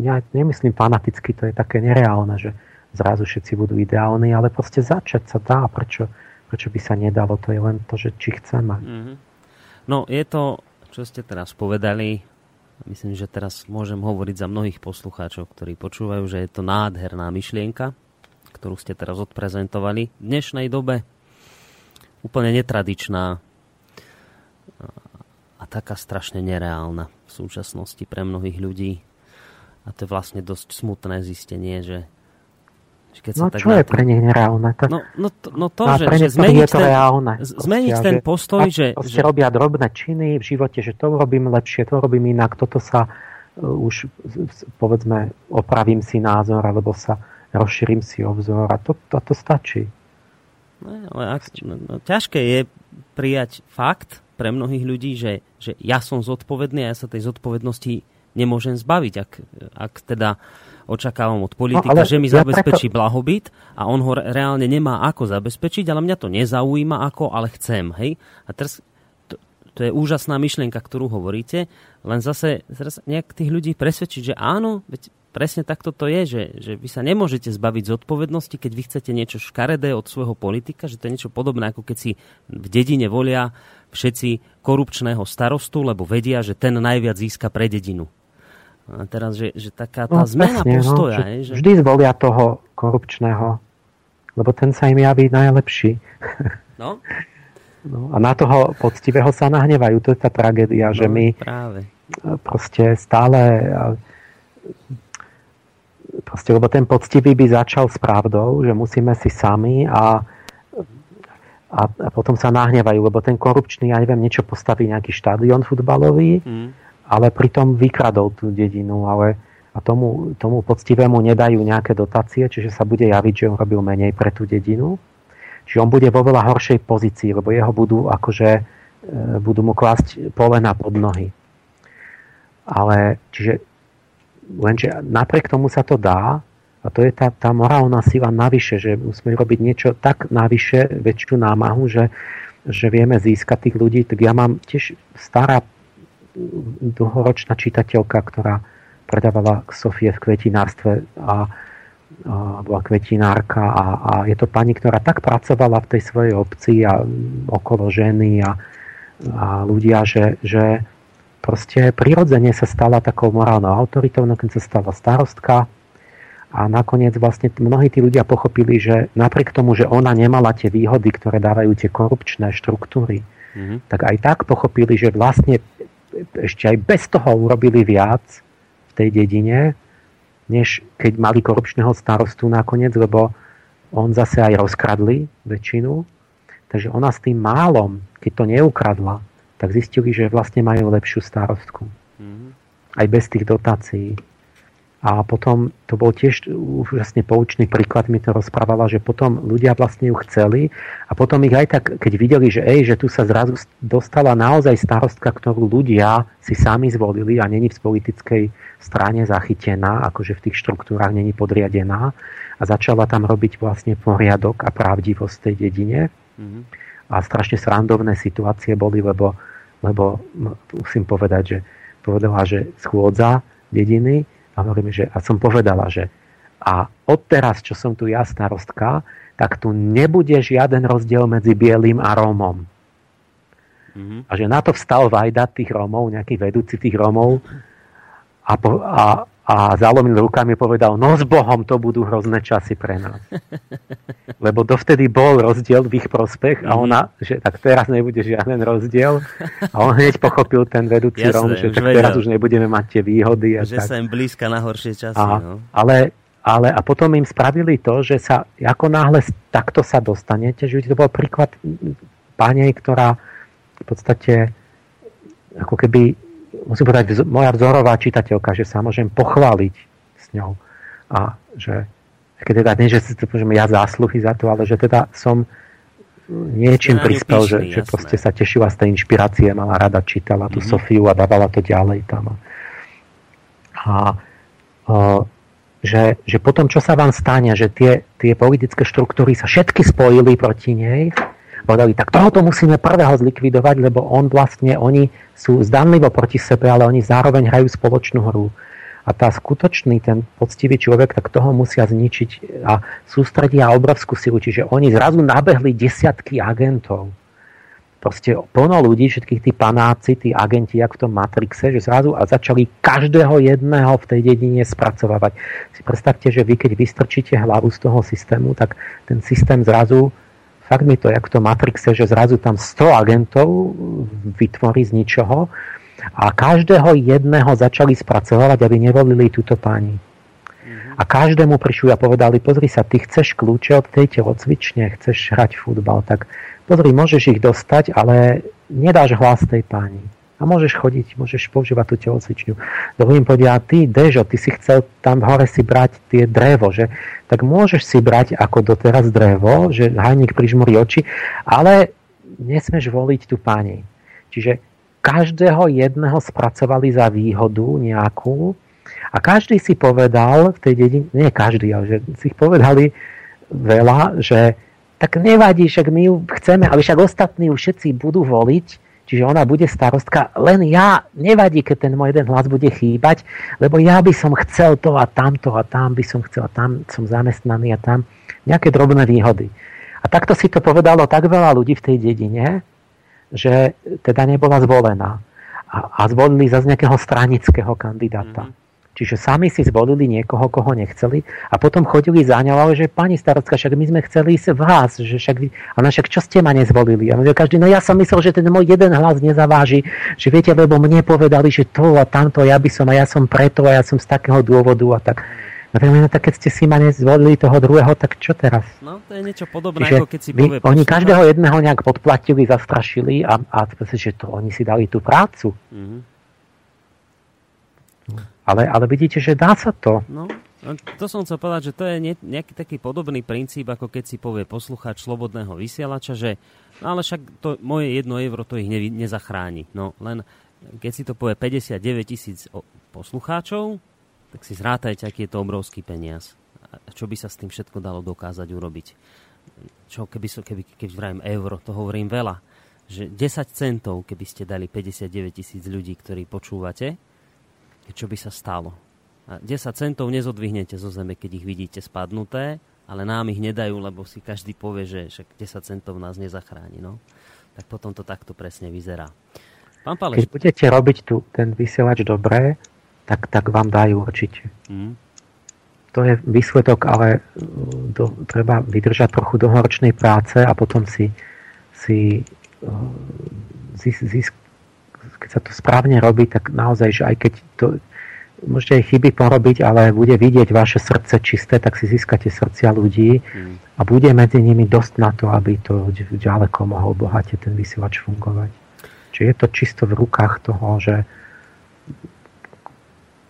ja nemyslím fanaticky, to je také nereálne, že zrazu všetci budú ideálni, ale proste začať sa dá. Prečo by sa nedalo? To je len to, že či chceme. Mm-hmm. No je to, čo ste teraz povedali, myslím, že teraz môžem hovoriť za mnohých poslucháčov, ktorí počúvajú, že je to nádherná myšlienka, ktorú ste teraz odprezentovali. V dnešnej dobe úplne netradičná a taká strašne nereálna v súčasnosti pre mnohých ľudí. A to je vlastne dosť smutné zistenie, že... Keď sa tak čo je pre nich nereálne? Tak... že zmeniť ten, reálne, ten postoj, že... Proste robia drobné činy v živote, že to robím lepšie, to robím inak, toto sa už, povedzme, opravím si názor, alebo sa rozšírim si obzor a to stačí. No, ale ťažké je prijať fakt pre mnohých ľudí, že ja som zodpovedný a ja sa tej zodpovednosti nemôžem zbaviť, ak teda očakávam od politika, že mi zabezpečí blahobyt a on ho reálne nemá ako zabezpečiť, ale mňa to nezaujíma ako, ale chcem. Hej? A teraz to je úžasná myšlienka, ktorú hovoríte, len zase nejak tých ľudí presvedčiť, že áno, veď presne takto to je, že vy sa nemôžete zbaviť zodpovednosti, keď vy chcete niečo škaredé od svojho politika, že to je niečo podobné, ako keď si v dedine volia všetci korupčného starostu, lebo vedia, že ten najviac získa pre dedinu. A teraz, že taká tá zmena postoja. Že vždy zvolia toho korupčného, lebo ten sa im javí najlepší. No? No, a na toho poctivého sa nahnevajú. To je tá tragédia, že my práve. Proste stále... Proste, lebo ten poctivý by začal s pravdou, že musíme si sami a potom sa nahnevajú, lebo ten korupčný, ja neviem, niečo postaví, nejaký štadión futbalový, ale pritom vykradol tú dedinu, a tomu poctivému nedajú nejaké dotácie, čiže sa bude javiť, že on robil menej pre tú dedinu. Čiže on bude vo veľa horšej pozícii, lebo jeho budú mu klásť polena pod nohy. Lenže napriek tomu sa to dá, a to je tá morálna sila navyše, že musíme robiť niečo tak navyše, väčšiu námahu, že vieme získať tých ľudí. Tak ja mám tiež stará dlhoročná čitateľka, ktorá predávala k Sofie v kvetinárstve a bola kvetinárka a je to pani, ktorá tak pracovala v tej svojej obci a okolo ženy a ľudia, že proste prirodzene sa stala takou morálnou autoritou, nakoniec sa stala starostka a nakoniec vlastne mnohí tí ľudia pochopili, že napriek tomu, že ona nemala tie výhody, ktoré dávajú tie korupčné štruktúry, tak aj tak pochopili, že vlastne ešte aj bez toho urobili viac v tej dedine, než keď mali korupčného starostu nakoniec, lebo on zase aj rozkradli väčšinu. Takže ona s tým málom, keď to neukradla, tak zistili, že vlastne majú lepšiu starostku. Aj bez tých dotácií. A potom, to bol tiež úžasne poučný príklad, mi to rozprávala, že potom ľudia vlastne ju chceli a potom ich aj tak, keď videli, že tu sa zrazu dostala naozaj starostka, ktorú ľudia si sami zvolili a není v politickej strane zachytená, akože v tých štruktúrách není podriadená a začala tam robiť vlastne poriadok a pravdivosť v tej dedine. A strašne srandovné situácie boli, lebo musím povedať, že povedala, že schôdza dediny, a hovorím, že a som povedala, že a odteraz, čo som tu ja starostka, tak tu nebude žiaden rozdiel medzi bielým a Rómom. A že na to vstal vajda tých Rómov, nejaký vedúci tých Rómov a zalomil rukami a povedal, no s Bohom to budú hrozné časy pre nás. Lebo dovtedy bol rozdiel v ich prospech a ona, že tak teraz nebude žiaden rozdiel. A on hneď pochopil ten vedúci Róm, že tak vedel. Teraz už nebudeme mať tie výhody. A že tak. Sa im blízka na horšie časy. A potom im spravili to, že sa ako náhle takto sa dostanete, že to bol príklad pani, ktorá v podstate ako keby musím povedať, moja vzorová čitateľka, že sa môžem pochváliť s ňou. A že, keď teda, nie, že si to môžem ja zásluhy za to, ale že teda som niečím prispel, že proste sa tešila z tej inšpirácie, mala rada, čítala tú Sofiu a dávala to ďalej tam. Že potom, čo sa vám stane, že tie politické štruktúry sa všetky spojili proti nej, povedali, tak tohoto musíme prvého zlikvidovať, lebo oni sú zdanlivo proti sebe, ale oni zároveň hrajú spoločnú hru. A ten poctivý človek, tak toho musia zničiť a sústredia obrovskú silu. Čiže oni zrazu nabehli desiatky agentov. Proste plno ľudí, všetkých tí panáci, tí agenti, jak v tom Matrixe, že zrazu a začali každého jedného v tej dedine spracovávať. Si predstavte, že vy, keď vystrčíte hlavu z toho systému, tak ten systém zrazu, fakt mi to, jak v tom Matrixe, že zrazu tam 100 agentov vytvorí z ničoho a každého jedného začali spracovávať, aby nevolili túto pani. A každému prišli a povedali, pozri sa, ty chceš kľúče od tej telocvične, chceš hrať futbal, tak pozri, môžeš ich dostať, ale nedáš hlas tej páni. A môžeš chodiť, môžeš používať tú telocvičňu. Dovolím povedať, ty, Dežo, ty si chcel tam hore si brať tie drevo, že? Tak môžeš si brať ako doteraz drevo, že hajník prižmúri oči, ale nesmeš voliť tú páni. Čiže každého jedného spracovali za výhodu nejakú. A každý si povedal v tej dedine, nie každý, ale že si ich povedali veľa, že tak nevadí, však my ju chceme, ale však ostatní ju všetci budú voliť, čiže ona bude starostka, len ja nevadí, keď ten môj jeden hlas bude chýbať, lebo ja by som chcel to a tam by som chcel a tam som zamestnaný a tam nejaké drobné výhody. A takto si to povedalo tak veľa ľudí v tej dedine, že teda nebola zvolená. A zvolili zase nejakého stranického kandidáta. Čiže sami si zvolili niekoho, koho nechceli a potom chodili za ňou, ale že pani starostka, však my sme chceli ísť vás, že však vy... A ona však, čo ste ma nezvolili? A každý, no ja som myslel, že ten môj jeden hlas nezaváži, že viete, lebo mne povedali, že to a tamto, ja by som a ja som preto a ja som z takého dôvodu a tak. No tak keď ste si ma nezvolili toho druhého, tak čo teraz? No to je niečo podobné, že ako keď si povie... Oni každého jedného nejak podplatili, zastrašili a že to oni si dali tú prácu. Ale vidíte, že dá sa to. No, to som chcel povedať, že to je nejaký taký podobný princíp, ako keď si povie poslucháč slobodného vysielača, že no ale však to moje 1 euro to ich nezachráni. No len keď si to povie 59 000 poslucháčov, tak si zrátajte, aký je to obrovský peniaz. A čo by sa s tým všetko dalo dokázať urobiť. Čo keby vrajím euro, to hovorím veľa. Že 10 centov, keby ste dali 59 000 ľudí, ktorí počúvate, čo by sa stalo. A 10 centov nezodvihnete zo zeme, keď ich vidíte spadnuté, ale nám ich nedajú, lebo si každý povie, že však 10 centov nás nezachráni. No? Tak potom to takto presne vyzerá. Pán Páleš, keď budete robiť ten vysielač dobre, tak vám dajú určite. To je výsledok, ale treba vydržať trochu dlhoročnej práce a potom si keď sa to správne robí, tak naozaj, že aj keď to môžete aj chyby porobiť, ale bude vidieť vaše srdce čisté, tak si získate srdcia ľudí a bude medzi nimi dosť na to, aby to ďaleko mohol bohate ten vysielač fungovať. Čiže je to čisto v rukách toho, že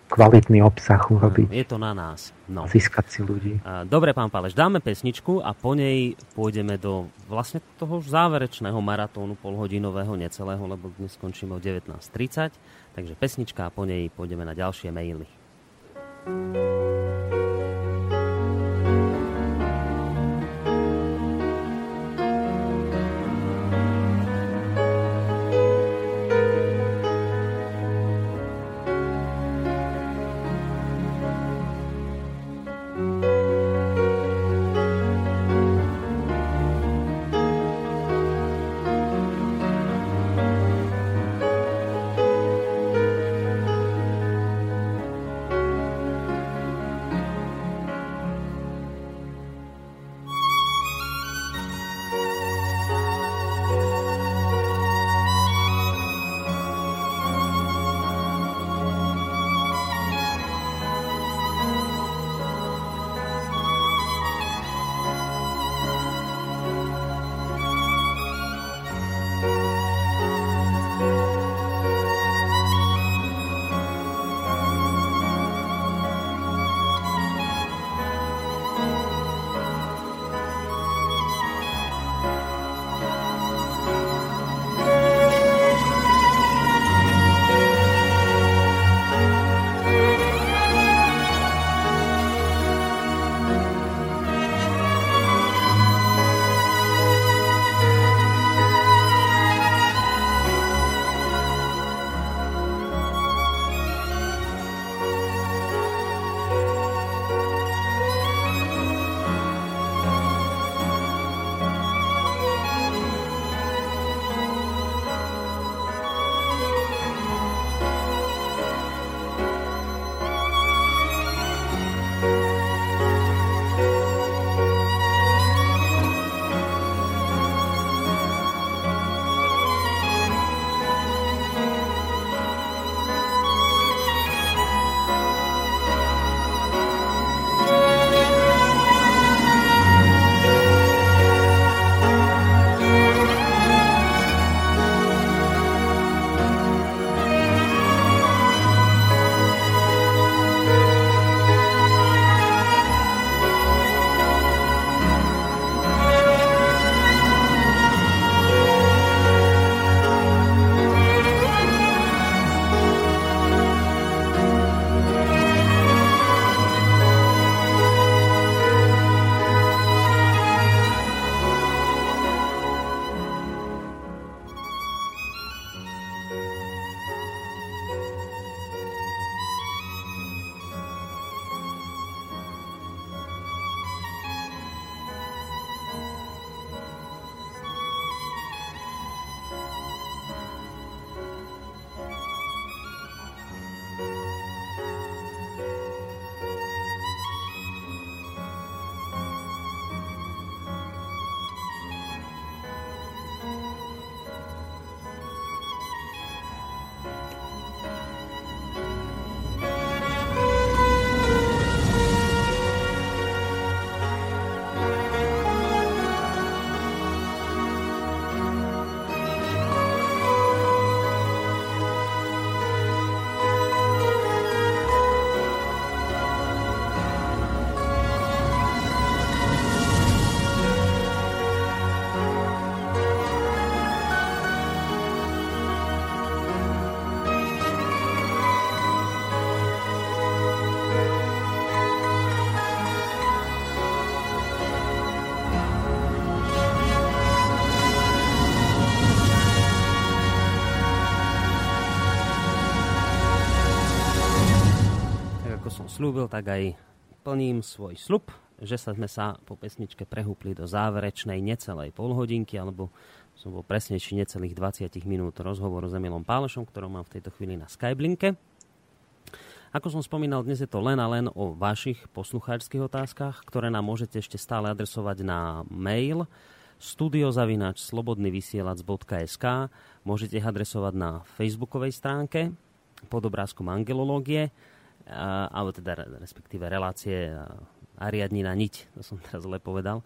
kvalitný obsah urobiť. Je to na nás. No. Získať si ľudí. Dobre, pán Páleš, dáme pesničku a po nej pôjdeme do vlastne toho záverečného maratónu polhodinového necelého, lebo dnes skončíme o 19:30. Takže pesnička a po nej pôjdeme na ďalšie maily. slúbil, tak aj plním svoj sľub, že sme sa po pesničke prehúpli do záverečnej necelej polhodinky, alebo som bol presnejší necelých 20 minút rozhovoru s Emilom Pálešom, ktorého mám v tejto chvíli na Skyblinke. Ako som spomínal, dnes je to len a len o vašich poslucháčskych otázkach, ktoré nám môžete ešte stále adresovať na mail studio@slobodnyvysielac.sk. Môžete ich adresovať na facebookovej stránke pod obrázkom angelológie, alebo teda respektíve relácie Ariadnina niť, to som teraz zle povedal.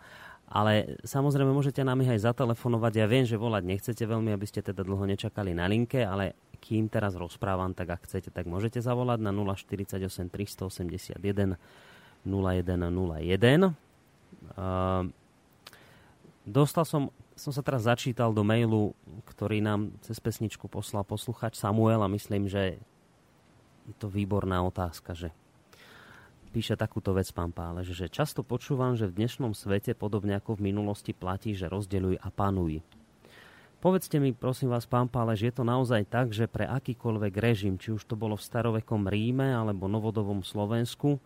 Ale samozrejme môžete nám ich aj zatelefonovať. Ja viem, že volať nechcete veľmi, aby ste teda dlho nečakali na linke, ale kým teraz rozprávam, tak ak chcete, tak môžete zavolať na 048 381 0101. Dostal som sa teraz začítal do mailu, ktorý nám cez pesničku poslal posluchač Samuel, a myslím, že je to výborná otázka, že píše takúto vec pán Páleš, že často počúvam, že v dnešnom svete, podobne ako v minulosti, platí, že rozdeľuj a panuj. Povedzte mi, prosím vás, pán Páleš, je to naozaj tak, že pre akýkoľvek režim, či už to bolo v starovekom Ríme alebo novodovom Slovensku,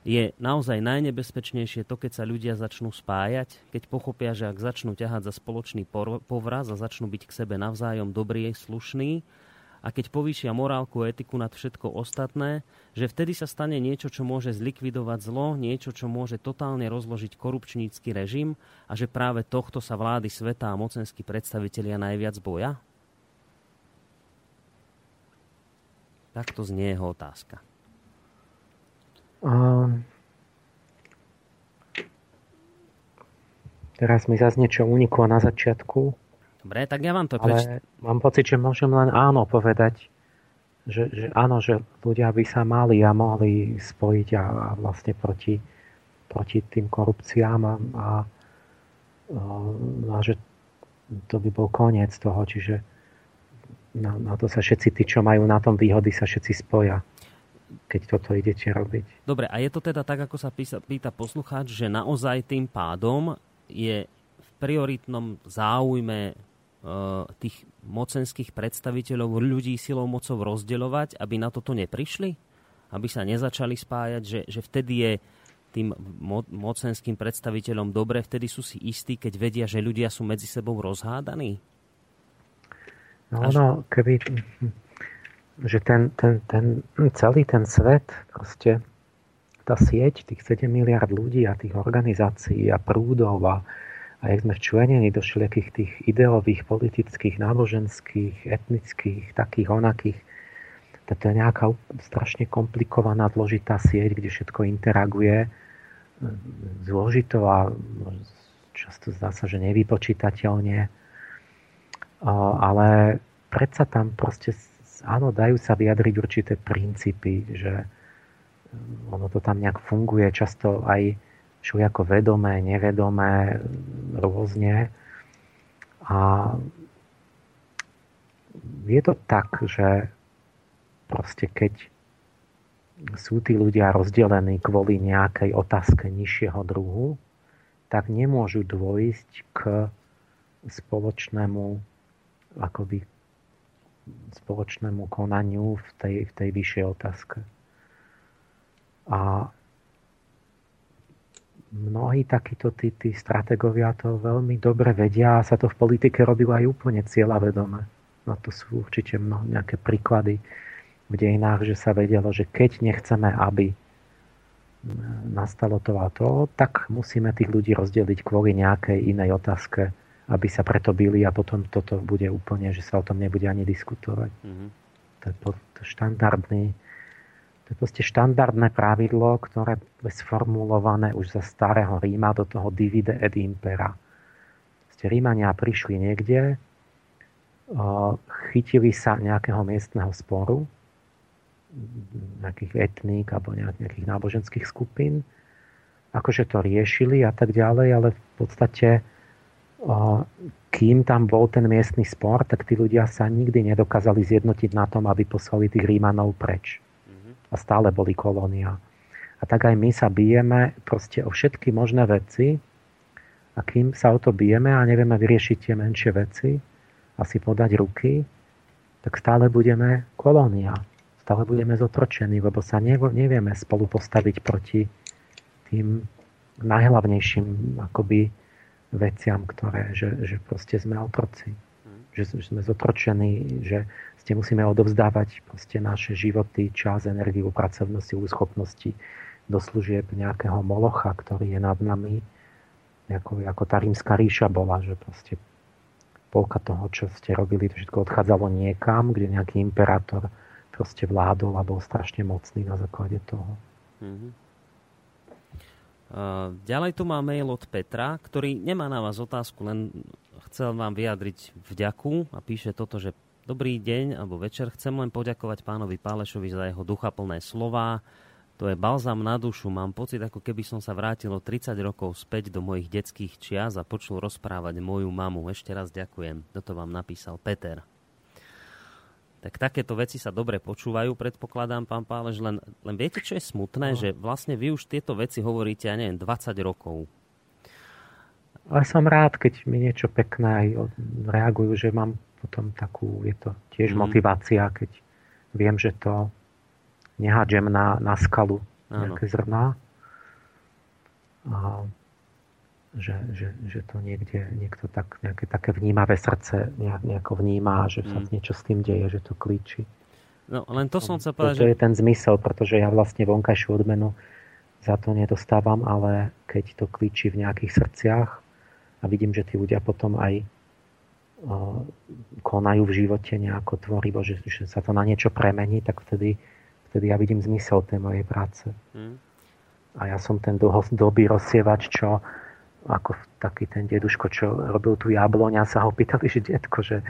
je naozaj najnebezpečnejšie to, keď sa ľudia začnú spájať, keď pochopia, že ak začnú ťahať za spoločný povraz a začnú byť k sebe navzájom dobrí a slušní, a keď povýšia morálku a etiku nad všetko ostatné, že vtedy sa stane niečo, čo môže zlikvidovať zlo, niečo, čo môže totálne rozložiť korupčnícky režim, a že práve tohto sa vlády sveta a mocenskí predstavitelia najviac boja? Takto znie jeho otázka. Teraz mi zase niečo uniklo na začiatku. Dobre, tak ja vám to prečítam. Ale mám pocit, že môžem len áno povedať. Že áno, že ľudia by sa mali a mohli spojiť a vlastne proti tým korupciám a že to by bol koniec toho. Čiže na to sa všetci tí, čo majú na tom výhody, sa všetci spoja, keď toto idete robiť. Dobre, a je to teda tak, ako sa pýta poslucháč, že naozaj tým pádom je v prioritnom záujme tých mocenských predstaviteľov ľudí silou mocov rozdeľovať, aby na toto neprišli? Aby sa nezačali spájať, že vtedy je tým mocenským predstaviteľom dobre, vtedy sú si istí, keď vedia, že ľudia sú medzi sebou rozhádaní? Keby... že ten celý ten svet, proste tá sieť tých 7 miliard ľudí a tých organizácií a prúdov a jak sme včlenení do všelijakých tých ideových, politických, náboženských, etnických, takých, onakých, to je nejaká strašne komplikovaná, zložitá sieť, kde všetko interaguje zložito a často zdá sa, že nevypočítateľne, ale predsa tam proste áno, dajú sa vyjadriť určité princípy, že ono to tam nejak funguje, často aj všelijako vedomé, nevedomé, rôzne. A je to tak, že proste keď sú tí ľudia rozdelení kvôli nejakej otázke nižšieho druhu, tak nemôžu dôjsť k spoločnému akoby spoločnému konaniu v tej vyššej otázke. A mnohí takíto tí strategovia to veľmi dobre vedia a sa to v politike robilo aj úplne cieľavedome. No to sú určite nejaké príklady v dejinách, že sa vedelo, že keď nechceme, aby nastalo to a to, tak musíme tých ľudí rozdeliť kvôli nejakej inej otázke, aby sa preto bili, a potom toto bude úplne, že sa o tom nebude ani diskutovať. Mm-hmm. To je proste štandardné pravidlo, ktoré je sformulované už za starého Ríma do toho divide et impera. Proste Rímania prišli niekde, chytili sa nejakého miestneho sporu, nejakých etník alebo nejakých náboženských skupín, akože to riešili a tak ďalej, ale v podstate kým tam bol ten miestny spor, tak tí ľudia sa nikdy nedokázali zjednotiť na tom, aby poslali tých Rímanov preč. A stále boli kolónia. A tak aj my sa bijeme proste o všetky možné veci, a kým sa o to bijeme a nevieme vyriešiť tie menšie veci a si podať ruky, tak stále budeme kolónia. stále budeme zotročení, lebo sa nevieme spolu postaviť proti tým najhlavnejším akoby veciam, ktoré, že proste sme otroci. Že sme zotročení, že ste musíme odovzdávať proste naše životy, čas, energiu, pracovnú silu, schopnosti do služieb nejakého molocha, ktorý je nad nami, ako tá rímska ríša bola, že proste polka toho, čo ste robili, to všetko odchádzalo niekam, kde nejaký imperátor proste vládol a bol strašne mocný na základe toho. Mm-hmm. Ďalej tu má mail od Petra, ktorý nemá na vás otázku, len chcel vám vyjadriť vďaku a píše toto, že dobrý deň alebo večer, chcem len poďakovať pánovi Pálešovi za jeho duchaplné slová. To je balzam na dušu. Mám pocit, ako keby som sa vrátil o 30 rokov späť do mojich detských čias a počul rozprávať moju mamu. Ešte raz ďakujem. Toto vám napísal Peter. Tak takéto veci sa dobre počúvajú, predpokladám, pán Páleš. Len viete, čo je smutné? No. Že vlastne vy už tieto veci hovoríte, ja neviem, 20 rokov. Ale som rád, keď mi niečo pekné aj reagujú, že mám potom takú, je to tiež motivácia, keď viem, že to nehádžem na skalu nejaké zrná. A že to niekde, niekto tak, nejaké také vnímavé srdce nejako vníma, že sa niečo s tým deje, že to klíči. No, len to som chcel povedať, to je ten zmysel, pretože ja vlastne vonkajšiu odmenu za to nedostávam, ale keď to klíči v nejakých srdciach a vidím, že tí ľudia potom aj konajú v živote nejako tvorivo, že sa to na niečo premení, tak vtedy ja vidím zmysel tej mojej práce. A ja som ten dlhodobý rozsievač, čo ako taký ten deduško, čo robil tú jabloň a sa ho pýtali, že detko, že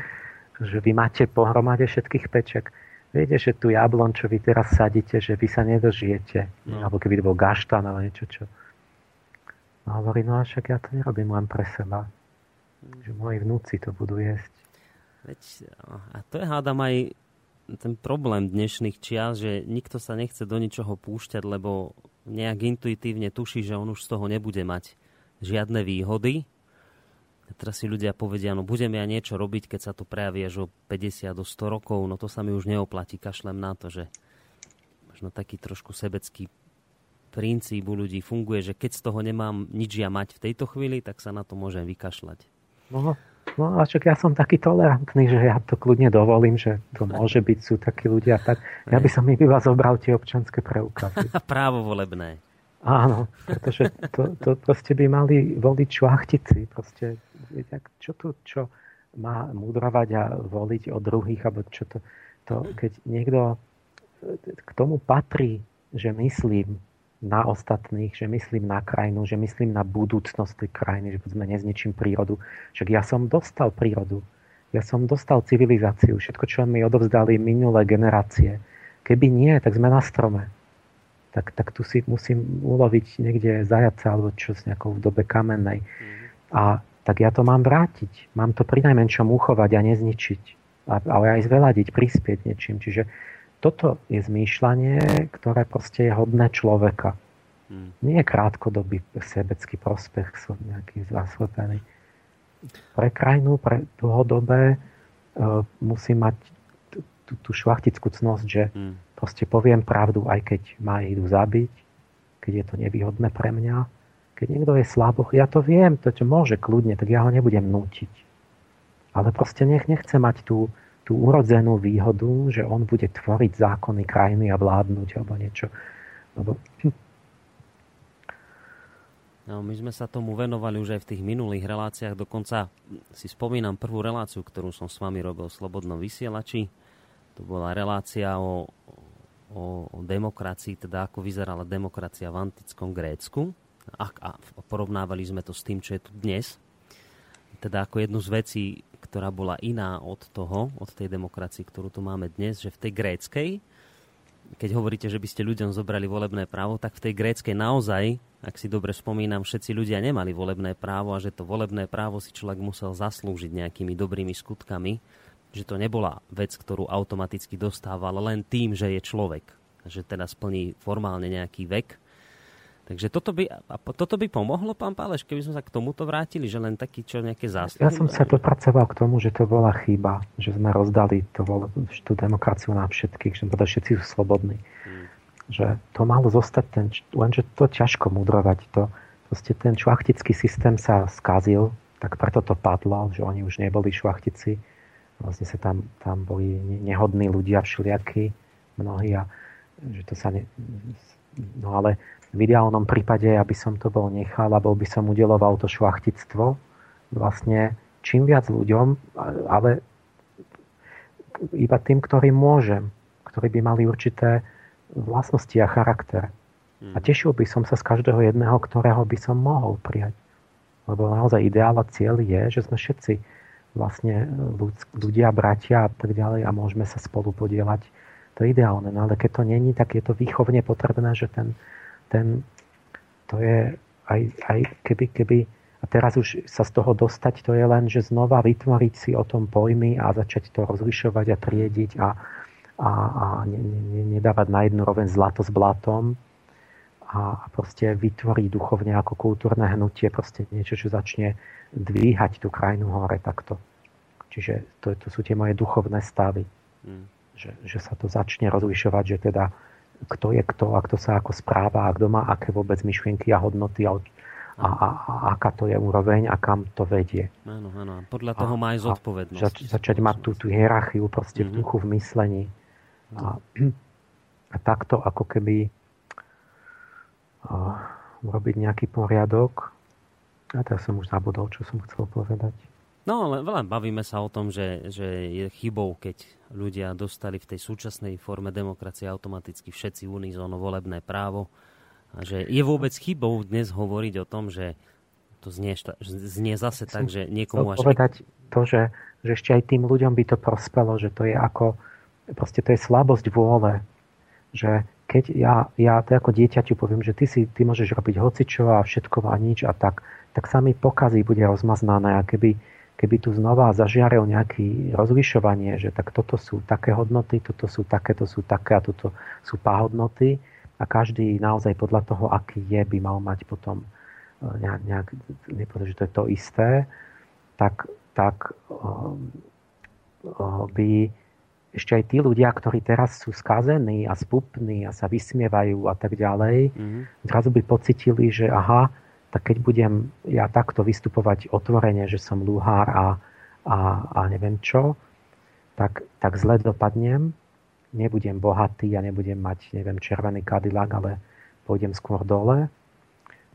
vy máte pohromade všetkých peček. Viete, že tú jabloň, čo vy teraz sadíte, že vy sa nedožijete. No. Alebo keby to bol gaštán, alebo niečo, čo... A hovorí, no a však ja to nerobím len pre seba. Že moji vnúci to budú jesť. Veď, a to je hádam aj ten problém dnešných čias, že nikto sa nechce do ničoho púšťať, lebo nejak intuitívne tuší, že on už z toho nebude mať žiadne výhody. A teraz si ľudia povedia, no budem ja niečo robiť, keď sa to prejaví až o 50 do 100 rokov, no to sa mi už neoplatí, kašlem na to, že možno taký trošku sebecký princíp u ľudí funguje, že keď z toho nemám nič ja mať v tejto chvíli, tak sa na to môžem vykašľať. No a však ja som taký tolerantný, že ja to kľudne dovolím, že to môže byť, sú takí ľudia. Tak ja by som iba zobral tie občianske preukazy. Právovolebné. Áno, pretože to proste by mali voliť šľachtici. Proste, čo tu, čo má mudrovať a voliť od druhých, alebo čo to keď niekto k tomu patrí, že myslím na ostatných, že myslím na krajinu, že myslím na budúcnosť tej krajiny, že sme nezničím prírodu. Však ja som dostal prírodu, ja som dostal civilizáciu, všetko, čo mi odovzdali minulé generácie. Keby nie, tak sme na strome. Tak tu si musím uloviť niekde zajaca alebo čo z nejakou v dobe kamennej. A tak ja to mám vrátiť. Mám to prinajmenšom uchovať a nezničiť. Ale aj zveladiť, prispieť niečím. Čiže toto je zmýšľanie, ktoré proste je hodné človeka. Nie je krátkodobý sebecký prospech, sú nejaký zaslepený. Pre krajinu, pre dlhodobé musí mať tú šlachtickú cnosť, že proste poviem pravdu, aj keď ma idú zabiť, keď je to nevýhodné pre mňa. Keď niekto je slabo, ja to viem, to čo môže kľudne, tak ja ho nebudem nútiť. Ale proste nechce mať tú urodzenú výhodu, že on bude tvoriť zákony krajiny a vládnuť alebo niečo. Lebo... No, my sme sa tomu venovali už aj v tých minulých reláciách. Dokonca si spomínam prvú reláciu, ktorú som s vami robil v Slobodnom vysielači. To bola relácia o demokracii, teda ako vyzerala demokracia v antickom Grécku. A porovnávali sme to s tým, čo je tu dnes. Teda ako jednu z vecí, ktorá bola iná od tej demokracie, ktorú tu máme dnes, že v tej gréckej, keď hovoríte, že by ste ľuďom zobrali volebné právo, tak v tej gréckej naozaj, ak si dobre spomínam, všetci ľudia nemali volebné právo a že to volebné právo si človek musel zaslúžiť nejakými dobrými skutkami, že to nebola vec, ktorú automaticky dostával len tým, že je človek, že teda splní formálne nejaký vek. Takže toto by pomohlo, pán Páleš, keby sme sa k tomuto vrátili, že len taký čo nejaké zásluhy? Ja som sa dopracoval k tomu, že to bola chyba, že sme rozdali tú demokraciu na všetkých, že všetci sú slobodní. Že to malo zostať, lenže to ťažko mudrovať. Proste ten šlachtický systém sa skazil, tak preto to padlo, že oni už neboli šlachtici. Vlastne sa tam boli nehodní ľudia všelijakí, mnohí. A že to sa no ale v ideálnom prípade, aby som to bol nechal a bol by som udeloval to šlachtictvo vlastne čím viac ľuďom, ale iba tým, ktorým môžem, ktorí by mali určité vlastnosti a charakter. A tešil by som sa z každého jedného, ktorého by som mohol prijať. Lebo naozaj ideál a cieľ je, že sme všetci vlastne ľudia, bratia a tak ďalej a môžeme sa spolu podieľať. To je ideálne, no ale keď to není, tak je to výchovne potrebné, že to je aj keby a teraz už sa z toho dostať, to je len, že znova vytvoriť si o tom pojmy a začať to rozlišovať a triediť a nedávať na jednu roveň zlato s blatom a proste vytvoriť duchovne ako kultúrne hnutie, proste niečo, čo začne dvíhať tú krajinu hore takto. Čiže to sú tie moje duchovné stavy. Že sa to začne rozlišovať, že teda kto je kto a kto sa ako správa a kto má aké vôbec myšlienky a hodnoty a aká to je úroveň a kam to vedie. Áno. Podľa toho má aj zodpovednosť. Začať mať tú hierarchiu proste v duchu, v myslení. A takto ako keby urobiť nejaký poriadok. A teraz som už zabudol, čo som chcel povedať. No, ale veľa bavíme sa o tom, že je chybou, keď ľudia dostali v tej súčasnej forme demokracie automaticky všetci unizóno volebné právo. A že je vôbec chybou dnes hovoriť o tom, že to znie zase tak, že niekomu až... povedať to, že ešte aj tým ľuďom by to prospelo, že to je ako... Proste to je slabosť vôle. Že keď ja to ako dieťaťu poviem, že ty môžeš robiť hocičo a všetko a nič a tak sa mi pokazí, bude rozmaznané a keby tu znova zažiaril nejaké rozlišovanie, že tak toto sú také hodnoty, toto sú také a toto sú páhodnoty a každý naozaj podľa toho, aký je, by mal mať potom nejak, nepovedať, že to je to isté, tak by ešte aj tí ľudia, ktorí teraz sú skazení a spupní a sa vysmievajú a tak ďalej, zrazu by pocitili, že aha, tak keď budem ja takto vystupovať otvorene, že som lúhár a neviem čo, tak zle dopadnem, nebudem bohatý a nebudem mať, neviem, červený Cadillac, ale pôjdem skôr dole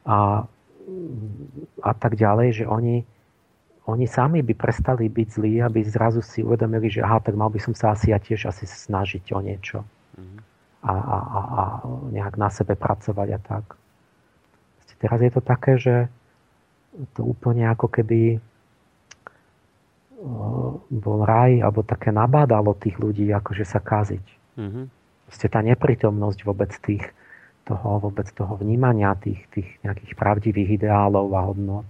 a tak ďalej, že oni sami by prestali byť zlí, aby zrazu si uvedomili, že aha, tak mal by som sa asi ja tiež asi snažiť o niečo a nejak na sebe pracovať a tak. Teraz je to také, že to úplne ako keby bol raj, alebo také nabádalo tých ľudí, akože sa kaziť. Vlastne tá neprítomnosť vôbec toho vnímania, tých nejakých pravdivých ideálov a hodnot.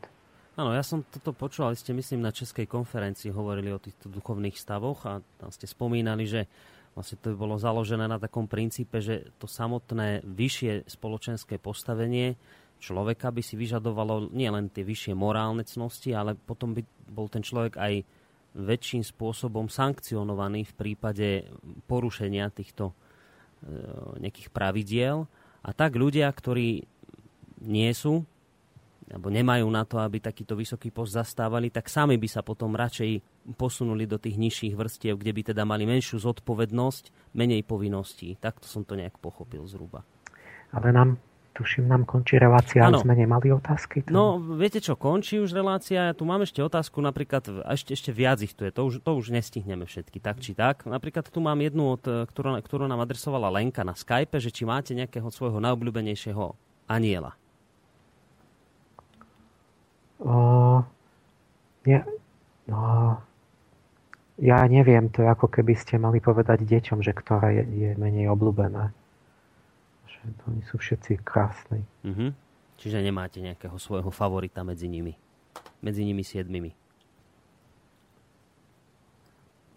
Áno, ja som toto počul, ale ste myslím na Českej konferencii hovorili o týchto duchovných stavoch a tam ste spomínali, že vlastne to bolo založené na takom princípe, že to samotné vyššie spoločenské postavenie človeka by si vyžadovalo nielen tie vyššie morálne cnosti, ale potom by bol ten človek aj väčším spôsobom sankcionovaný v prípade porušenia týchto nejakých pravidiel. A tak ľudia, ktorí nie sú, alebo nemajú na to, aby takýto vysoký post zastávali, tak sami by sa potom radšej posunuli do tých nižších vrstiev, kde by teda mali menšiu zodpovednosť, menej povinností. Takto som to nejak pochopil zhruba. Ale tuším, nám končí relácia, ale sme nemali otázky. No, viete čo, končí už relácia. Ja tu mám ešte otázku, napríklad, ešte viac ich tu je. To už nestihneme všetky, tak či tak. Napríklad tu mám jednu, ktorú nám adresovala Lenka na Skype, že či máte nejakého svojho najobľúbenejšieho aniela. Ja neviem, to je ako keby ste mali povedať deťom, že ktorá je menej obľúbená. Oni sú všetci krásni. Čiže nemáte nejakého svojho favorita medzi nimi? Medzi nimi 7?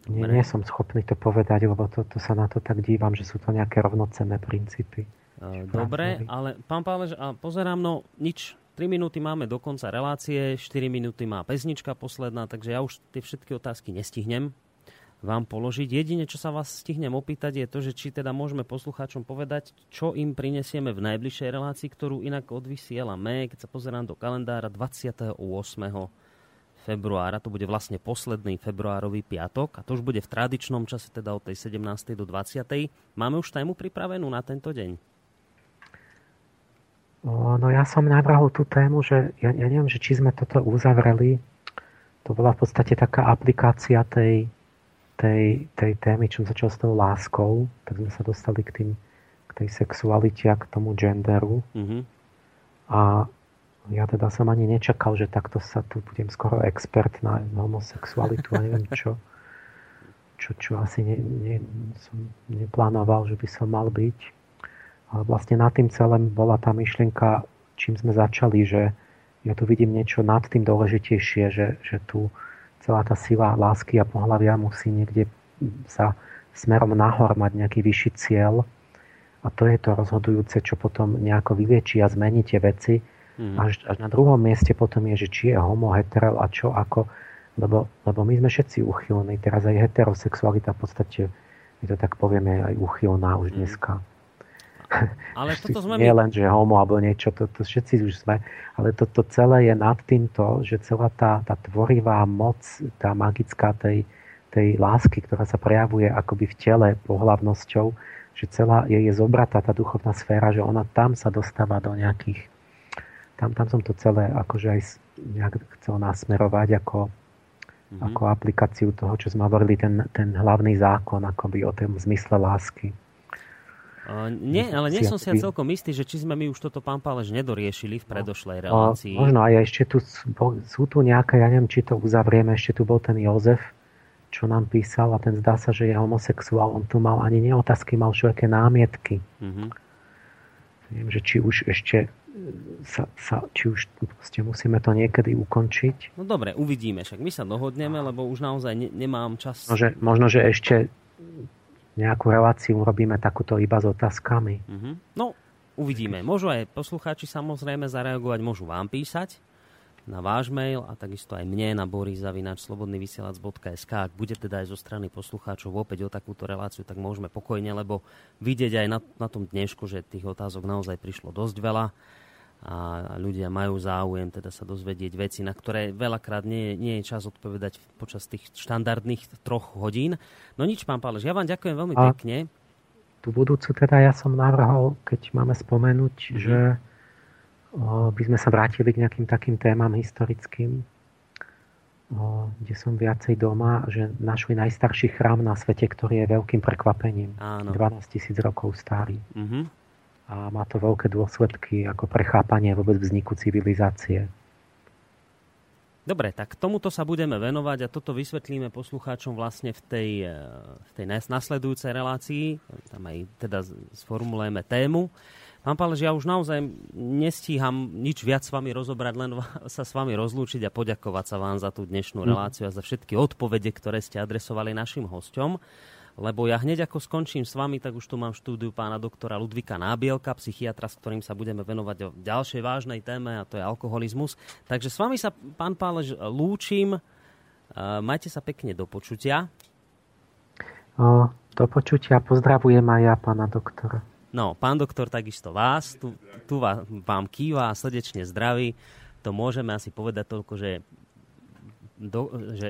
Nie som schopný to povedať, lebo to sa na to tak dívam, že sú to nejaké rovnocenné princípy. Dobre, ale pán Páleš, a pozerám, no nič, 3 minúty máme do konca relácie, 4 minúty má pesnička posledná, takže ja už tie všetky otázky nestihnem vám položiť. Jedine, čo sa vás stihnem opýtať, je to, že či teda môžeme poslucháčom povedať, čo im prinesieme v najbližšej relácii, ktorú inak odvysielame, keď sa pozerám do kalendára 28. februára, to bude vlastne posledný februárový piatok a to už bude v tradičnom čase, teda od tej 17. do 20. Máme už tému pripravenú na tento deň? No ja som navrhol tú tému, že ja neviem, že či sme toto uzavreli. To bola v podstate taká aplikácia tej témy, čo som začal s tou láskou. Tak sme sa dostali k tej sexualite a k tomu genderu. Mm-hmm. A ja teda som ani nečakal, že takto sa tu budem skoro expert na homosexualitu a neviem čo. Čo asi som neplánoval, že by som mal byť. Ale vlastne nad tým celým bola tá myšlienka, čím sme začali, že ja tu vidím niečo nad tým dôležitejšie, že tu celá tá sila lásky a pohlavia musí niekde sa smerom nahor mať nejaký vyšší cieľ. A to je to rozhodujúce, čo potom nejako vyliečí a zmení tie veci. Až na druhom mieste potom je, že či je homo, hetero a čo ako. Lebo my sme všetci uchylní. Teraz aj heterosexualita v podstate, my to tak povieme, aj uchylná už dneska. Ale toto sme nie len, že homo alebo niečo, to všetci už sme, ale toto celé je nad týmto, že celá tá tvorivá moc, tá magická tej lásky, ktorá sa prejavuje akoby v tele pohlavnosťou, že celá je zobratá tá duchovná sféra, že ona tam sa dostáva do nejakých, tam som to celé akože aj nejak chcel nasmerovať ako aplikáciu toho, čo sme hovorili, ten hlavný zákon akoby o tom zmysle lásky. Nie, ale nie som si celkom istý, že či sme my už toto, pán Páleš, nedoriešili v predošlej relácii. Možno aj ešte tu sú tu nejaké, ja neviem, či to uzavrieme, ešte tu bol ten Jozef, čo nám písal a ten zdá sa, že je homosexuál. On tu mal ani neotázky, mal všelijaké námietky. Mm-hmm. Neviem, že či už ešte či už musíme to niekedy ukončiť. No dobre, uvidíme, však my sa dohodneme, lebo už naozaj nemám čas. Možno, že ešte nejakú reláciu robíme takúto iba s otázkami. Mm-hmm. No, uvidíme. Môžu aj poslucháči samozrejme zareagovať, môžu vám písať na váš mail a takisto aj mne na boris@slobodnyvysielac.sk. Ak bude teda aj zo strany poslucháčov opäť o takúto reláciu, tak môžeme pokojne, lebo vidieť aj na tom dnešku, že tých otázok naozaj prišlo dosť veľa a ľudia majú záujem teda sa dozvedieť veci, na ktoré veľakrát nie je čas odpovedať počas tých štandardných 3 hodín. No nič, pán Páleš, ja vám ďakujem veľmi pekne. Tu budúcu teda ja som navrhol, keď máme spomenúť, že by sme sa vrátili k nejakým takým témam historickým, kde som viacej doma, že našli najstarší chrám na svete, ktorý je veľkým prekvapením. Áno. 12 000 rokov starý. Mhm. A má to veľké dôsledky ako prechápanie vôbec vzniku civilizácie. Dobre, tak tomuto sa budeme venovať a toto vysvetlíme poslucháčom vlastne v tej nasledujúcej relácii. Tam aj teda sformulujeme tému. Pán Páleš, ja už naozaj nestíham nič viac s vami rozobrať, len sa s vami rozlúčiť a poďakovať sa vám za tú dnešnú reláciu a za všetky odpovede, ktoré ste adresovali našim hosťom. Lebo ja hneď ako skončím s vami, tak už tu mám štúdiu pána doktora Ludvíka Nábielka, psychiatra, s ktorým sa budeme venovať o ďalšej vážnej téme, a to je alkoholizmus. Takže s vami sa, pán Páleš, lúčim. Majte sa pekne, do počutia. Do počutia, pozdravujem aj ja pána doktora. No, pán doktor takisto vás, tu vám kýva a srdečne zdraví. To môžeme asi povedať toľko, že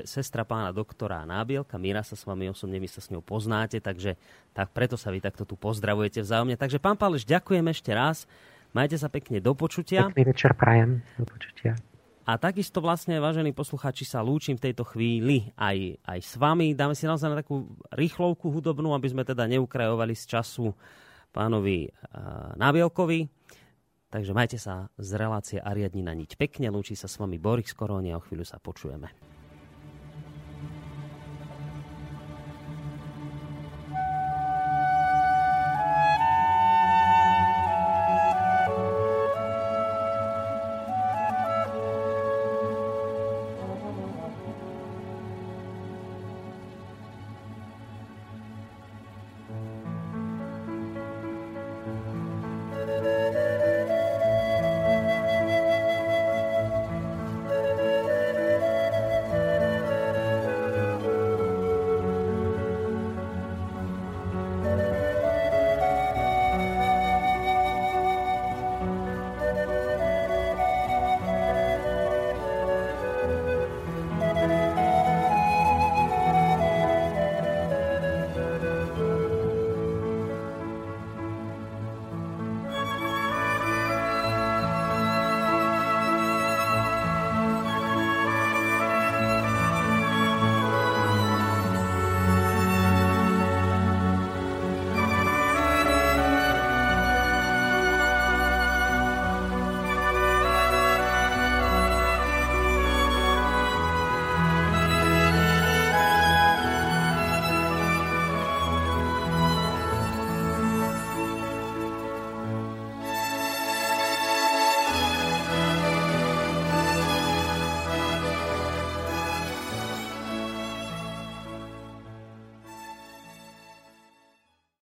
sestra pána doktora Nábielka, Myra, sa s vami osobne, vy sa s ňou poznáte, takže tak preto sa vy takto tu pozdravujete vzájomne. Takže pán Páleš, ďakujem ešte raz. Majte sa pekne, do počutia. Pekný večer prajem, do počutia. A takisto vlastne, vážení poslucháči, sa lúčim v tejto chvíli aj s vami. Dáme si naozaj na takú rýchlovku hudobnú, aby sme teda neukrajovali z času pánovi Nábielkovi. Takže majte sa z relácie Ariadnina niť pekne, lúči sa s vami Boris Koroni a o chvíľu sa počujeme.